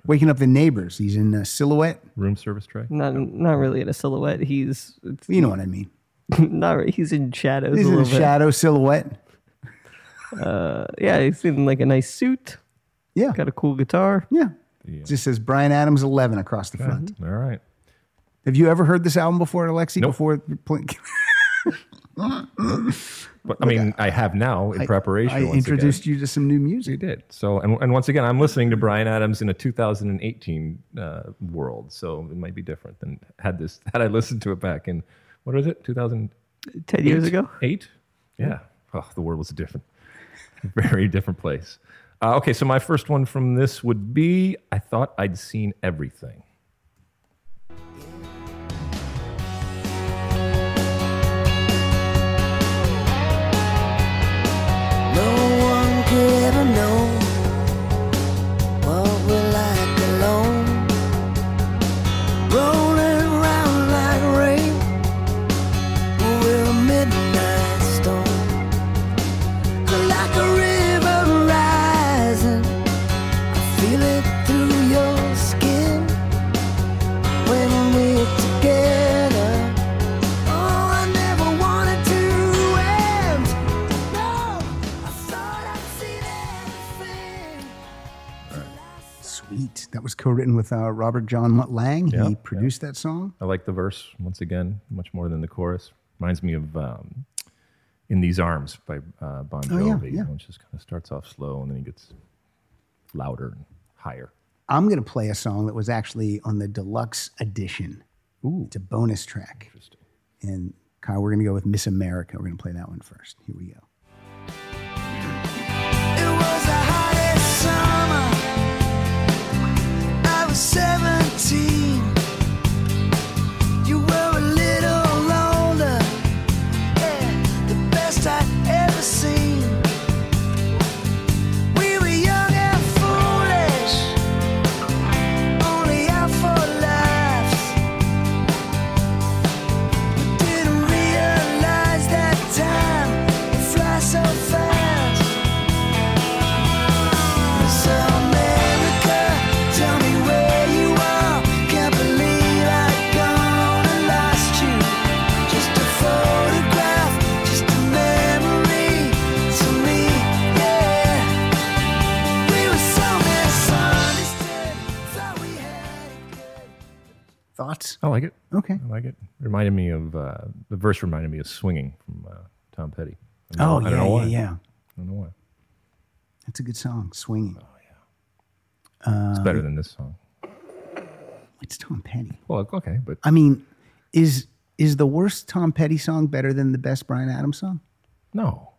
Waking Up the Neighbors. He's in a silhouette. Room service tray? Not really in a silhouette. You know what I mean. He's in shadows a little bit. He's in a shadow silhouette. Yeah, he's in like a nice suit. Yeah. Got a cool guitar. Yeah. It just says Bryan Adams 11 across the front. All right. Have you ever heard this album before, Alexi? Nope. Before But I mean, I have now in preparation. I introduced you to some new music. You did. So, and once again, I'm listening to Bryan Adams in a 2018 world. So it might be different than had I listened to it back in, what was it? 10 years ago? 8? Yeah. Oh, the world was a different, very different place. Okay. So my first one from this would be, I Thought I'd Seen Everything. Co-written with Robert John Mutt Lange. Yeah, he produced that song. I like the verse, once again, much more than the chorus. Reminds me of In These Arms by Bon Jovi. Yeah. It just kind of starts off slow, and then he gets louder and higher. I'm going to play a song that was actually on the deluxe edition. Ooh. It's a bonus track. Interesting. And, Kyle, we're going to go with Miss America. We're going to play that one first. Here we go. It was a 17, you were a little older, yeah, the best I'd ever seen. We were young and foolish, only out for laughs. We didn't realize that time would fly so fast. So America, tell me where you are. like it. Okay. I like it. Reminded me of, the verse reminded me of Swinging from Tom Petty. I don't know why. That's a good song, Swinging. Oh, yeah. It's better than this song. It's Tom Petty. Well, okay, but... I mean, is the worst Tom Petty song better than the best Bryan Adams song? No.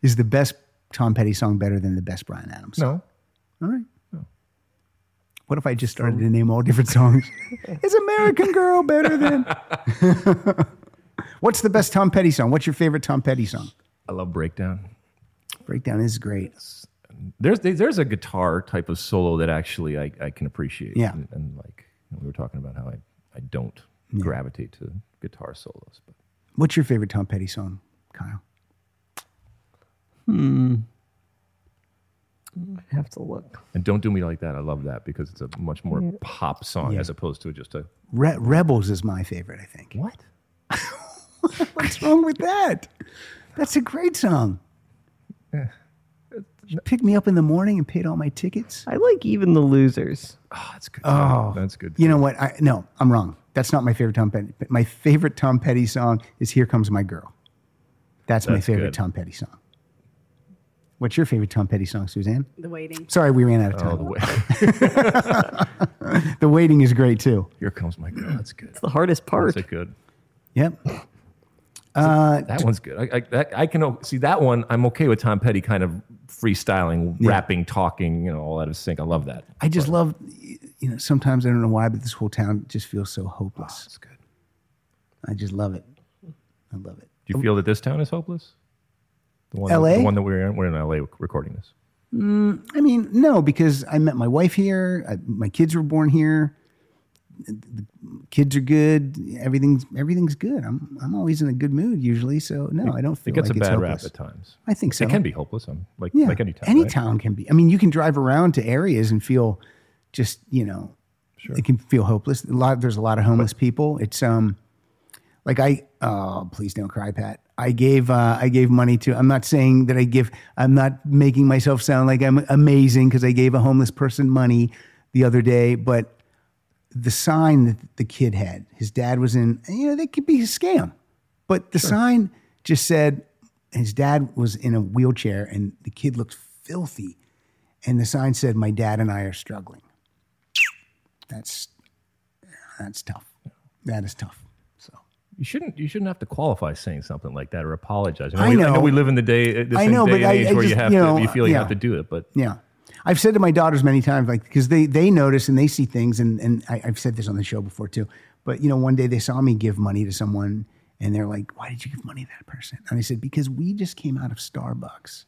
Is the best Tom Petty song better than the best Bryan Adams song? No. All right. No. What if I just started to name all different songs? Is American Girl better than... What's the best Tom Petty song? What's your favorite Tom Petty song? I love Breakdown. Breakdown is great. There's a guitar type of solo that actually I can appreciate. Yeah. And like we were talking about how I don't gravitate to guitar solos. But. What's your favorite Tom Petty song, Kyle? I have to look. And Don't Do Me Like That. I love that because it's a much more pop song as opposed to just a... Rebels is my favorite, I think. What? What's wrong with that? That's a great song. Yeah. Pick me up in the morning and paid all my tickets. I like Even the Losers. Oh, that's good. Oh, that's good. You know what? No, I'm wrong. That's not my favorite Tom Petty. My favorite Tom Petty song is Here Comes My Girl. That's my favorite Tom Petty song. What's your favorite Tom Petty song, Suzanne? The Waiting. Sorry, we ran out of time. The Waiting is great, too. Here Comes My Girl. That's good. It's the hardest part. That's good. Yep. That one's good. I can see that one. I'm okay with Tom Petty kind of freestyling, rapping, talking, all out of sync. I love that. I just love, sometimes I don't know why, but this whole town just feels so hopeless. Oh, that's good. I just love it. I love it. Do you feel that this town is hopeless? The one that we're in LA recording this. No, because I met my wife here. My kids were born here. The kids are good. Everything's good. I'm always in a good mood usually. So no, I don't feel like it's hopeless. It gets a bad rap at times. I think so. It can be hopeless. Like any town. Any town can be. I mean, you can drive around to areas and feel just it can feel hopeless. There's a lot of homeless people. It's please don't cry, Pat. I gave money to. I'm not saying that I give. I'm not making myself sound like I'm amazing because I gave a homeless person money the other day, but. The sign that the kid had, his dad was in, that could be a scam. But the sign just said his dad was in a wheelchair and the kid looked filthy. And the sign said, "My dad and I are struggling." That's tough. That is tough. So you shouldn't have to qualify saying something like that or apologize. I know we live in the day you have to do it, but yeah. I've said to my daughters many times, because they notice and they see things, and I've said this on the show before too, but one day they saw me give money to someone, and they're like, "Why did you give money to that person?" And I said, "Because we just came out of Starbucks,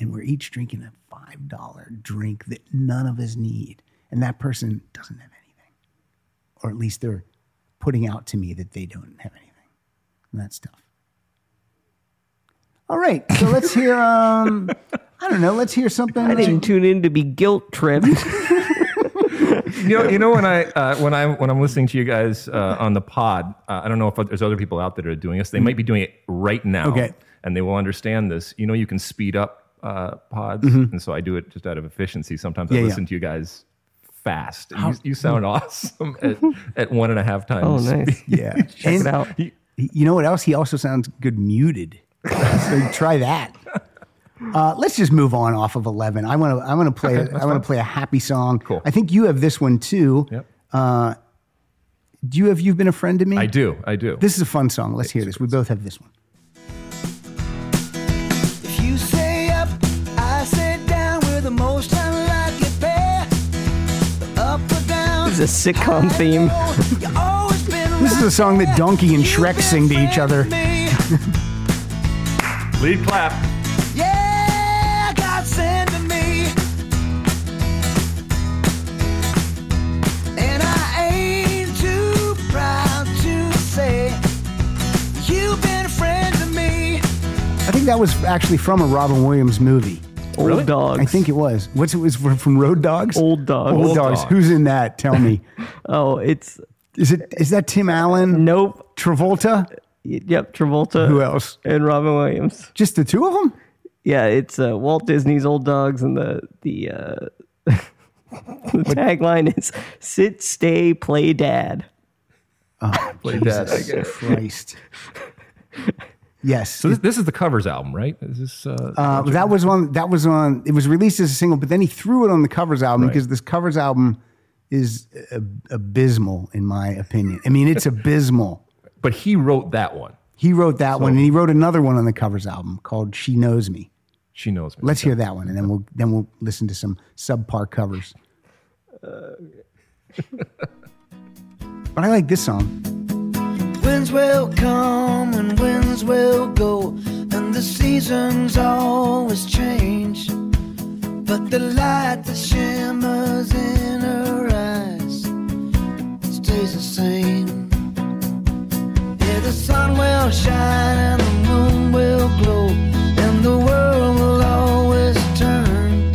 and we're each drinking a $5 drink that none of us need, and that person doesn't have anything, or at least they're putting out to me that they don't have anything, and that's tough." All right, so let's hear... I don't know. Let's hear something. I didn't tune in to be guilt tripped. When I'm listening to you guys on the pod, I don't know if there's other people out there that are doing this. They might be doing it right now, and they will understand this. You can speed up pods, and so I do it just out of efficiency. Sometimes I listen to you guys fast. And you sound awesome at 1.5 times. Oh, nice! Yeah, check it out. You know what else? He also sounds good muted. So try that. Let's just move on off of 11. I want to play a happy song. Cool. I think you have this one too. Yep. Do you have You've Been a Friend to Me? I do. This is a fun song. Let's hear this. We both have this one. If you say up, I say down. We're the most unlikely pair. Up or down. This is a sitcom theme. This is a song that Donkey and Shrek sing to each other. Lead clap. I think that was actually from a Robin Williams movie. Really? Old Dogs. I think it was. It was from Road Dogs? Old Dogs. Who's in that? Tell me. Is that Tim Allen? Nope. Travolta? Yep, Travolta. Who else? And Robin Williams. Just the two of them? Yeah, it's Walt Disney's Old Dogs and the The tagline is "Sit, stay, play dad." Oh, play Jesus dad, I guess. Christ. Yes. So this is the covers album, right? Is this that was on. It was released as a single, but then he threw it on the covers album because this covers album is abysmal, in my opinion. I mean, it's abysmal. But he wrote that one. He wrote that one, and he wrote another one on the covers album called "She Knows Me." She knows me. Let's hear that one, and then we'll listen to some subpar covers. But I like this song. Winds will come and winds will go, and the seasons always change. But the light that shimmers in her eyes stays the same. Yeah, the sun will shine and the moon will glow, and the world will always turn.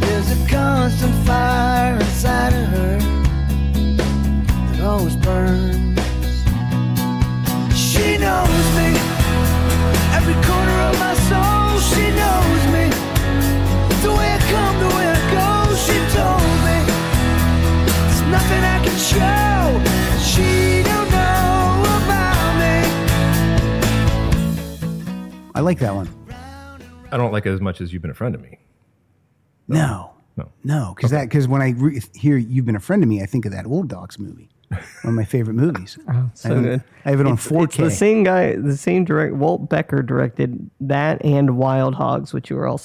There's a constant fire inside of her that always burns. She knows me, every corner of my soul. She knows me, the way I come, the way I go. She told me, there's nothing I can show she don't know about me. I like that one. I don't like it as much as You've Been a Friend to Me. No, because when I hear You've Been a Friend to Me, I think of that Old Dogs movie. One of my favorite movies. Oh, so I have it on 4K. It's the same guy, the same director. Walt Becker directed that and Wild Hogs, which is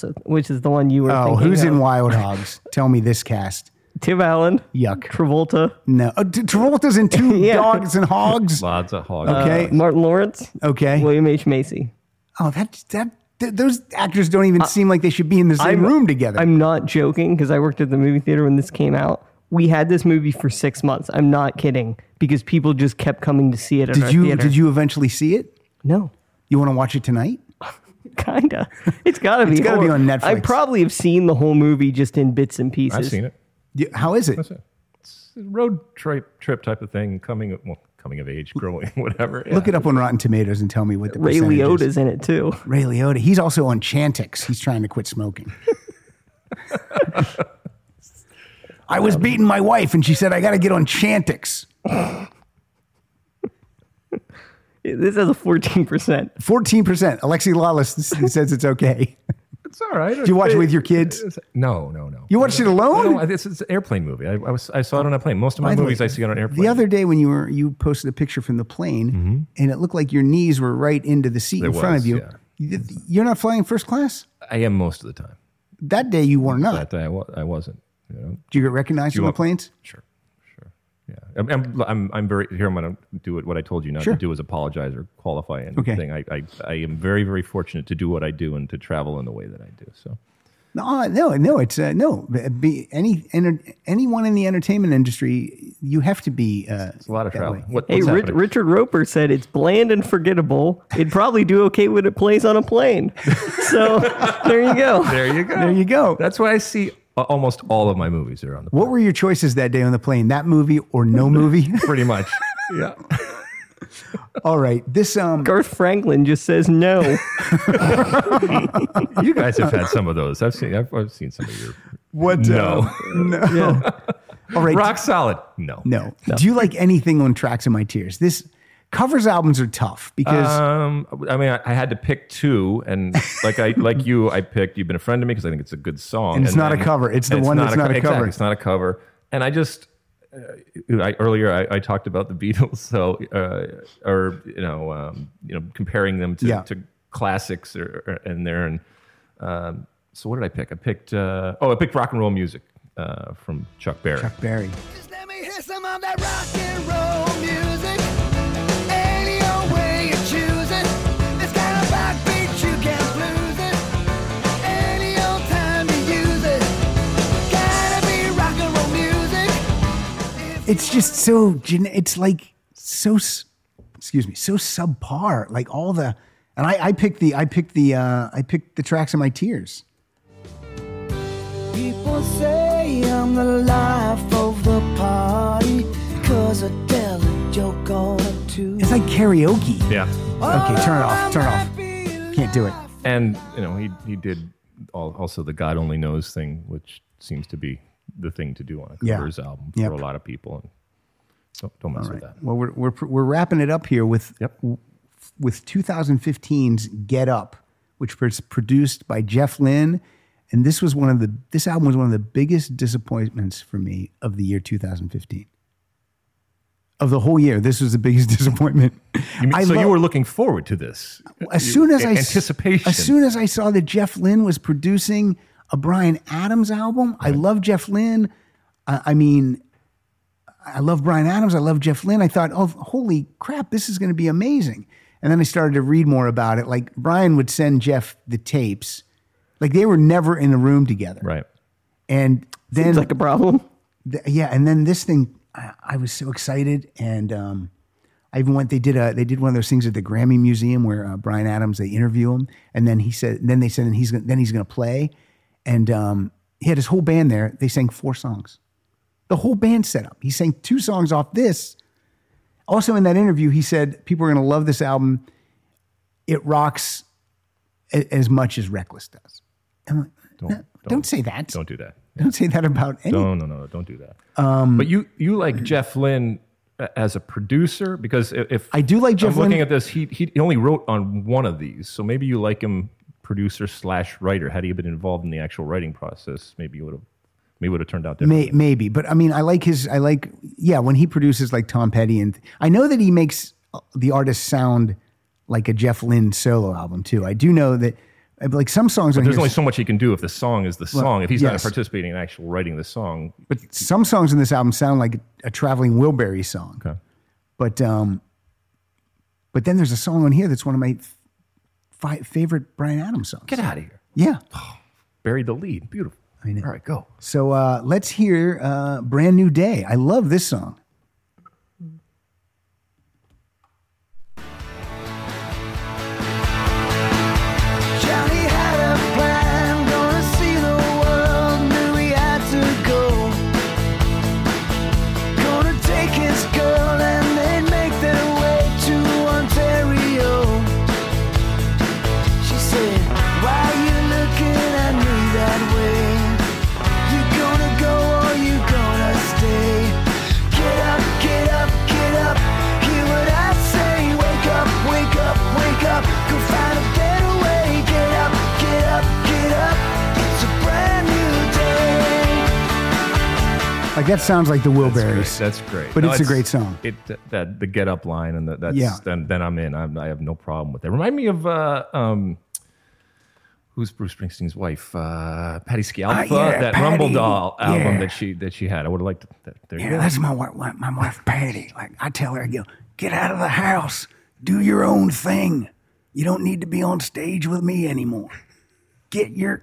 the one you were thinking who's of. In Wild Hogs? Tell me this cast. Tim Allen. Yuck. Travolta. No. Travolta's in two dogs and hogs. Lots of hogs. Okay. Martin Lawrence. Okay. William H. Macy. Oh, those actors don't even seem like they should be in the same room together. I'm not joking, because I worked at the movie theater when this came out. We had this movie for 6 months. I'm not kidding, because people just kept coming to see it. Did you eventually see it? No. You want to watch it tonight? Kinda. It's got to be. It's got to be on Netflix. I probably have seen the whole movie just in bits and pieces. I've seen it. How is it? It's a road trip type of thing. Coming of age, growing, whatever. Yeah. Look it up on Rotten Tomatoes and tell me what the Ray Liotta's is. In it too. Ray Liotta. He's also on Chantix. He's trying to quit smoking. I was beating my wife, and she said, I got to get on Chantix. This has a 14%. 14%. Alexi Lalas says it's okay. It's all right. Did you watch it with your kids? No. You watched it alone? No, this is an airplane movie. I saw it on a plane. Most of my movies I see on an airplane. The other day when you posted a picture from the plane, mm-hmm. and it looked like your knees were right into the seat front of you. Yeah. You're not flying first class? I am most of the time. That day you were not. That day I wasn't. You know, do you get recognized on the planes? Sure. Yeah, I'm very here. I'm going to do what I told you not to do, is apologize or qualify anything. Okay. I am very, very fortunate to do what I do and to travel in the way that I do. So no. It's anyone in the entertainment industry, you have to be. It's a lot of traveling. Richard Roper said it's bland and forgettable. It'd probably do okay when it plays on a plane. So there you go. That's why I see. Almost all of my movies are on the plane. What were your choices that day on the plane? That movie or no movie? Pretty much. Yeah. All right. This Garth Franklin just says no. You guys have had some of those. I've seen some of your no. Yeah. All right. Rock solid. No. Do you like anything on Tracks of My Tears? This covers albums are tough because I had to pick two, and I picked You've Been a Friend to Me because I think it's a good song. And it's not a cover. It's the one that's not a cover. It's not a cover. And I just earlier I talked about the Beatles, so comparing them to classics and so what did I pick? I picked Rock and Roll Music from Chuck Berry. Just let me hear some of that rock and roll music. It's just so, so subpar. Like all the, and I picked the Tracks of My Tears. People say I'm the life of the party, 'cause I tell a joke or two. It's like karaoke. Yeah. Okay, turn it off. Can't do it. And, you know, he did also the God Only Knows thing, which seems to be the thing to do on a covers album for a lot of people. And so don't mess with that. Well, we're wrapping it up here with 2015's Get Up, which was produced by Jeff Lynne, and this was this album was one of the biggest disappointments for me of the year 2015. Of the whole year, this was the biggest disappointment. You were looking forward to this? As soon as I saw that Jeff Lynne was producing a Bryan Adams album, right. I love Jeff Lynne. I love Bryan Adams. I love Jeff Lynne. I thought, oh, holy crap, this is going to be amazing. And then I started to read more about it. Like, Bryan would send Jeff the tapes. Like, they were never in a room together. Right. And then... Seems like a problem. And then this thing... I was so excited, and I even went. They did one of those things at the Grammy Museum where Bryan Adams, they interview him, and then he said. Then they said, he's going to play, and he had his whole band there. They sang 4 songs, the whole band set up. He sang 2 songs off this. Also, in that interview, he said people are going to love this album. It rocks as much as Reckless does. I'm like, don't say that. Don't do that. Don't say that about anything. No, don't do that. But you like Jeff Lynne as a producer? Because if I do like Jeff Lynne. I'm looking at this, he only wrote on one of these. So maybe you like him producer/writer. Had he been involved in the actual writing process, maybe it would have turned out differently. Maybe. But I mean, when he produces like Tom Petty, and I know that he makes the artist sound like a Jeff Lynne solo album too. I do know that. Like some songs, but there's only so much he can do if the song is the song. If he's not participating in actual writing the song, but some songs in this album sound like a Traveling Wilbury song. Okay. But then there's a song on here that's one of my 5 favorite Bryan Adams songs. Get out of here! Yeah, bury the lead. Beautiful. I know. All right, go. So let's hear "Brand New Day." I love this song. Like, that sounds like the Wilburys. That's great. But it's a great song. The Get Up line, and then I'm in. I have no problem with that. Remind me of who's Bruce Springsteen's wife? Patti Scialfa. Patty. Rumble Doll album that she had. I would have liked that. There you go. That's my wife Patty. Like, I tell her, I go, get out of the house, do your own thing. You don't need to be on stage with me anymore. I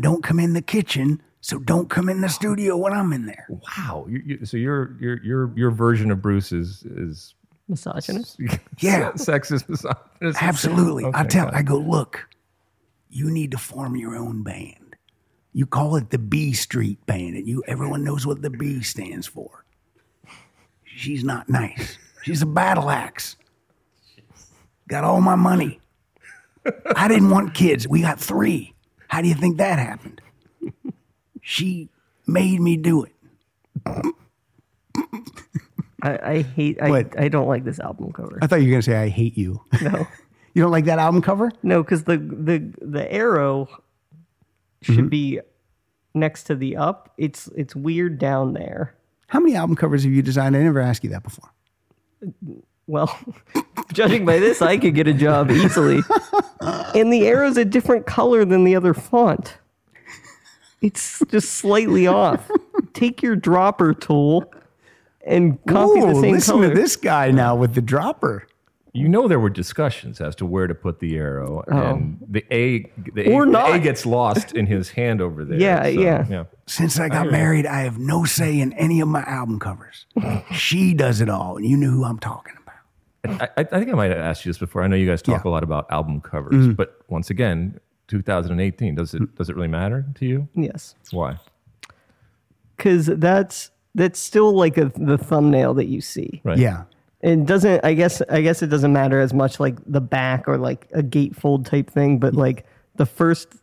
don't come in the kitchen. So don't come in the studio when I'm in there. Wow. So your version of Bruce is misogynist. Yeah, sexist, misogynist. Absolutely. Okay, I go, you need to form your own band. You call it the B Street Band, and everyone knows what the B stands for. She's not nice. She's a battle axe. Got all my money. I didn't want kids. We got 3. How do you think that happened? She made me do it. I don't like this album cover. I thought you were going to say, I hate you. No. You don't like that album cover? No, because the arrow should be next to the up. It's weird down there. How many album covers have you designed? I never asked you that before. Well, judging by this, I could get a job easily. And the arrow's a different color than the other font. It's just slightly off. Take your dropper tool and copy the same color. Listen to this guy now with the dropper. You know there were discussions as to where to put the arrow, and the A gets lost in his hand over there. Yeah. Since I got married, I have no say in any of my album covers. She does it all, and you know who I'm talking about. I think I might have asked you this before. I know you guys talk a lot about album covers, but once again... 2018. Does it really matter to you? Yes. Why? Because that's still like the thumbnail that you see. Right. Yeah. It doesn't. I guess it doesn't matter as much like the back or like a gatefold type thing, but like the first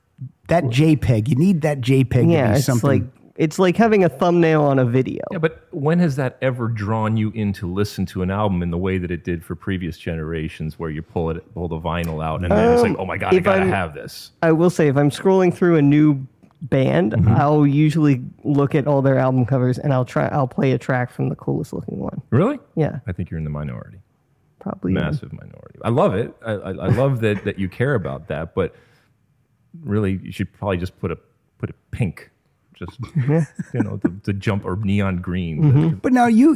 That JPEG, you need that JPEG to be something. It's like having a thumbnail on a video. Yeah, but when has that ever drawn you in to listen to an album in the way that it did for previous generations, where you pull the vinyl out and then it's like, oh my God, I gotta have this. I will say, if I'm scrolling through a new band, I'll usually look at all their album covers and I'll play a track from the coolest looking one. Really? Yeah. I think you're in the minority. Probably. Massive minority. I love it. I love that you care about that, but really you should probably just put a pink. Just, you know, the jump or neon green. But now you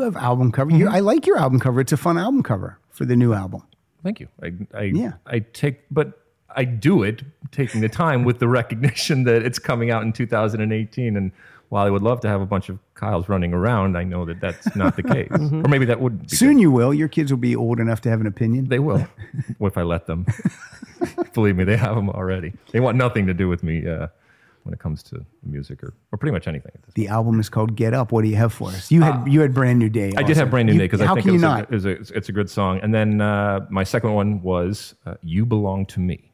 have album cover. I like your album cover. It's a fun album cover for the new album. Thank you. I do it taking the time with the recognition that it's coming out in 2018. And while I would love to have a bunch of Kyles running around, I know that that's not the case. Or maybe that wouldn't be. Soon good. You will. Your kids will be old enough to have an opinion. They will. What if I let them? Believe me, they have them already. They want nothing to do with me. When it comes to music or pretty much anything. The album is called Get Up. What do you have for us? You had Brand New Day. Also. I did have Brand New Day because I think it's a good song. And then my second one was You Belong to Me.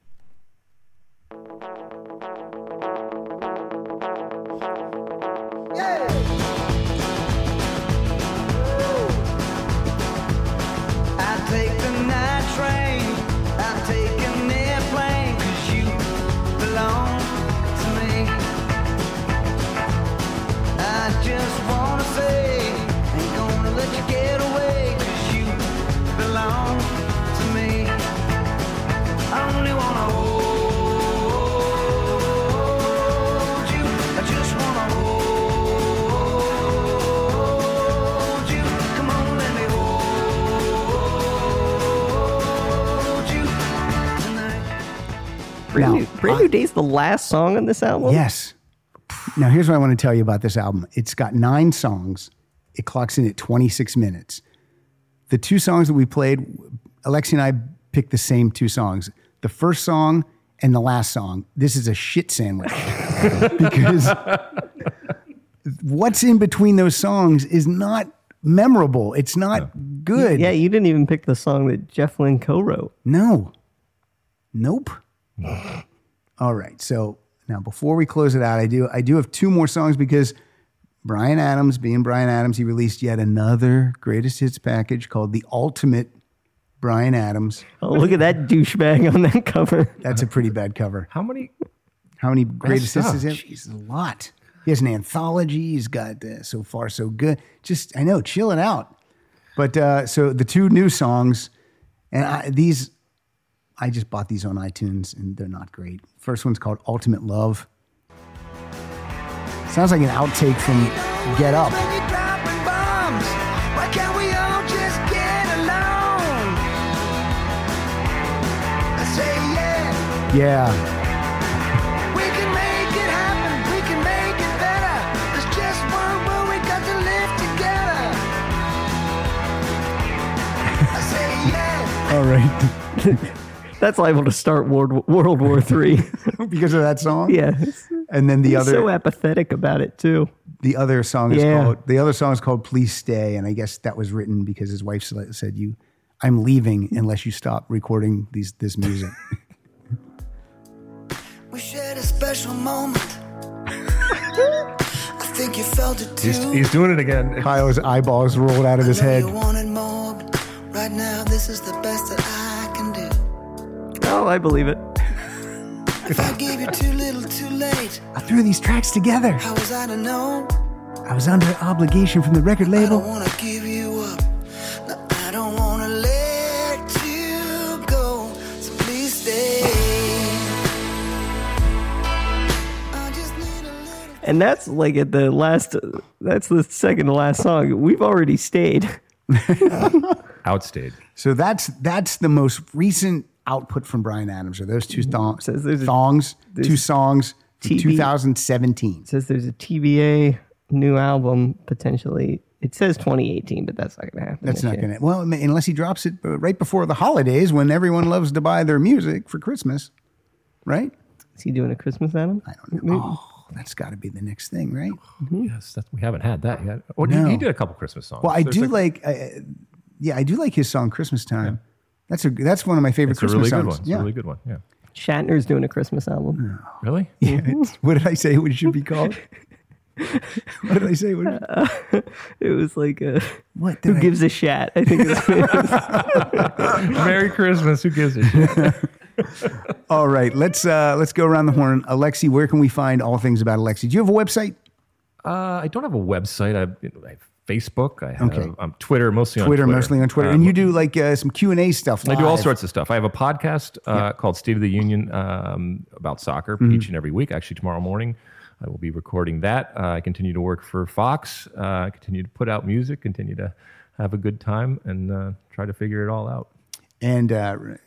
Brand New Day's the last song on this album? Yes. Now, here's what I want to tell you about this album. It's got 9 songs. It clocks in at 26 minutes. The 2 songs that we played, Alexi and I picked the same 2 songs. The first song and the last song. This is a shit sandwich. Because what's in between those songs is not memorable. It's not good. Yeah, you didn't even pick the song that Jeff Lynne co-wrote. No. Nope. All right, so now before we close it out, I do have 2 more songs because Bryan Adams, being Bryan Adams, he released yet another greatest hits package called The Ultimate Bryan Adams. Oh, look at that douchebag on that cover. That's a pretty bad cover. How many greatest hits is it? Jeez, a lot. He has an anthology. He's got So Far So Good. Just, I know, chill it out. But so the 2 new songs, and I just bought these on iTunes, and they're not great. First one's called Ultimate Love. Sounds like an outtake from Get Up. Why can't we all just get along? I say yeah. Yeah. We can make it happen. We can make it better. There's just one where we got to live together. I say yeah. All right. That's liable to start World War III. Because of that song? Yeah. And then the other... He's so apathetic about it, too. The other song is called Please Stay, and I guess that was written because his wife said, I'm leaving unless you stop recording this music. We shared a special moment. I think you felt it, too. He's doing it again. Kyle's eyeballs rolled out of his head. You wanted more, but right now this is the best that I can do. Oh, I believe it. If I gave you too little, too late. I threw these tracks together. How was I to know? I was under obligation from the record label. I don't want to give you up. No, I don't want to let you go. So please stay. I just need a little. And that's like at the last. That's the second to last song. We've already stayed. Outstayed. So that's the most recent output from Bryan Adams, or those 2 songs, from 2017. It says there's a TBA new album, potentially. It says 2018, but that's not going to happen. That's not going to. Well, unless he drops it right before the holidays when everyone loves to buy their music for Christmas, right? Is he doing a Christmas album? I don't know. Maybe. Oh, that's got to be the next thing, right? Mm-hmm. Yes, we haven't had that yet. Or no. He did a couple Christmas songs. Well, I do like his song Christmas Time. Yeah. That's one of my favorite Christmas songs. It's a really good one. Yeah. Shatner's doing a Christmas album. Really? Yeah. Mm-hmm. What did I say it should be called? What did I say? It was like a what who gives a shat, I think it's Merry Christmas, who gives a shit. All right, let's go around the horn. Alexi, where can we find all things about Alexi? Do you have a website? I don't have a website. I have Facebook. I have Twitter, mostly on Twitter. And you do like some Q&A stuff live. I do all sorts of stuff. I have a podcast called State of the Union about soccer each and every week. Actually, tomorrow morning I will be recording that. I continue to work for Fox. I continue to put out music, continue to have a good time, and try to figure it all out. And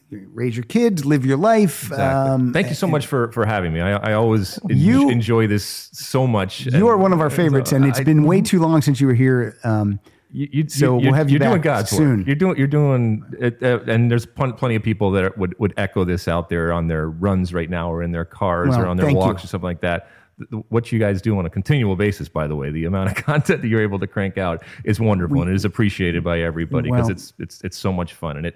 raise your kids, live your life. Exactly. Thank you so much for having me. I always enjoy this so much. You are one of our favorites, and it's been way too long since you were here. We'll have you back soon. You're doing it, and there's plenty of people that would echo this out there on their runs right now, or in their cars, or on their walks, or something like that. What you guys do on a continual basis, by the way, the amount of content that you're able to crank out is wonderful, and it is appreciated by everybody because it's so much fun, and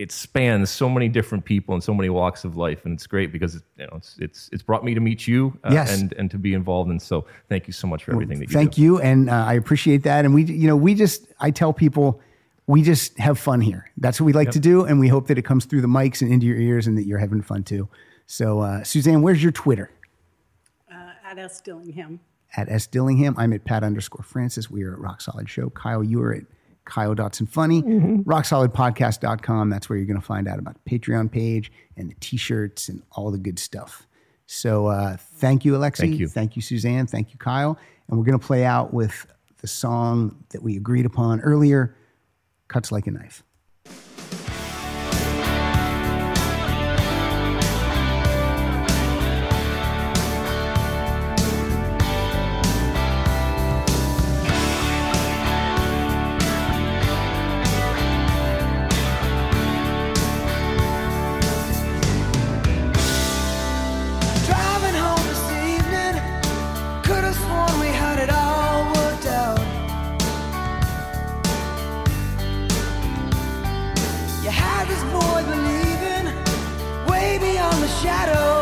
it spans so many different people and so many walks of life, and it's great because it's brought me to meet you and to be involved, and so thank you so much for everything that you do. Thank you, and I appreciate that. And I tell people, we just have fun here. That's what we like to do, and we hope that it comes through the mics and into your ears, and that you're having fun too. So Suzanne, where's your Twitter? At S. Dillingham. At S. Dillingham. I'm at Pat_Francis. We are at Rock Solid Show. Kyle, you are at Kyle Dotson Funny. Mm-hmm. RockSolidPodcast.com. That's where you're going to find out about the Patreon page and the T-shirts and all the good stuff. So thank you, Alexi. Thank you. Thank you, Suzanne. Thank you, Kyle. And we're going to play out with the song that we agreed upon earlier, Cuts Like a Knife. Shadow